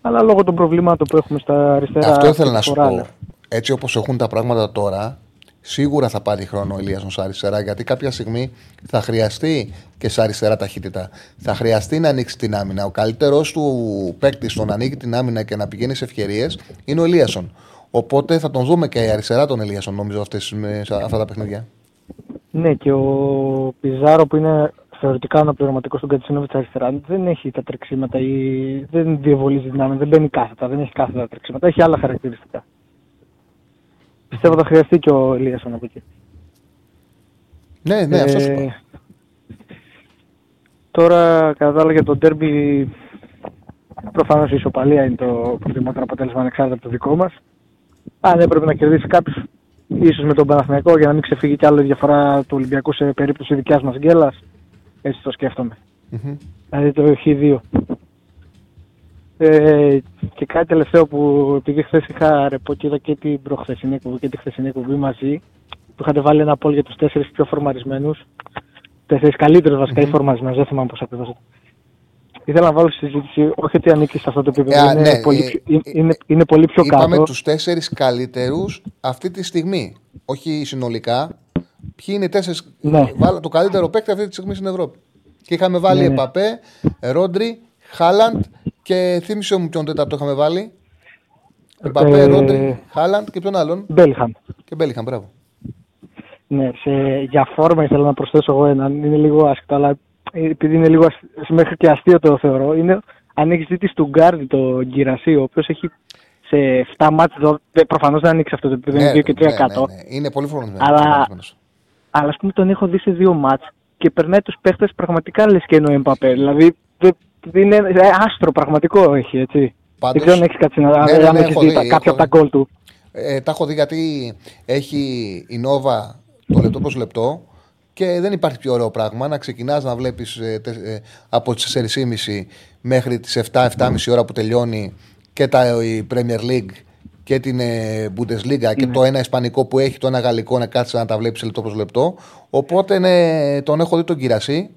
Αλλά λόγω των προβλημάτων που έχουμε στα αριστερά. Αυτό ήθελα να σου πω. Έτσι όπως έχουν τα πράγματα τώρα, σίγουρα θα πάρει χρόνο ο Ηλίας στα αριστερά, γιατί κάποια στιγμή θα χρειαστεί και στα αριστερά ταχύτητα. Θα χρειαστεί να ανοίξει την άμυνα. Ο καλύτερος του παίκτης στο να ανοίγει την άμυνα και να πηγαίνει σε ευκαιρίες είναι ο Ηλίασον. Οπότε θα τον δούμε και αριστερά τον Ηλίασον, νομίζω, αυτές, αυτά τα παιχνίδια. Ναι, και ο Πιζάρο που είναι θεωρητικά αναπληρωματικό στον Κατσίνοβιτς αριστερά δεν έχει τα τρεξίματα ή δεν διαβολίζει την άμυνα, δεν μπαίνει κάθετα, δεν έχει κάθετα τρεξίματα, έχει άλλα χαρακτηριστικά. Πιστεύω θα χρειαστεί και ο Ελίασον από εκεί. Ναι, ναι, ε, αυτό σου πω. Τώρα, κατά τα άλλα, για το ντέρμπι, προφανώς η ισοπαλία είναι το προτιμότερο αποτέλεσμα ανεξάρτητα από το δικό μας. Αν έπρεπε να κερδίσει κάποιος, ίσως με τον Παναθηναϊκό, για να μην ξεφύγει κι άλλο η διαφορά του Ολυμπιακού σε περίπτωση δικιάς μας γκέλας, έτσι το σκέφτομαι. Mm-hmm. Δηλαδή το χ δύο. Ε, και κάτι τελευταίο που επειδή χθες είχα ρεπό και είδα και την προχθεσινή εκπομπή και τη χθεσινή εκπομπή μαζί, που είχατε βάλει ένα πόλ για τους τέσσερις πιο φορμαρισμένους, τέσσερις καλύτερους βασικά ή mm-hmm. φορμαρισμένους, δεν θυμάμαι πώς ακριβώς. Ήθελα να βάλω στη συζήτηση, όχι ότι ανήκει σε αυτό το επίπεδο, yeah, είναι, ναι, πολύ, ε, ε, είναι, είναι πολύ πιο είπαμε κάτω. Είπαμε τους τέσσερις καλύτερους αυτή τη στιγμή, όχι συνολικά. Ποιοι είναι οι τέσσερις, ναι. Το καλύτερο παίκτη αυτή τη στιγμή στην Ευρώπη. Και είχαμε βάλει ναι, ναι. Επαπέ, Ρόντρι, Χάλαντ και θύμισε μου ποιον τέταρτο είχαμε βάλει. Επαπέ, ε, Ρόντρι, Χάλαντ και ποιον άλλον. Μπέλιχαμ. Και Μπέλιχαμ, μπράβο. Ναι, σε, για φόρμα ήθελα να προσθέσω εγώ έναν. Είναι λίγο άσχετο, αλλά επειδή είναι λίγο ασ... μέχρι και αστείο το θεωρώ. Είναι, αν έχει δει τη Στουγκάρδη τον Γκυρασί, ο οποίος έχει σε εφτά μάτς, προφανώς δεν ανοίξει αυτό το επίπεδο, είναι δύο και τρία κάτω. Είναι πολύ φορμαρισμένο. Αλλά... Αλλά ας πούμε τον έχω δει σε δύο μάτς και περνάει τους παίχτες πραγματικά λες και εννοεί Εμπαπέ. Δηλαδή είναι άστρο πραγματικό έχει, έτσι. Πάντως, δεν ξέρω αν έχεις κάτι να ναι, ναι, ναι, ναι, έχεις δει, δει κάποια από τα γκολ του. Ε, τα έχω δει γιατί έχει η Νόβα το λεπτό προς λεπτό και δεν υπάρχει πιο ωραίο πράγμα να ξεκινάς να βλέπεις ε, τε, ε, από τις τέσσερις και μισή μέχρι τις εφτά εφτά και μισή ώρα που τελειώνει και τα, η Premier League και την ε, Bundesliga και mm. το ένα ισπανικό που έχει, το ένα γαλλικό να κάτσει να τα βλέπει λεπτό προς λεπτό. Οπότε ναι, τον έχω δει τον Κυρασί.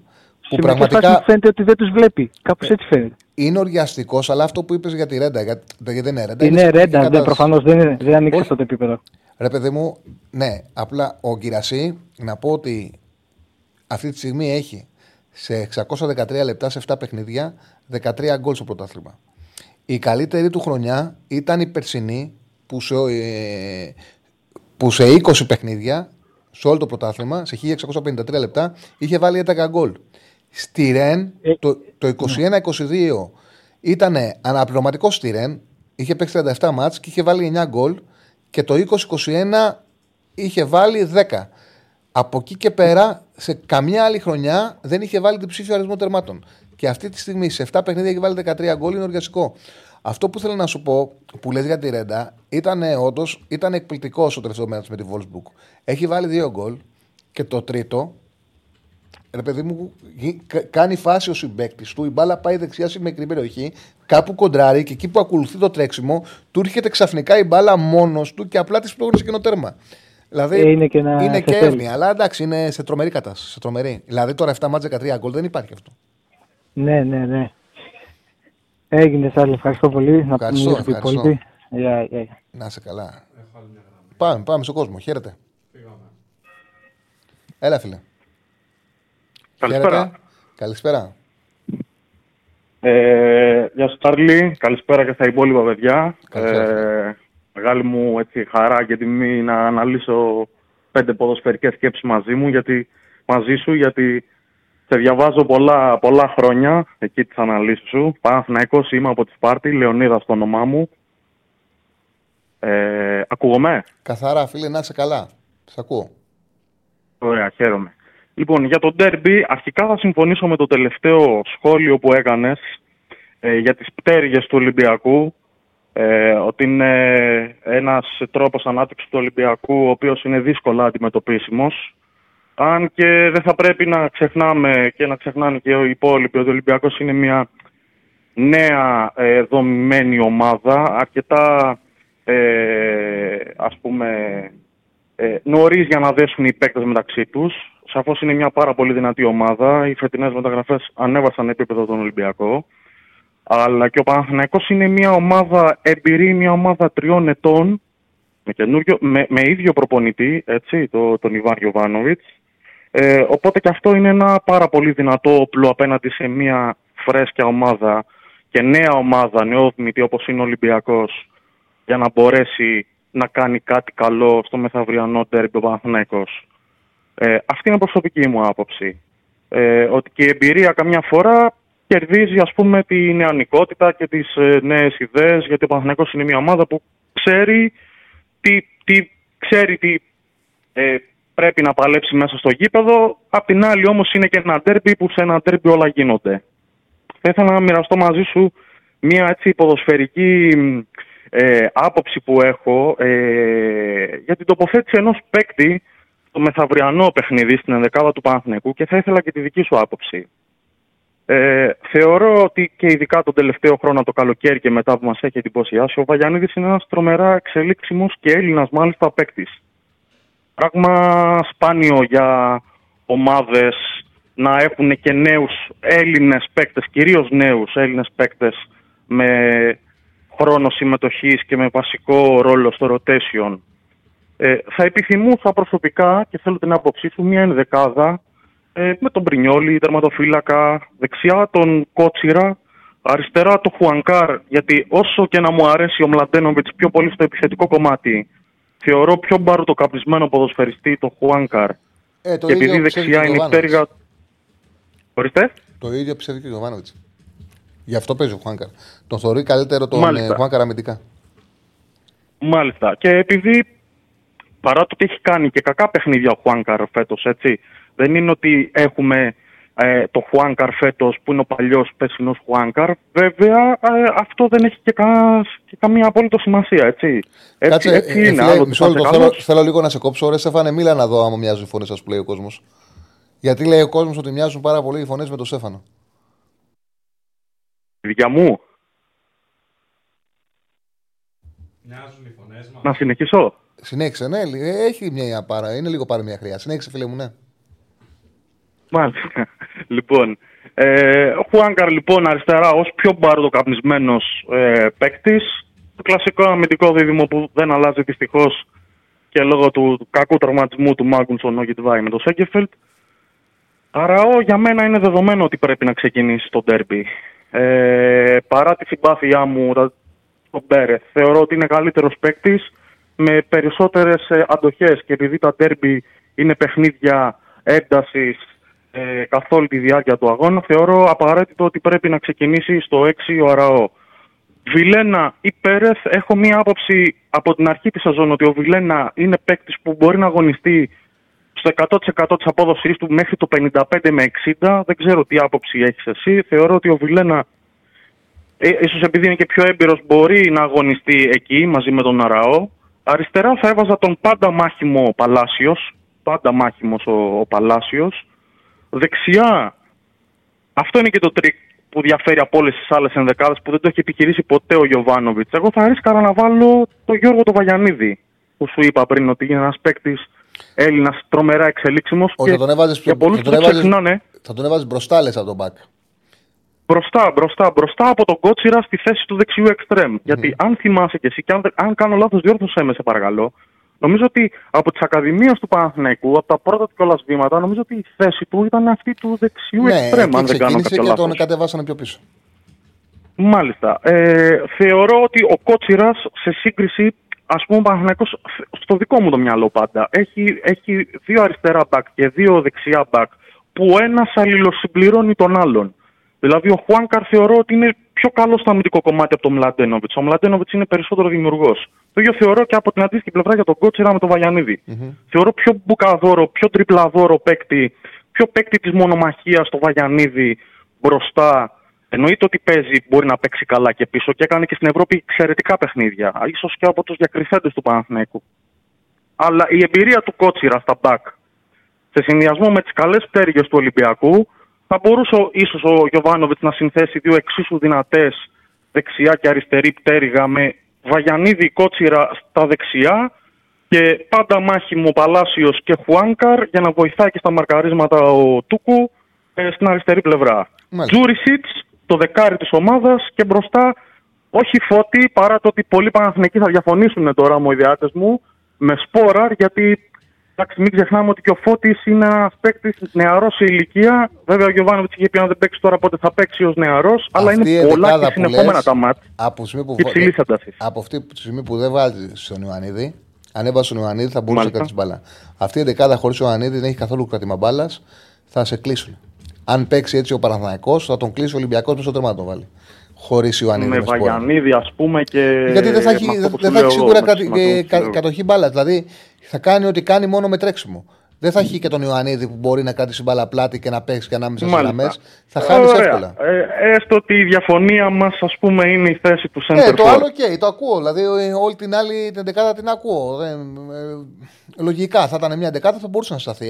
Που πραγματικά. Φαίνεται ότι δεν του βλέπει. Κάπως έτσι φαίνεται. Είναι οργιαστικός, αλλά αυτό που είπε για τη Ρέντα. Για... Δεν είναι Ρέντα. Είναι, είναι Ρέντα, δε, προφανώς δεν, είναι, δεν ανοίξει αυτό το επίπεδο. Ρε παιδί μου, ναι, απλά ο Κυρασί να πω ότι αυτή τη στιγμή έχει σε εξακόσια δεκατρία λεπτά σε εφτά παιχνίδια δεκατρία γκολ στο πρωτάθλημα. Η καλύτερη του χρονιά ήταν η περσινή που σε, ε, που σε είκοσι παιχνίδια σε όλο το πρωτάθλημα, σε χίλια εξακόσια πενήντα τρία λεπτά, είχε βάλει έντεκα γκολ. Στη Ρεν το, το είκοσι ένα είκοσι δύο ήταν αναπληρωματικό στη Ρεν, είχε παίξει τριάντα εφτά μάτς και είχε βάλει εννιά γκολ και το είκοσι είκοσι ένα είχε βάλει δέκα. Από εκεί και πέρα, σε καμιά άλλη χρονιά δεν είχε βάλει διψήφιο αριθμό τερμάτων. Και αυτή τη στιγμή σε εφτά παιχνίδια έχει βάλει δεκατρία γκολ, είναι οργιαστικό. Αυτό που θέλω να σου πω, που λες για τη Ρέντα, ήταν όντως ήταν εκπληκτικό ο τελευταίο μέρα με τη Wolfsburg. Έχει βάλει δύο γκολ και το τρίτο, ρε παιδί μου, κάνει φάση ο συμπαίκτης του. Η μπάλα πάει δεξιά σε μικρή περιοχή, κάπου κοντράρει και εκεί που ακολουθεί το τρέξιμο, του έρχεται ξαφνικά η μπάλα μόνος του και απλά τη πρόγνωσε και το τέρμα. Δηλαδή είναι και, είναι και έρνια, αλλά εντάξει, είναι σε τρομερή κατάσταση. Σε τρομερή. Δηλαδή τώρα εφτά μάτς δεκατρία γκολ δεν υπάρχει αυτό. Ναι, ναι, ναι. Έγινε Σάρλ, ευχαριστώ πολύ. Ευχαριστώ, να πούμε ευχαριστώ. Πολύ. Yeah, yeah. Να είσαι καλά. Πάμε, πάμε στον κόσμο. Χαίρετε. Πήγαμε. Έλα, φίλε. Καλησπέρα. Χαίρετε. Καλησπέρα. Ε, γεια σου, Σάρλ. Καλησπέρα και στα υπόλοιπα παιδιά. Ε, μεγάλη μου έτσι, χαρά και τιμή να αναλύσω πέντε ποδοσφαιρικές σκέψεις μαζί μου, γιατί, μαζί σου, γιατί... Σε διαβάζω πολλά, πολλά χρόνια, εκεί τις αναλύσεις σου. Παναθηναϊκός είμαι από τη Σπάρτη, Λεωνίδας το όνομά μου. Ε, ακούγομαι. Καθαρά φίλε, να είσαι καλά. Σ' ακούω. Ωραία, χαίρομαι. Λοιπόν, για το ντέρμπι, αρχικά θα συμφωνήσω με το τελευταίο σχόλιο που έκανες ε, για τις πτέρυγες του Ολυμπιακού, ε, ότι είναι ένας τρόπος ανάπτυξης του Ολυμπιακού, ο οποίος είναι δύσκολα αντιμετωπίσιμος. Αν και δεν θα πρέπει να ξεχνάμε και να ξεχνάνε και οι υπόλοιποι ότι ο Ολυμπιακός είναι μια νέα ε, δομημένη ομάδα, αρκετά ε, ας πούμε ε, νωρίς για να δέσουν οι παίκτες μεταξύ τους. Σαφώς είναι μια πάρα πολύ δυνατή ομάδα, οι φετινές μεταγραφές ανέβασαν επίπεδο τον Ολυμπιακό, αλλά και ο Παναθηναϊκός είναι μια ομάδα εμπειρή, μια ομάδα τριών ετών με, με, με ίδιο προπονητή, έτσι, το, τον Ιβάν Γιοβάνοβιτς. Ε, οπότε και αυτό είναι ένα πάρα πολύ δυνατό όπλο απέναντι σε μια φρέσκια ομάδα και νέα ομάδα, νεόδμητη όπως είναι ο Ολυμπιακός, για να μπορέσει να κάνει κάτι καλό στο μεθαυριανό ντέρμπι ο Παναθηναϊκός. Ε, αυτή είναι η προσωπική μου άποψη. Ε, ότι και η εμπειρία καμιά φορά κερδίζει ας πούμε τη νεανικότητα και τις ε, νέες ιδέες, γιατί ο Παναθηναϊκός είναι μια ομάδα που ξέρει τι, τι ξέρει τι... Ε, πρέπει να παλέψει μέσα στο γήπεδο. Απ' την άλλη όμως είναι και ένα ντέρμπι που σε ένα ντέρμπι όλα γίνονται. Θα ήθελα να μοιραστώ μαζί σου μια έτσι ποδοσφαιρική ε, άποψη που έχω ε, για την τοποθέτηση ενός παίκτη το μεθαυριανό παιχνίδι στην ενδεκάδα του Παναθηναϊκού και θα ήθελα και τη δική σου άποψη. Ε, θεωρώ ότι και ειδικά τον τελευταίο χρόνο, το καλοκαίρι και μετά που μας έχει εντυπωσιάσει, ο Βαγιαννίδης είναι ένας τρομερά εξελίξιμος και Έλληνας μάλιστα παίκτης. Πράγμα σπάνιο για ομάδες να έχουν και νέους Έλληνες παίκτες, κυρίως νέους Έλληνες παίκτες με χρόνο συμμετοχής και με βασικό ρόλο στο rotation. Ε, θα επιθυμούσα προσωπικά, και θέλω την άποψή σου, μια ενδεκάδα Ε, με τον Πρινιόλη, τερματοφύλακα, δεξιά τον Κότσιρα, αριστερά τον Χουανκάρ, γιατί όσο και να μου αρέσει ο Μλαντένοβιτς πιο πολύ στο επιθετικό κομμάτι, θεωρώ πιο μπαρουτοκαπισμένο ποδοσφαιριστή τον Χουανκάρ. Ε, το και επειδή δεξιά είναι η πτέρυγα. Ορίστε. Το ίδιο ψεύδει και τον Βάνοβιτς. Γι' αυτό παίζει ο Χουανκάρ. Τον θεωρεί καλύτερο τον Χουανκάρ αμυντικά. Μάλιστα. Και επειδή παρά το ότι έχει κάνει και κακά παιχνίδια ο Χουανκάρ φέτος, έτσι. Δεν είναι ότι έχουμε ε, το Χουάνκαρ φέτος που είναι ο παλιός πεσινός Χουάνκαρ. Βέβαια ε, αυτό δεν έχει και, κα, και καμία απόλυτη σημασία, έτσι. Κάτσε, έτσι, έτσι ε, είναι. Φίλε, μισό λεπτό, θέλω, θέλω λίγο να σε κόψω. Ρε Στέφανε, μίλα να δω άμα μοιάζουν οι φωνές σας που λέει ο κόσμος. Γιατί λέει ο κόσμος ότι μοιάζουν πάρα πολύ οι φωνές με τον Στέφανο. Παιδιά μου. Μοιάζουν οι φωνές μας. Να συνεχίσω. Συνέχισε, ναι. Έχει μια παρα, είναι λίγο παρομοιά χρειά. Συνέχισε, φίλε μου, ναι. Μάλιστα. Λοιπόν, ε, ο Χουάνκαρ λοιπόν αριστερά ως πιο μπαρδοκαπνισμένος ε, παίκτης. Το κλασικό αμυντικό δίδυμο που δεν αλλάζει δυστυχώς και λόγω του κακού τραυματισμού του Μάγκουνσον ο Γιτβάη με τον Σέγκεφελτ. Άρα ο, για μένα είναι δεδομένο ότι πρέπει να ξεκινήσει το ντέρμπι. Ε, παρά τη συμπάθειά μου τον Πέρεθ, θεωρώ ότι είναι καλύτερος παίκτης με περισσότερες ε, αντοχές και επειδή τα ντέρμπι είναι παιχνίδια έντασης Ε, καθ' όλη τη διάρκεια του αγώνα, θεωρώ απαραίτητο ότι πρέπει να ξεκινήσει στο έξι ο Αραώ. Βιλένα ή Πέρεθ, έχω μία άποψη από την αρχή της σεζόν ότι ο Βιλένα είναι παίκτης που μπορεί να αγωνιστεί στο εκατό τοις εκατό της απόδοσης του μέχρι το πενήντα πέντε με εξήντα. Δεν ξέρω τι άποψη έχεις εσύ. Θεωρώ ότι ο Βιλένα, ε, ίσως επειδή είναι και πιο έμπειρος, μπορεί να αγωνιστεί εκεί μαζί με τον Αραώ. Αριστερά θα έβαζα τον πάντα μάχημο ο Παλάσιος. Πάντα μάχημος ο, ο Παλάσιος. Δεξιά, αυτό είναι και το τρίκ που διαφέρει από όλες τις άλλες ενδεκάδες που δεν το έχει επιχειρήσει ποτέ ο Γιωβάνοβιτς. Εγώ θα ρίσκαρα να βάλω τον Γιώργο τον Βαγιαννίδη, που σου είπα πριν ότι είναι ένας παίκτης Έλληνας τρομερά εξελίξιμος. Όχι, και θα τον έβαζες πιο... το μπροστά, λες, από τον μπακ. Μπροστά, μπροστά, μπροστά από τον Κότσιρα στη θέση του δεξιού εξτρέμ. Mm-hmm. Γιατί αν θυμάσαι κι εσύ, και αν, αν κάνω λάθος, διόρθωσέ με, σε παρακαλώ. Νομίζω ότι από τις ακαδημίες του Παναθηναϊκού, από τα πρώτα του κιόλας βήματα, νομίζω ότι η θέση του ήταν αυτή του δεξιού εξτρέμ, ναι, αν δεν κάνω κάποιο λάθος. Και τον κατεβάσανε πιο πίσω. Μάλιστα. Ε, θεωρώ ότι ο Κότσιρας, σε σύγκριση, ας πούμε, ο Παναθηναϊκός, στο δικό μου το μυαλό πάντα, έχει, έχει δύο αριστερά μπακ και δύο δεξιά μπακ, που ο ένας αλληλοσυμπληρώνει τον άλλον. Δηλαδή, ο Χουάνκαρ θεωρώ ότι είναι πιο καλό στο αμυντικό κομμάτι από τον Μλαντένοβιτς. Ο Μλαντένοβιτς είναι περισσότερο δημιουργός. Το ίδιο θεωρώ και από την αντίστοιχη πλευρά για τον Κότσιρα με τον Βαγιαννίδη. Mm-hmm. Θεωρώ πιο μπουκαδόρο, πιο τριπλαδόρο παίκτη, πιο παίκτη της μονομαχίας στο Βαγιαννίδη μπροστά. Εννοείται ότι παίζει, μπορεί να παίξει καλά και πίσω και έκανε και στην Ευρώπη εξαιρετικά παιχνίδια. Ίσως και από τους διακριθέντες του Παναθηναϊκού. Αλλά η εμπειρία του Κότσιρα στα μπακ, σε συνδυασμό με τις καλές πτέρυγες του Ολυμπιακού, θα μπορούσε ίσως ο Γιωβάνοβιτς να συνθέσει δύο εξίσου δυνατές δεξιά και αριστερή πτέρυγα με Βαγιαννίδη Κότσιρα στα δεξιά και πάντα μάχημο Παλάσιος και Χουάνκαρ για να βοηθάει και στα μαρκαρίσματα ο Τούκου ε, στην αριστερή πλευρά. Τζούρισιτς, το δεκάρι της ομάδας και μπροστά όχι Φώτη, παρά το ότι πολλοί Παναθηναϊκοί θα διαφωνήσουν τώρα μου οι διάτες μου με Σπόραρ, γιατί εντάξει, μην ξεχνάμε ότι και ο Φώτης είναι ένας παίκτης νεαρός σε ηλικία. Βέβαια ο Γιωβάνοβιτς είχε πει να δεν παίξει τώρα πότε θα παίξει ως νεαρός. Αλλά αυτή είναι πολλά και συνεχόμενα τα μάτια. Από, που... από αυτή τη στιγμή που δεν βάζει στον Ιωαννίδη, αν έβαζε στον Ιωαννίδη θα μπορούσε να κρατήσει μπάλα. Αυτή η δεκάδα χωρίς ο Ιωαννίδη δεν έχει καθόλου κρατήμα μπάλας, θα σε κλείσουν. Αν παίξει έτσι ο Παναθηναϊκός, θα τον κλείσει ο Ολυμπιακός μέσα στο τερμά να τον βάλει. Χωρίς Ιωαννίδη. Με Βαγιαννίδη, ας πούμε. Και... γιατί δεν θα έχει, δεν θα έχει σίγουρα εγώ, κατη... εγώ, κα... κατοχή μπάλα. Δηλαδή θα κάνει ό,τι κάνει μόνο με τρέξιμο. Δεν θα έχει και τον Ιωαννίδη που μπορεί να κάτσει μπάλα πλάτη και να παίξει και ανάμεσα στις γραμμές. Θα χάνει εύκολα. Ε, έστω ότι η διαφωνία μας, ας πούμε, είναι η θέση του center. Ναι, ε, το άλλο οκ, okay, το ακούω. Δηλαδή όλη την άλλη την δεκάδα την ακούω. Ε, ε, ε, λογικά θα ήταν μια δεκάδα, θα μπορούσε να σταθεί.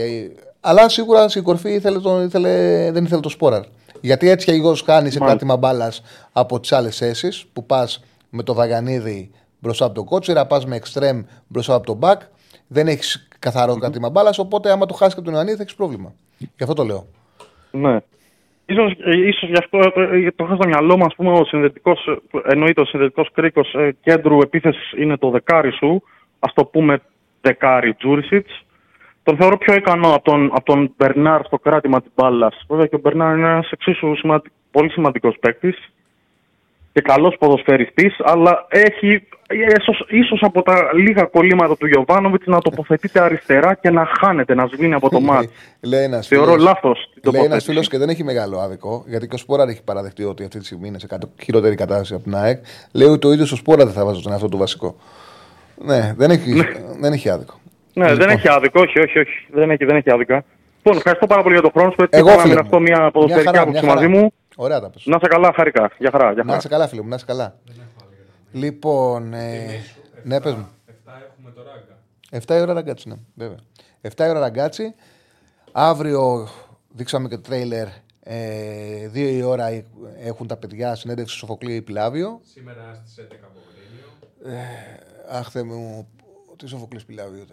Αλλά σίγουρα στην κορφή ήθελε τον, ήθελε, δεν ήθελε το Σπόραρ. Γιατί έτσι και εγώ κάνει σε κράτημα μπάλας από τις άλλες θέσεις που πας με το Βαγανίδι μπροστά από τον Κότσιρα, πας με εξτρέμ μπροστά από τον μπακ. Δεν έχεις καθαρό mm-hmm. κράτημα μπάλας, οπότε άμα το χάσεις από τον Ιωαννίδη θα έχεις πρόβλημα. Γι' αυτό το λέω. Ναι. Ίσως, ίσως γι' αυτό το έχω στο μυαλό μου, ας πούμε, ο συνδετικός, εννοείται ο συνδετικός κρίκος κέντρου επίθεσης είναι το δεκάρι σου, ας το πούμε δεκάρι Τζούρισιτς. Τον θεωρώ πιο ικανό από τον, από τον Μπερνάρ στο κράτημα της μπάλας. Βέβαια και ο Μπερνάρ είναι ένας εξίσου σημαντικ, πολύ σημαντικός παίκτης και καλός ποδοσφαιριστής, αλλά έχει ίσως, ίσως από τα λίγα κολλήματα του Γιοβάνοβιτς να τοποθετείται αριστερά και να χάνεται, να σβήνει από το μάτς. Θεωρώ λάθος την τοποθέτηση. Λέει ένας φίλος και δεν έχει μεγάλο άδικο, γιατί και ο Σπόρα έχει παραδεχτεί ότι αυτή τη στιγμή είναι σε κάτω, χειρότερη κατάσταση από την ΑΕΚ. Λέει ότι ο ίδιος ο Σπόρα δεν θα βάζει τον εαυτό του βασικό. Ναι, δεν έχει, δεν έχει άδικο. Ναι, λοιπόν. δεν έχει άδικο, όχι, όχι, όχι. Δεν έχει, δεν έχει άδικα. Λοιπόν, ευχαριστώ πάρα πολύ για τον χρόνο σου. Έτσι, να μοιραστώ μια ποδοσφαιρική άποψη μαζί μου. Ωραία τα πες. Να σε καλά, χαρικά. Για χαρά, για χαρά. Να σε καλά, φίλε μου, να σε καλά. Λοιπόν, ε... ναι, πες μου. εφτά η ώρα ραγκάτσι, ναι, βέβαια. εφτά η ώρα ραγκάτσι. Αύριο δείξαμε και το τρέιλερ. Ε, δύο η ώρα έχουν τα παιδιά συνέντευξη Σοφοκλή Πιλάβιο. Σήμερα στις έντεκα από Βελίνιο. Ε, άχθε μου. Τι Σοφοκλής Πιλάβιο.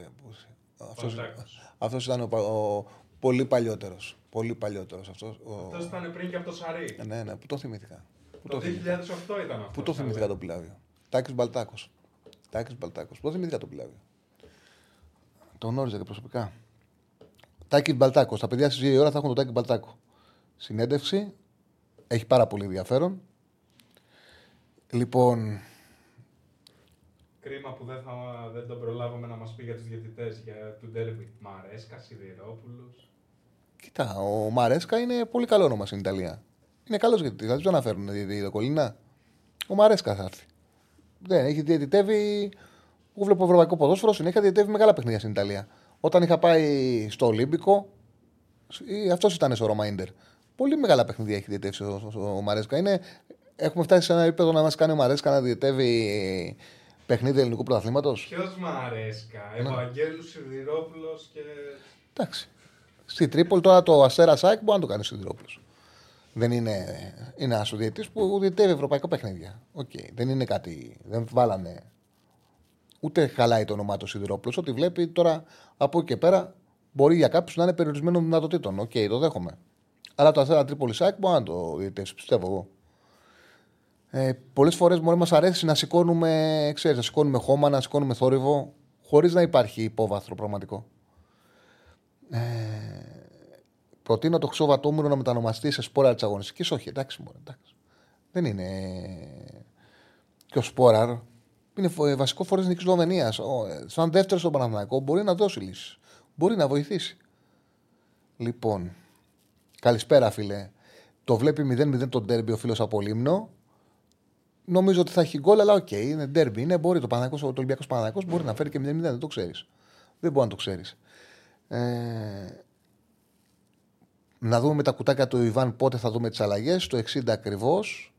Αυτός, αυτός ήταν ο, ο πολύ παλιότερος. Πολύ παλιότερος αυτός. Ο... αυτός ήταν πριν και από το Σαρί. Ναι, ναι, που το θυμήθηκα. Που το, το δύο χιλιάδες οκτώ ήταν αυτό. Που το θυμήθηκα το Πιλάβιο. Τάκης Μπαλτάκος. Τάκης Μπαλτάκος. Που το θυμήθηκα το Πιλάβιο. Το γνώριζα και προσωπικά. Τάκης Μπαλτάκος. Τα παιδιά στις δύο η ώρα θα έχουν το Τάκη Μπαλτάκο. Συνέντευξη. Έχει πάρα πολύ ενδιαφέρον. Λοιπόν. Κρίμα που δεν, θα, δεν τον προλάβαμε να μας πει για τους διαιτητές για τον ντέρμπι. Μαρέσκα, Σιδηρόπουλος. Κοίτα, ο Μαρέσκα είναι πολύ καλό όνομα στην Ιταλία. Είναι καλός διαιτητής, δηλαδή του αναφέρουν διαιτητοκολλήνα. Ο Μαρέσκα θα έρθει. Δεν έχει διαιτητεύει. Εγώ βλέπω ευρωπαϊκό ποδόσφαιρο, συνέχεια διαιτητεύει μεγάλα παιχνίδια στην Ιταλία. Όταν είχα πάει στο Ολύμπικο, αυτός ήταν στο Ρώμα Ίντερ. Πολύ μεγάλα παιχνίδια έχει διαιτητεύσει ο Μαρέσκα. Είναι, έχουμε φτάσει σε ένα επίπεδο να μας κάνει ο Μαρέσκα να διαιτητεύει. Παιχνίδι ελληνικού πρωταθλήματος. Ποιος Μαρέσκα, Ευαγγέλου Σιδηρόπουλος και. Εντάξει. Στη Τρίπολη τώρα το Αστέρα Σάκ μπορεί να το κάνει ο Σιδηρόπουλος. Δεν είναι. Είναι ένας διαιτητής που διαιτητεύει ευρωπαϊκά παιχνίδια. Okay. Δεν είναι κάτι. Δεν βάλανε. Ούτε χαλάει το όνομά του Σιδηρόπουλος. Ό,τι βλέπει τώρα από εκεί και πέρα μπορεί για κάποιους να είναι περιορισμένο δυνατοτήτων. Οκ, okay, το δέχομαι. Αλλά το Αστέρα Τρίπολη Σάκ μπορεί να το διαιτητεύσει, πιστεύω εγώ. Ε, πολλές φορές μόνο μας αρέσει να σηκώνουμε, ξέρεις, να σηκώνουμε χώμα, να σηκώνουμε θόρυβο, χωρίς να υπάρχει υπόβαθρο πραγματικό. Ε, προτείνω το Χρυσό Βατόμουρο να μετανομαστεί σε Σπόραρ της αγωνιστικής. Όχι, εντάξει, μόνο, εντάξει. Δεν είναι. Και ο Σπόραρ είναι βασικό φορέας της Σλοβενίας. Σαν δεύτερο στον Παναθηναϊκό μπορεί να δώσει λύσεις. Μπορεί να βοηθήσει. Λοιπόν, καλησπέρα, φίλε. Το βλέπει μηδέν μηδέν το ντέρμπι ο φίλος από Λίμνο. Νομίζω ότι θα έχει γκολ, αλλά οκ, okay, είναι ντέρμπι. Είναι, μπορεί το, Παναθηναϊκός, το Ολυμπιακός Παναθηναϊκός μπορεί να φέρει και μηδέν μηδέν, δεν το ξέρεις. Δεν μπορεί να το ξέρεις. Ε, να δούμε με τα κουτάκια του Ιβάν πότε θα δούμε τις αλλαγές, το εξήντα ακριβώς.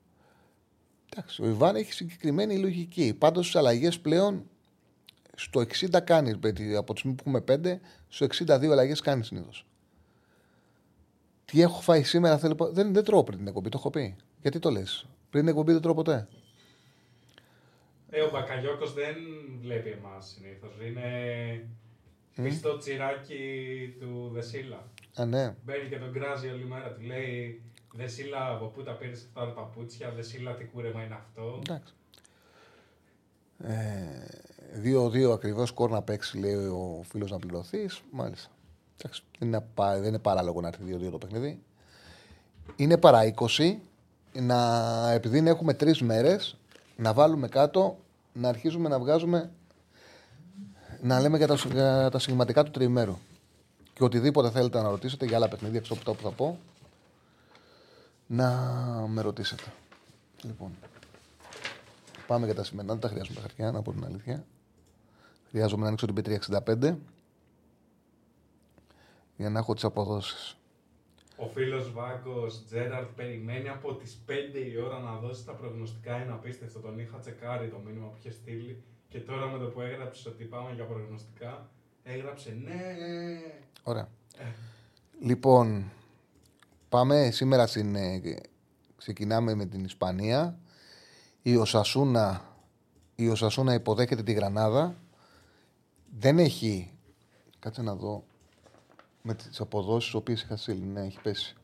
Εντάξει, ο Ιβάν έχει συγκεκριμένη λογική. Πάντως τις αλλαγές πλέον στο εξήντα κάνει, από τη στιγμή που έχουμε πέντε, στο εξήντα δύο αλλαγές κάνει συνήθως. Τι έχω φάει σήμερα, θέλω... δεν, δεν τρώω πριν την εκπομπή, το έχω πει. Γιατί το λες, πριν την εκπομπή δεν τρώω ποτέ. Ε, ο Μπακαγιώκος δεν βλέπει εμάς συνήθως. Είναι mm. πιστό τσιράκι του Δεσίλα. Α, ναι. Μπαίνει και τον κράζει όλη μέρα. Του λέει Δεσίλα, από πού τα παίρνεις αυτά τα παπούτσια, Δεσίλα, τι κούρεμα είναι αυτό. Εντάξει. δύο δύο ε, ακριβώς κόρ να παίξει, λέει ο φίλος να πληρωθείς. Μάλιστα. Εντάξει. Δεν είναι, πα, δεν είναι παράλογο να έρθει δύο δύο το παιχνίδι. Είναι παρά είκοσι. Να, επειδή έχουμε τρεις μέρες, να βάλουμε κάτω, να αρχίζουμε να βγάζουμε, να λέμε για τα, για τα συγκληματικά του τριημέρου. Και οτιδήποτε θέλετε να ρωτήσετε για άλλα παιχνίδια, αυτό που θα πω, να με ρωτήσετε. Λοιπόν, πάμε για τα σημερινά, δεν τα χρειάζομαι τα χαρτιά, να πω την αλήθεια. Χρειάζομαι να ανοίξω την πι τριακόσια εξήντα πέντε για να έχω τις αποδόσεις. Ο φίλος Βάγκος Τζέραρτ περιμένει από τις πέντε η ώρα να δώσει τα προγνωστικά. Είναι απίστευτο. Τον είχα τσεκάρει το μήνυμα που είχε στείλει και τώρα με το που έγραψε ότι πάμε για προγνωστικά, έγραψε ναι. Ωραία. Λοιπόν, Πάμε σήμερα στην, ξεκινάμε με την Ισπανία. Η Οσασούνα, η Οσασούνα υποδέχεται τη Γρανάδα. Δεν έχει. Κάτσε να δω. Με τις αποδόσεις οποίες είχα στείλει. Ναι, έχει πέσει.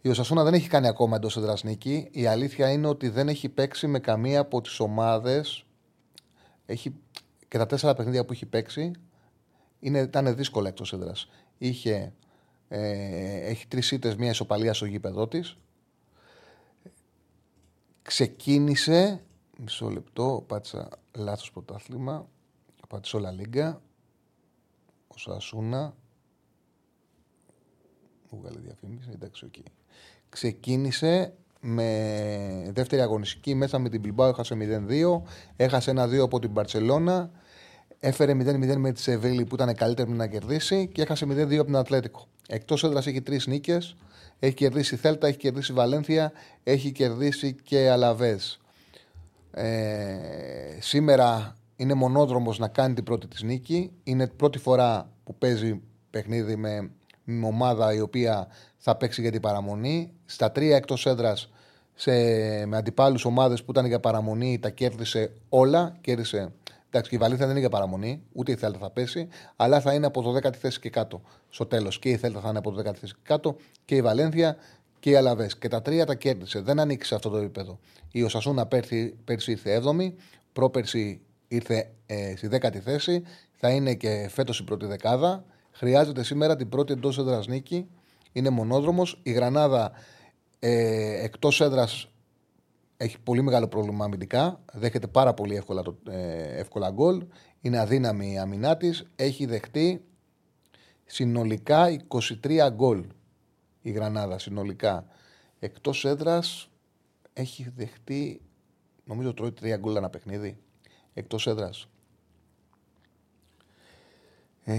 Η Οσασούνα δεν έχει κάνει ακόμα εντός έδρας νίκη. Η αλήθεια είναι ότι δεν έχει παίξει με καμία από τις ομάδες. Έχει... Και τα τέσσερα παιχνίδια που έχει παίξει είναι... ήταν δύσκολα εκτός έδρας. Είχε... Ε... Έχει τρεις ήττες, μία ισοπαλία στο γήπεδό της. Ξεκίνησε. Μισό λεπτό. Πάτησα λάθος πρωτάθλημα. Πάτησα όλα λίγκα. Οσασούνα. Μου βγάλε διαφήμιση. Εντάξει, οκ. Okay. Ξεκίνησε με δεύτερη αγωνιστική μέσα με την Bilbao. Έχασε μηδέν δύο. Έχασε ένα δύο από την Μπαρτσελώνα. Έφερε μηδέν μηδέν με τη Σεβίλη που ήταν καλύτερη να κερδίσει. Και έχασε μηδέν δύο από την Ατλέτικο. Εκτός έδρας έχει τρεις νίκες. Έχει κερδίσει η Θέλτα, έχει κερδίσει η Βαλένθια, έχει κερδίσει και η Αλαβές. Ε, σήμερα είναι μονόδρομος να κάνει την πρώτη της νίκη. Είναι πρώτη φορά που παίζει παιχνίδι με μια ομάδα η οποία θα παίξει για την παραμονή. Στα τρία εκτός έδρας σε, με αντιπάλους ομάδες που ήταν για παραμονή τα κέρδισε όλα. Κέρδισε. Εντάξει, η Βαλένθια δεν είναι για παραμονή, ούτε η Θέλτα θα πέσει, αλλά θα είναι από το δέκατη θέση και κάτω. Στο τέλος, και η Θέλτα θα είναι από το δέκατη θέση και κάτω, και η Βαλένθια και οι Αλαβές. Και τα τρία τα κέρδισε. Δεν ανήκει σε αυτό το επίπεδο. Η Οσασούνα πέρσι ήρθε έβδομη, πρόπερσι ήρθε ε, στη δέκατη θέση, θα είναι και φέτος η πρώτη δεκάδα. Χρειάζεται σήμερα την πρώτη εντός έδρας νίκη. Είναι μονόδρομος. Η Γρανάδα ε, εκτός έδρας έχει πολύ μεγάλο πρόβλημα αμυντικά. Δέχεται πάρα πολύ εύκολα, το, ε, εύκολα γκολ. Είναι αδύναμη η αμυνά της. Έχει δεχτεί συνολικά είκοσι τρία γκολ η Γρανάδα. Συνολικά. Εκτός έδρας έχει δεχτεί, νομίζω τρώει τρία γκολ ένα παιχνίδι. Εκτός έδρας. Ε,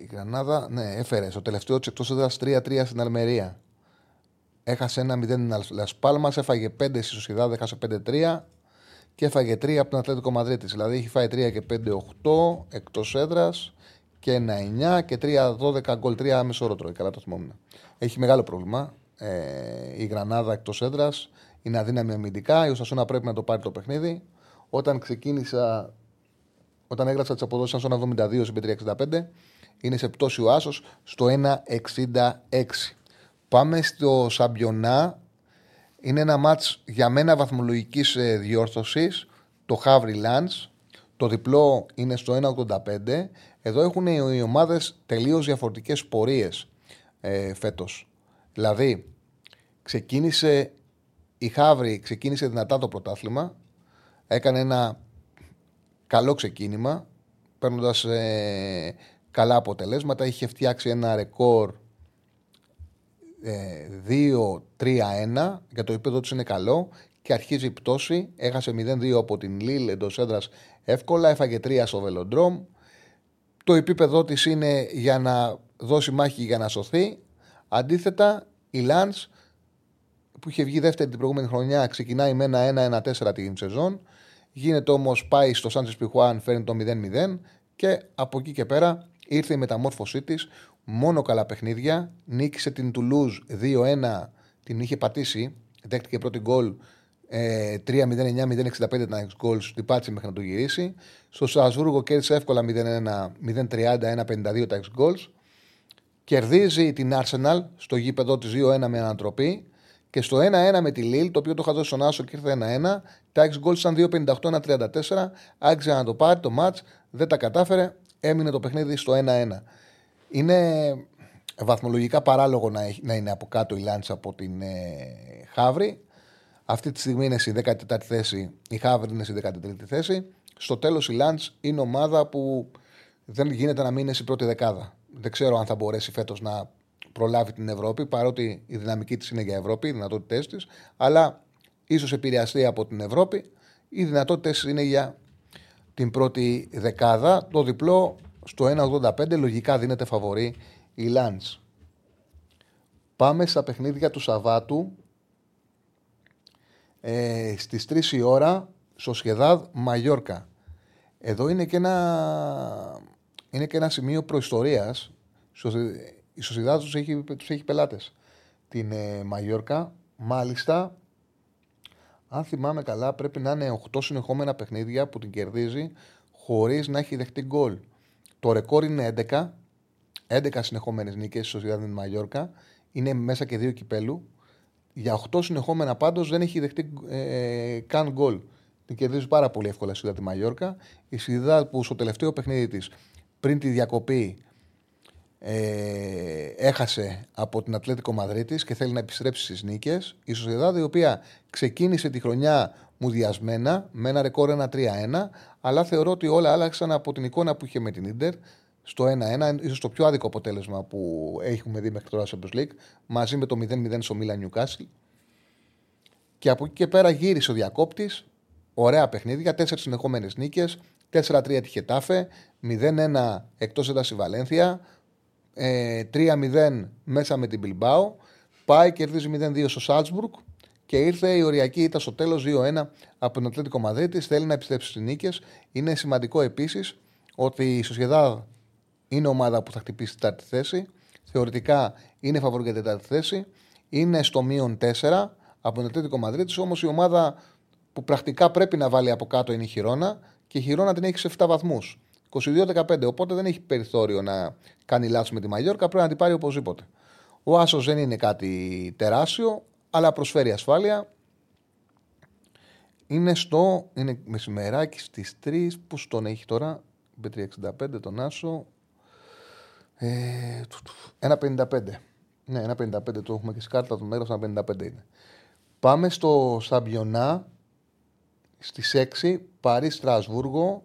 η Γρανάδα, ναι, έφερε στο τελευταίο της εκτός έδρας τρία τρία στην Αλμερία. Έχασε ένα μηδέν την Λασπάλμας, έφαγε πέντε στη Σοσιεδάδ, έχασε πέντε τρία και έφαγε τρία από την Ατλέτικο Μαδρίτης. Δηλαδή έχει φάει τρία και πέντε οκτώ εκτός έδρας και ένα εννιά και τρία δώδεκα γκολ, τρία μισόρο τρώει. Καλά το θυμόμουν. Έχει μεγάλο πρόβλημα. Ε, η Γρανάδα εκτός έδρας είναι αδύναμη αμυντικά. Η Οσασούνα πρέπει να το πάρει το παιχνίδι. Όταν ξεκίνησα, όταν έγραψα τις αποδόσεις, ήταν στο ένα εβδομήντα δύο στην τρία εξήντα πέντε. Είναι σε πτώση ο άσος στο ένα εξήντα έξι. Πάμε στο Σαμπιονά. Είναι ένα μάτς για μένα βαθμολογικής ε, διόρθωσης. Το Χάβρη Λανς. Το διπλό είναι στο ένα ογδόντα πέντε. Εδώ έχουν οι ομάδες τελείως διαφορετικές πορείες ε, φέτος. Δηλαδή, ξεκίνησε η Χάβρη, ξεκίνησε δυνατά το πρωτάθλημα. Έκανε ένα καλό ξεκίνημα, παίρνοντας ε, καλά αποτελέσματα. Είχε φτιάξει ένα ρεκόρ δύο τρία ένα, για το επίπεδο της είναι καλό και αρχίζει η πτώση. Έχασε μηδέν δύο από την Λίλ εντός έδρας εύκολα, έφαγε τρία στο Βελοντρόμ. Το επίπεδο της είναι για να δώσει μάχη για να σωθεί. Αντίθετα, η Λανς που είχε βγει δεύτερη την προηγούμενη χρονιά ξεκινάει με ένα ένα τέσσερα την σεζόν, γίνεται όμως, πάει στο Σάντσες Πιχουάν, φέρνει το μηδέν μηδέν και από εκεί και πέρα ήρθε η μεταμόρφωσή της. Μόνο καλά παιχνίδια. Νίκησε την Τουλούζ δύο ένα, την είχε πατήσει. Δέχτηκε πρώτη γκολ ε, τρία μηδέν εννιά μηδέν εξήντα πέντε τα γκολ, την πάτησε μέχρι να το γυρίσει. Στο Στρασβούργο κέρδισε εύκολα μηδέν ένα μηδέν τριάντα ένα πενήντα δύο τα γκολ. Κερδίζει την Arsenal στο γήπεδο της δύο ένα με ανατροπή. Και στο ένα ένα με τη Λίλ, το οποίο το είχα δώσει στον άσο και ήρθε ένα ένα. Τα γκολ ήταν δύο πενήντα οκτώ ένα τριάντα τέσσερα. Άξιζε να το πάρει το μάτς. Δεν τα κατάφερε. Έμεινε το παιχνίδι στο ένα ένα. Είναι βαθμολογικά παράλογο να, έχει, να είναι από κάτω η Λάνς από την ε, Χάβρη. Αυτή τη στιγμή είναι στη δέκατη τέταρτη θέση, η Χάβρη είναι στη δέκατη τρίτη θέση. Στο τέλος η Λάνς είναι ομάδα που δεν γίνεται να μην είναι στην πρώτη δεκάδα. Δεν ξέρω αν θα μπορέσει φέτος να προλάβει την Ευρώπη, παρότι η δυναμική της είναι για Ευρώπη, οι δυνατότητές της, αλλά ίσως επηρεαστεί από την Ευρώπη. Οι δυνατότητες είναι για την πρώτη δεκάδα. Το διπλό στο ένα ογδόντα πέντε λογικά δίνεται φαβορί η Λανς. Πάμε στα παιχνίδια του Σαββάτου. Ε, στις τρεις η ώρα, Σοσιεδάδ Μαγιόρκα. Εδώ είναι και ένα, είναι και ένα σημείο προϊστορίας. Η Σοσιεδάδ τους έχει, τους έχει πελάτες. την ε, Μαγιόρκα. Μάλιστα, αν θυμάμαι καλά, πρέπει να είναι οκτώ συνεχόμενα παιχνίδια που την κερδίζει χωρίς να έχει δεχτεί γκολ. Το ρεκόρ είναι έντεκα. έντεκα συνεχόμενες νίκες στη Σοσιεδάδ με τη Μαγιόρκα. Είναι μέσα και δύο κυπέλου. Για οκτώ συνεχόμενα πάντως δεν έχει δεχτεί ε, καν γκολ. Την κερδίζει πάρα πολύ εύκολα η Σοσιεδάδ τη Μαγιόρκα. Η Σοσιεδάδ που στο τελευταίο παιχνίδι της πριν τη διακοπή Ε, έχασε από την Ατλέτικο Μαδρίτης και θέλει να επιστρέψει στις νίκες. Η Σοσιεδάδ, η οποία ξεκίνησε τη χρονιά μουδιασμένα με ένα ρεκόρ ένα τρία ένα, αλλά θεωρώ ότι όλα άλλαξαν από την εικόνα που είχε με την Ίντερ στο ένα ένα, ίσως το πιο άδικο αποτέλεσμα που έχουμε δει μέχρι τώρα στο Champions League, μαζί με το μηδέν μηδέν στο Μίλαν Νιουκάσιλ. Και από εκεί και πέρα γύρισε ο διακόπτης. Ωραία παιχνίδια, τέσσερις συνεχόμενες νίκες, τέσσερα τρία τη Χετάφε, μηδέν ένα εκτός έδρας η Βαλένθια, τρία μηδέν μέσα με την Μπιλμπάο, πάει, κερδίζει μηδέν δύο στο Σάλτσμπουργκ και ήρθε η οριακή ήττα στο τέλος δύο ένα από τον Ατλέτικο Μαδρίτης. Θέλει να επιστρέψει στις νίκες. Είναι σημαντικό επίσης ότι η Σοσιεδάδ είναι ομάδα που θα χτυπήσει την τέταρτη θέση. Θεωρητικά είναι φαβορή για την τέταρτη θέση. Είναι στο μείον τέσσερα από τον Ατλέτικο Μαδρίτης. Όμως η ομάδα που πρακτικά πρέπει να βάλει από κάτω είναι η Χιρόνα και η Χιρόνα την έχει σε επτά βαθμούς. είκοσι δύο δεκαπέντε, οπότε δεν έχει περιθώριο να κάνει λάθος με τη Μαγιόρκα, πρέπει να την πάρει οπωσδήποτε. Ο άσος δεν είναι κάτι τεράστιο, αλλά προσφέρει ασφάλεια. Είναι στο είναι μεσημεράκι στις τρεις, που στον έχει τώρα, μπι τριακόσια εξήντα πέντε τον άσο, ε, ένα πενήντα πέντε. Ναι, ένα πενήντα πέντε το έχουμε και στη κάρτα του μέρους, ένα πενήντα πέντε είναι. Πάμε στο Σαμπιονά, στις έξι, Παρίς Στρασβούργο.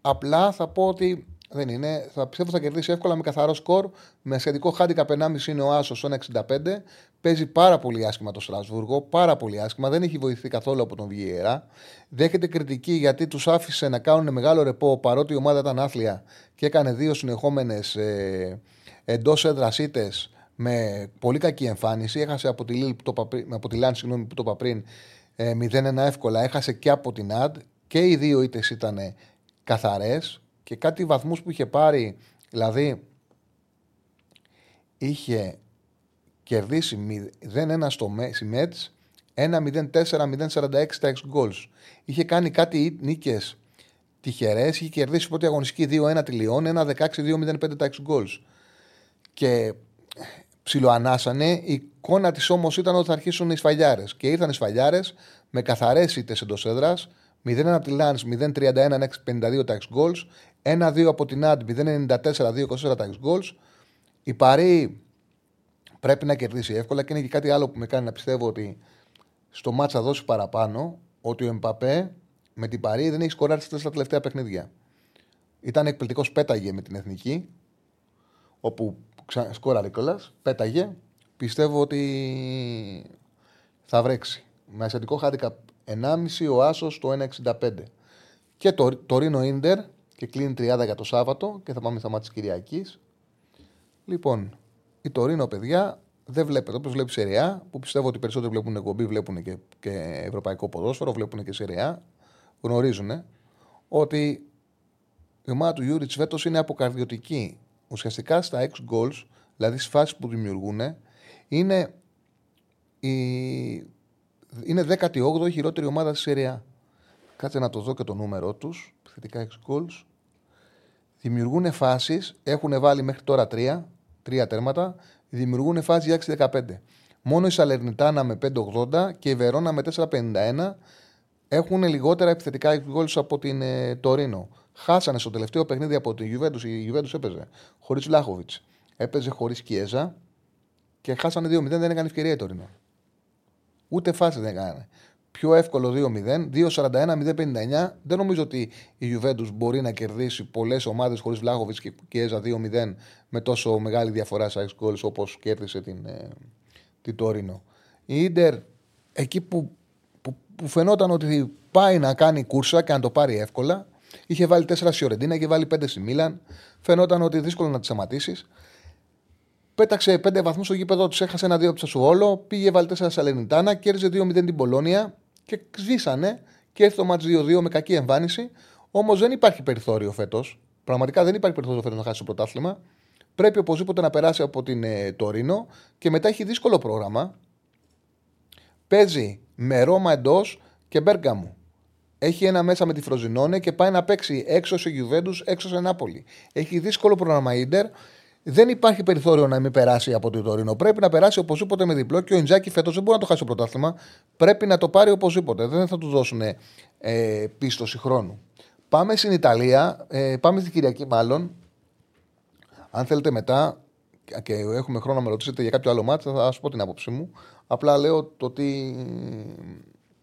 Απλά θα πω ότι δεν είναι. Θα πιστεύω θα κερδίσει εύκολα με καθαρό σκορ. Με ασιατικό χάντικαπ ενάμιση είναι ο άσος στο ένα εξήντα πέντε. Παίζει πάρα πολύ άσχημα το Στρασβούργο. Πάρα πολύ άσχημα. Δεν έχει βοηθηθεί καθόλου από τον Βιέρα. Δέχεται κριτική γιατί τους άφησε να κάνουν μεγάλο ρεπό παρότι η ομάδα ήταν άθλια και έκανε δύο συνεχόμενες ε, εντός έδρας ήττες με πολύ κακή εμφάνιση. Έχασε από τη, Λίλ, που το παπρί, από τη Λανς συγγνώμη, που το είπα πριν ε, μηδέν ένα εύκολα. Έχασε και από την Αντ και οι δύο ήττες ήταν καθαρές και κάτι βαθμούς που είχε πάρει, δηλαδή είχε κερδίσει μηδέν ένα στο Μέτς, ένα μηδέν τέσσερα μηδέν σαράντα έξι τα εξ goals. Είχε κάνει κάτι νίκες τυχερές, είχε κερδίσει πρώτη αγωνιστική δύο ένα τη Λιόν, ένα δεκαέξι δύο μηδέν πέντε τα εξ goals. Και ψιλοανάσανε, η εικόνα της όμως ήταν ότι θα αρχίσουν οι σφαλιάρες και ήρθαν οι σφαλιάρες με καθαρές ήττες εντός έδρας, μηδέν ένα από τη Λανς, μηδέν τριάντα ένα πενήντα δύο τα εξ goals, ένα δύο από την Αντ, μηδέν ενενήντα τέσσερα δύο είκοσι τέσσερα τα εξ goals. Η Παρί πρέπει να κερδίσει εύκολα και είναι και κάτι άλλο που με κάνει να πιστεύω ότι στο μάτς θα δώσει παραπάνω, ότι ο Εμπαπέ με την Παρί δεν έχει σκοράρει στις τέσσερα τελευταία παιχνίδια. Ήταν εκπληκτικός, πέταγε με την Εθνική, όπου σκόραρε κιόλας, πέταγε. Πιστεύω ότι θα βρέξει. Με ασιατικό χάντικαπ ενάμιση ο άσος το ένα εξήντα πέντε. Και το Τορίνο Ίντερ και κλείνει τριάντα για το Σάββατο και θα πάμε στα μάτια της Κυριακής. Λοιπόν, η Τορίνο, παιδιά, δεν βλέπετε. Όπως βλέπει Σεριά, που πιστεύω ότι περισσότεροι βλέπουν εκπομπή, βλέπουν και, και ευρωπαϊκό ποδόσφαιρο, βλέπουν και Σεριά, γνωρίζουν ότι η ομάδα του Γιούριτς φέτος είναι αποκαρδιωτική. Ουσιαστικά στα έξι goals, δηλαδή στις φάσεις που δημιουργούν, είναι η... Είναι δέκατη όγδοη χειρότερη ομάδα στη Σεριά. Κάτσε να το δω και το νούμερό τους. Επιθετικά έξι goals. Δημιουργούν φάσεις. Έχουν βάλει μέχρι τώρα τρία. Τρία τέρματα. Δημιουργούν φάσεις για έξι δεκαπέντε. Μόνο η Σαλερνιτάνα με πέντε ογδόντα και η Βερόνα με τέσσερα πενήντα ένα έχουν λιγότερα επιθετικά έξι goals από την ε, Τορίνο. Χάσανε στο τελευταίο παιχνίδι από την Γιουβέντους. Η Γιουβέντους έπαιζε χωρίς Βλάχοβιτς. Έπαιζε χωρίς Κιέζα. Και χάσανε δύο μηδέν. Δεν έκανε ευκαιρία η Τορίνο. Ούτε φάση δεν έκανε. Πιο εύκολο δύο μηδέν, δύο σαράντα ένα μηδέν πενήντα εννιά. Δεν νομίζω ότι η Γιουβέντους μπορεί να κερδίσει πολλές ομάδες χωρίς Βλάχοβιτς και Κιέζα δύο μηδέν με τόσο μεγάλη διαφορά στα έξι goals όπως κέρδισε την, ε, την Τόρινο. Η Ίντερ, εκεί που, που, που φαινόταν ότι πάει να κάνει κούρσα και να το πάρει εύκολα, είχε βάλει τέσσερα στη Φιωρεντίνα, είχε βάλει πέντε στη Μίλαν. Φαινόταν ότι δύσκολο να τη σταματήσει. Πέταξε πέντε βαθμούς στο γήπεδο του, έχασε ένα δύο από το Σασουόλο, πήγε βάλει τέσσερα Σαλερνιτάνα, κέρδιζε δύο μηδέν την Πολόνια και σβήσανε και έρθει το μάτς δύο δύο με κακή εμφάνιση. Όμως δεν υπάρχει περιθώριο φέτος. Πραγματικά δεν υπάρχει περιθώριο φέτος να χάσει το πρωτάθλημα. Πρέπει οπωσδήποτε να περάσει από την ε, Τορίνο και μετά έχει δύσκολο πρόγραμμα. Παίζει με Ρώμα εντός και Μπέργαμο. Έχει ένα μέσα με τη Φροζινόνε και πάει να παίξει έξω σε Γιουβέντους, έξω σε Νάπολη. Έχει δύσκολο πρόγραμμα Ίντερ. Δεν υπάρχει περιθώριο να μην περάσει από την Τορίνο. Πρέπει να περάσει οπωσδήποτε με διπλό και ο Ιντζάκη φέτος δεν μπορεί να το χάσει το πρωτάθλημα. Πρέπει να το πάρει οπωσδήποτε. Δεν θα του δώσουν ε, πίστοση χρόνου. Πάμε στην Ιταλία. Ε, πάμε στην Κυριακή, μάλλον. Αν θέλετε μετά, και έχουμε χρόνο να με ρωτήσετε για κάποιο άλλο μάτσα, θα σας πω την άποψή μου. Απλά λέω το τι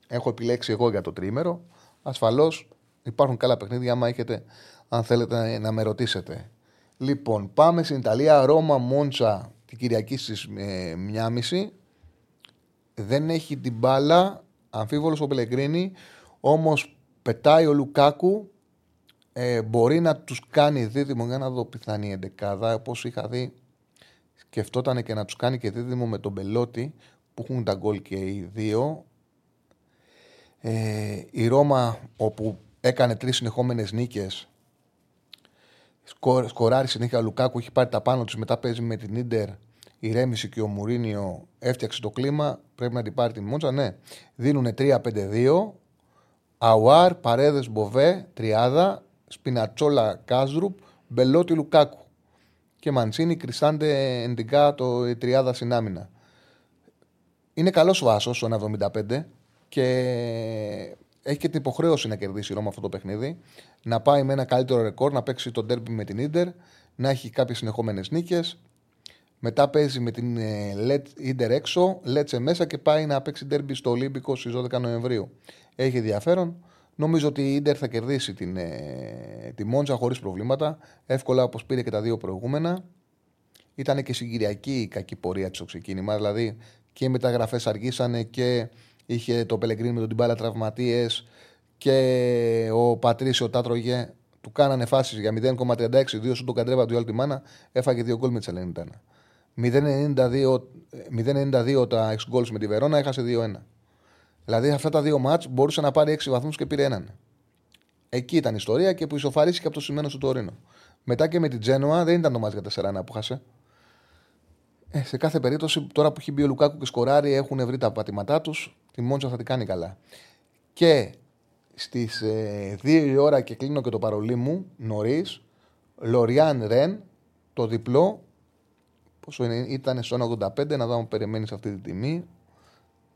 έχω επιλέξει εγώ για το τριήμερο. Ασφαλώς υπάρχουν καλά παιχνίδια, άμα έχετε, αν θέλετε να με ρωτήσετε. Λοιπόν, πάμε στην Ιταλία. Ρώμα Μόντσα την Κυριακή στις ε, μία και μισή. Δεν έχει την μπάλα, αμφίβολος ο Πελεγκρίνη, όμως πετάει ο Λουκάκου. Ε, μπορεί να τους κάνει δίδυμο, για να δω πιθανή εντεκάδα, όπως είχα δει, σκεφτόταν και να τους κάνει και δίδυμο με τον Μπελότη, που έχουν τα γκολ και οι δύο. Ε, η Ρώμα, όπου έκανε τρεις συνεχόμενες νίκες, σκο, σκοράρει συνέχεια ο Λουκάκου, έχει πάρει τα πάνω της, μετά παίζει με την Ίντερ, η Ρέμιση και ο Μουρίνιο, έφτιαξε το κλίμα, πρέπει να την πάρει τη Μόντσα, ναι. Δίνουν τρία πέντε δύο, Αουάρ, Παρέδες, Μποβέ, τριάδα, Σπινατσόλα, Κάζρουπ, Μπελότη, Λουκάκου και Μαντσίνη, Κριστάντε, εντικά το η τριάδα στην άμυνα. Είναι καλός βάσος ο ένα εβδομήντα πέντε και έχει και την υποχρέωση να κερδίσει η Ρώμα αυτό το παιχνίδι, να πάει με ένα καλύτερο ρεκόρ, να παίξει το ντέρμπι με την Ίντερ, να έχει κάποιες συνεχόμενες νίκες, μετά παίζει με την Ίντερ έξω, Λέτσε μέσα και πάει να παίξει ντέρμπι στο Ολύμπικο στις δώδεκα Νοεμβρίου. Έχει ενδιαφέρον. Νομίζω ότι η Ίντερ θα κερδίσει την, ε, τη Μόντσα χωρίς προβλήματα. Εύκολα, όπως πήρε και τα δύο προηγούμενα. Ήταν και στην Κυριακή η κακή πορεία της στο ξεκίνημα. Δηλαδή και οι μεταγραφές αργήσανε και είχε το Πελεγκρίνι με τον Τιμπάλα τραυματίες και ο Πατρίσιο τάτρωγε. Του κάνανε φάσεις για μηδέν κόμμα τριάντα έξι, δύο σου τον Καντρέβα, δύο άλλη τη μάνα. Έφαγε δύο γκολ με τις μηδέν κόμμα ενενήντα δύο, μηδέν κόμμα ενενήντα δύο τα έξι γκολ με τη Βερόνα, έχασε δύο ένα. Δηλαδή αυτά τα δύο μάτς μπορούσε να πάρει έξι βαθμούς και πήρε έναν. Εκεί ήταν η ιστορία και που ισοφαρίστηκε από το σημείο στο Τορίνο. Μετά και με την Τζένοα δεν ήταν το μάτς για τέσσερα ένα που χάσε. Ε, σε κάθε περίπτωση τώρα που έχει μπει ο Λουκάκου και σκοράρει έχουν βρει τα πατήματά τους. Τη Μόντσα θα την κάνει καλά. Και στις ε, δύο η ώρα και κλείνω και το παρολί μου νωρίς. Λοριάν Ρεν, το διπλό. Πόσο είναι, ήταν στο ένα ογδόντα πέντε, να δω αν περιμένει αυτή τη τιμή.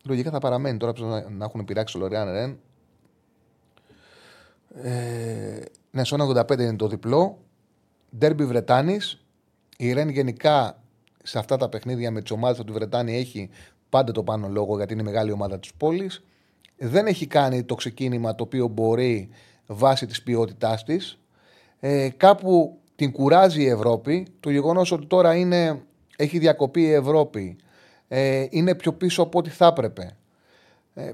Λογικά θα παραμένει τώρα να έχουν πειράξει το Λοριάν Ρεν. Ε, ναι, στο ένα ογδόντα πέντε είναι το διπλό. Ντέρμπι Βρετάνης. Η Ρεν γενικά σε αυτά τα παιχνίδια με τις ομάδες του Βρετάνη έχει πάντα το πάνω λόγο γιατί είναι η μεγάλη ομάδα της πόλης. Δεν έχει κάνει το ξεκίνημα το οποίο μπορεί βάσει της ποιότητάς της. Ε, κάπου την κουράζει η Ευρώπη. Το γεγονός ότι τώρα είναι, έχει διακοπεί η Ευρώπη. Ε, είναι πιο πίσω από ό,τι θα έπρεπε. Ε,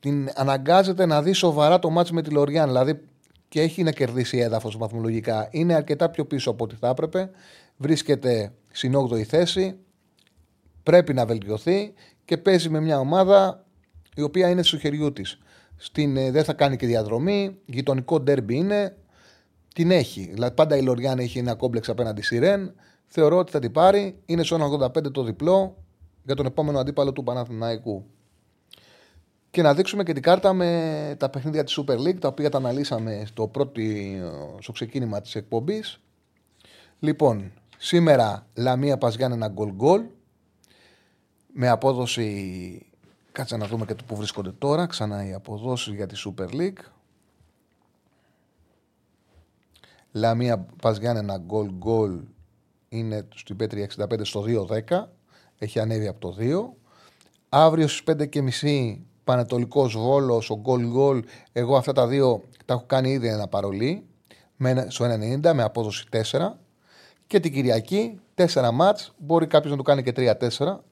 την αναγκάζεται να δει σοβαρά το μάτς με τη Λοριάν, δηλαδή και έχει να κερδίσει έδαφος βαθμολογικά. Είναι αρκετά πιο πίσω από ό,τι θα έπρεπε. Βρίσκεται στην όγδοη θέση. Πρέπει να βελτιωθεί και παίζει με μια ομάδα η οποία είναι στο χεριού της. Στην, ε, δεν θα κάνει και διαδρομή. Γειτονικό ντέρμπι είναι. Την έχει. Δηλαδή πάντα η Λοριάν έχει ένα κόμπλεξ απέναντι στη Ρεν. Θεωρώ ότι θα την πάρει. Είναι στο ένα ογδόντα πέντε το διπλό για τον επόμενο αντίπαλο του Παναθηναϊκού. Και να δείξουμε και την κάρτα με τα παιχνίδια της Super League, τα οποία τα αναλύσαμε στο, πρώτη, στο ξεκίνημα της εκπομπής. Λοιπόν, σήμερα Λαμία Πας Γιάννενα γκολ γκολ. Με απόδοση, κάτσε να δούμε και το που βρίσκονται τώρα, ξανά οι αποδόσεις για τη Super League. Λαμία Πας Γιάννενα γκολ γκολ. Είναι στην Πέτρη εξήντα πέντε στο δύο δέκα. Έχει ανέβει από το δύο. Αύριο στις πέντε και μισή Πανετολικός Βόλος, ο goal goal. Εγώ αυτά τα δύο τα έχω κάνει ήδη ένα παρολί με, στο ένα ενενήντα με απόδοση τέσσερα. Και την Κυριακή τέσσερα μάτς. Μπορεί κάποιος να το κάνει και τρία τέσσερα.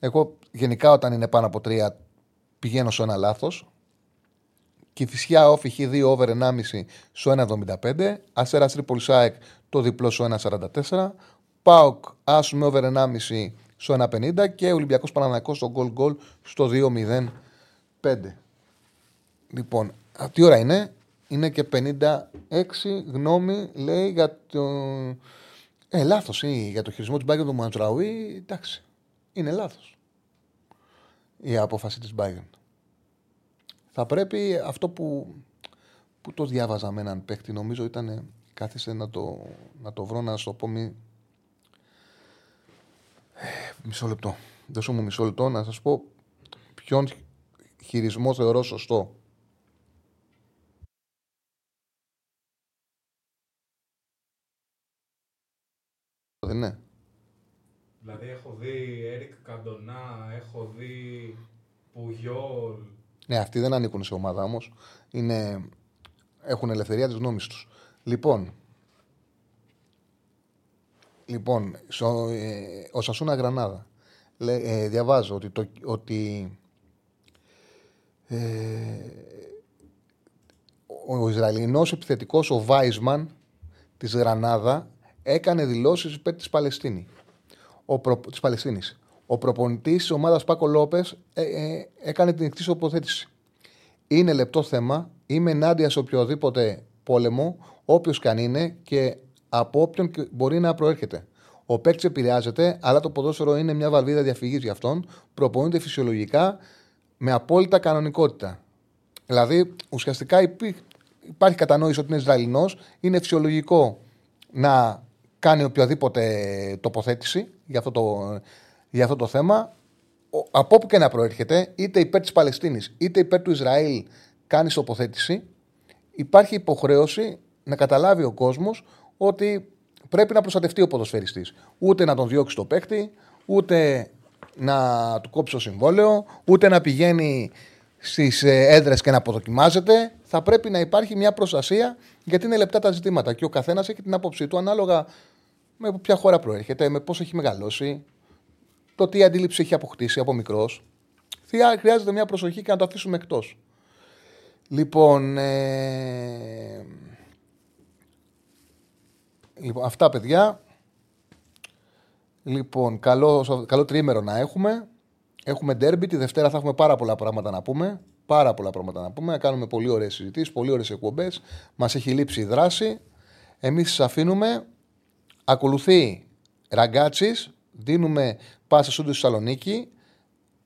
Εγώ γενικά όταν είναι πάνω από τρία πηγαίνω σε ένα λάθος. Κηφισιά Όφη δύο over ένα και μισό στο ένα εβδομήντα πέντε. Αστέρας Τρίπολης ΑΕΚ το διπλό στο ένα σαράντα τέσσερα. ΠΑΟΚ Άσου με over ένα και μισό στο ένα πενήντα. Και Ολυμπιακός Παναθηναϊκός στο goal goal στο δύο μηδέν πέντε. Λοιπόν, τι ώρα είναι? Είναι και πενήντα έξι γνώμη λέει για το, Ε, λάθος ή για το χειρισμό της Bayern του Μαντζουραουή, εντάξει. Είναι λάθος η απόφαση της Bayern. Θα πρέπει αυτό που, που το διάβαζα με έναν παίκτη, νομίζω ήταν. Κάθισε να το, να το βρω, να σου το πω. Μη... Μισό λεπτό. Δώσω μου μισό λεπτό να σας πω ποιον χειρισμό θεωρώ σωστό. Ναι. Δηλαδή έχω δει Έρικ Καντονά, έχω δει Πουγιόλ. Ναι, αυτοί δεν ανήκουν σε ομάδα όμως. Είναι... Έχουν ελευθερία της γνώμης τους. Λοιπόν, λοιπόν σο, ε, Οσασούνα Γρανάδα. Λε, ε, διαβάζω ότι, το, ότι ε, ο Ισραηλινός επιθετικός, ο Βάισμαν της Γρανάδα, έκανε δηλώσεις υπέρ της Παλαιστίνης. Της Παλαιστίνης. Ο προπονητής της ομάδας Πάκο Λόπες ε, ε, έκανε την εκτής τοποθέτηση. Είναι λεπτό θέμα. Είμαι ενάντια σε οποιοδήποτε πόλεμο, όποιος και αν είναι και από όποιον μπορεί να προέρχεται. Ο παίκτης επηρεάζεται, αλλά το ποδόσφαιρο είναι μια βαλβίδα διαφυγής για αυτόν. Προπονείται φυσιολογικά με απόλυτα κανονικότητα. Δηλαδή, ουσιαστικά υπή... υπάρχει κατανόηση ότι είναι Ισραηλινός, είναι φυσιολογικό να κάνει οποιαδήποτε τοποθέτηση για αυτό το, για αυτό το θέμα. Από όπου και να προέρχεται, είτε υπέρ της Παλαιστίνης είτε υπέρ του Ισραήλ, κάνεις τοποθέτηση. Υπάρχει υποχρέωση να καταλάβει ο κόσμος ότι πρέπει να προστατευτεί ο ποδοσφαιριστής. Ούτε να τον διώξει το παίκτη, ούτε να του κόψει το συμβόλαιο, ούτε να πηγαίνει στις έδρες και να αποδοκιμάζεται. Θα πρέπει να υπάρχει μια προστασία, γιατί είναι λεπτά τα ζητήματα και ο καθένας έχει την άποψή του ανάλογα με ποια χώρα προέρχεται, με πώς έχει μεγαλώσει, το τι αντίληψη έχει αποκτήσει από μικρός. Χρειάζεται μια προσοχή και να το αφήσουμε εκτός. Λοιπόν, ε... λοιπόν, αυτά παιδιά. Λοιπόν, καλό, καλό τρίμερο να έχουμε. Έχουμε ντέρμπι, τη Δευτέρα θα έχουμε πάρα πολλά πράγματα να πούμε. Πάρα πολλά πράγματα να πούμε. Κάνουμε πολύ ωραίες συζητήσεις, πολύ ωραίες εκπομπές. Μας έχει λείψει η δράση. Εμείς σας αφήνουμε. Ακολουθεί Ραγκάτσης. Δίνουμε πάσα σούντου στη Θεσσαλονίκη.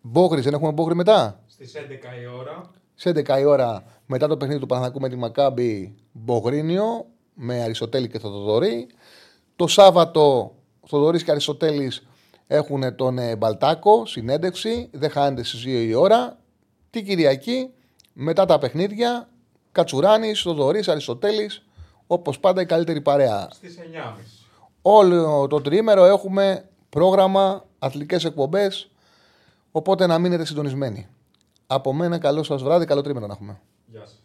Μπόγρις, δεν έχουμε μπόγρι μετά. Στις έντεκα η ώρα. Σε έντεκα η ώρα, μετά το παιχνίδι του Παναθηναϊκού με τη Μακάμπη, Μπογρίνιο, με Αριστοτέλη και Θοδωρή. Το Σάββατο, Θοδωρής και Αριστοτέλης έχουν τον Μπαλτάκο, συνέντευξη, δεν χάνεται στις δύο η ώρα. Την Κυριακή, μετά τα παιχνίδια, Κατσουράνης, Θοδωρής, Αριστοτέλης, όπως πάντα η καλύτερη παρέα. Στις εννιά και μισή. Όλο το τριήμερο έχουμε πρόγραμμα, αθλητικές εκπομπές, οπότε να μείνετε συντονισμένοι. Από μένα καλό σας βράδυ, καλό τρίμηνο να έχουμε. Γεια σας.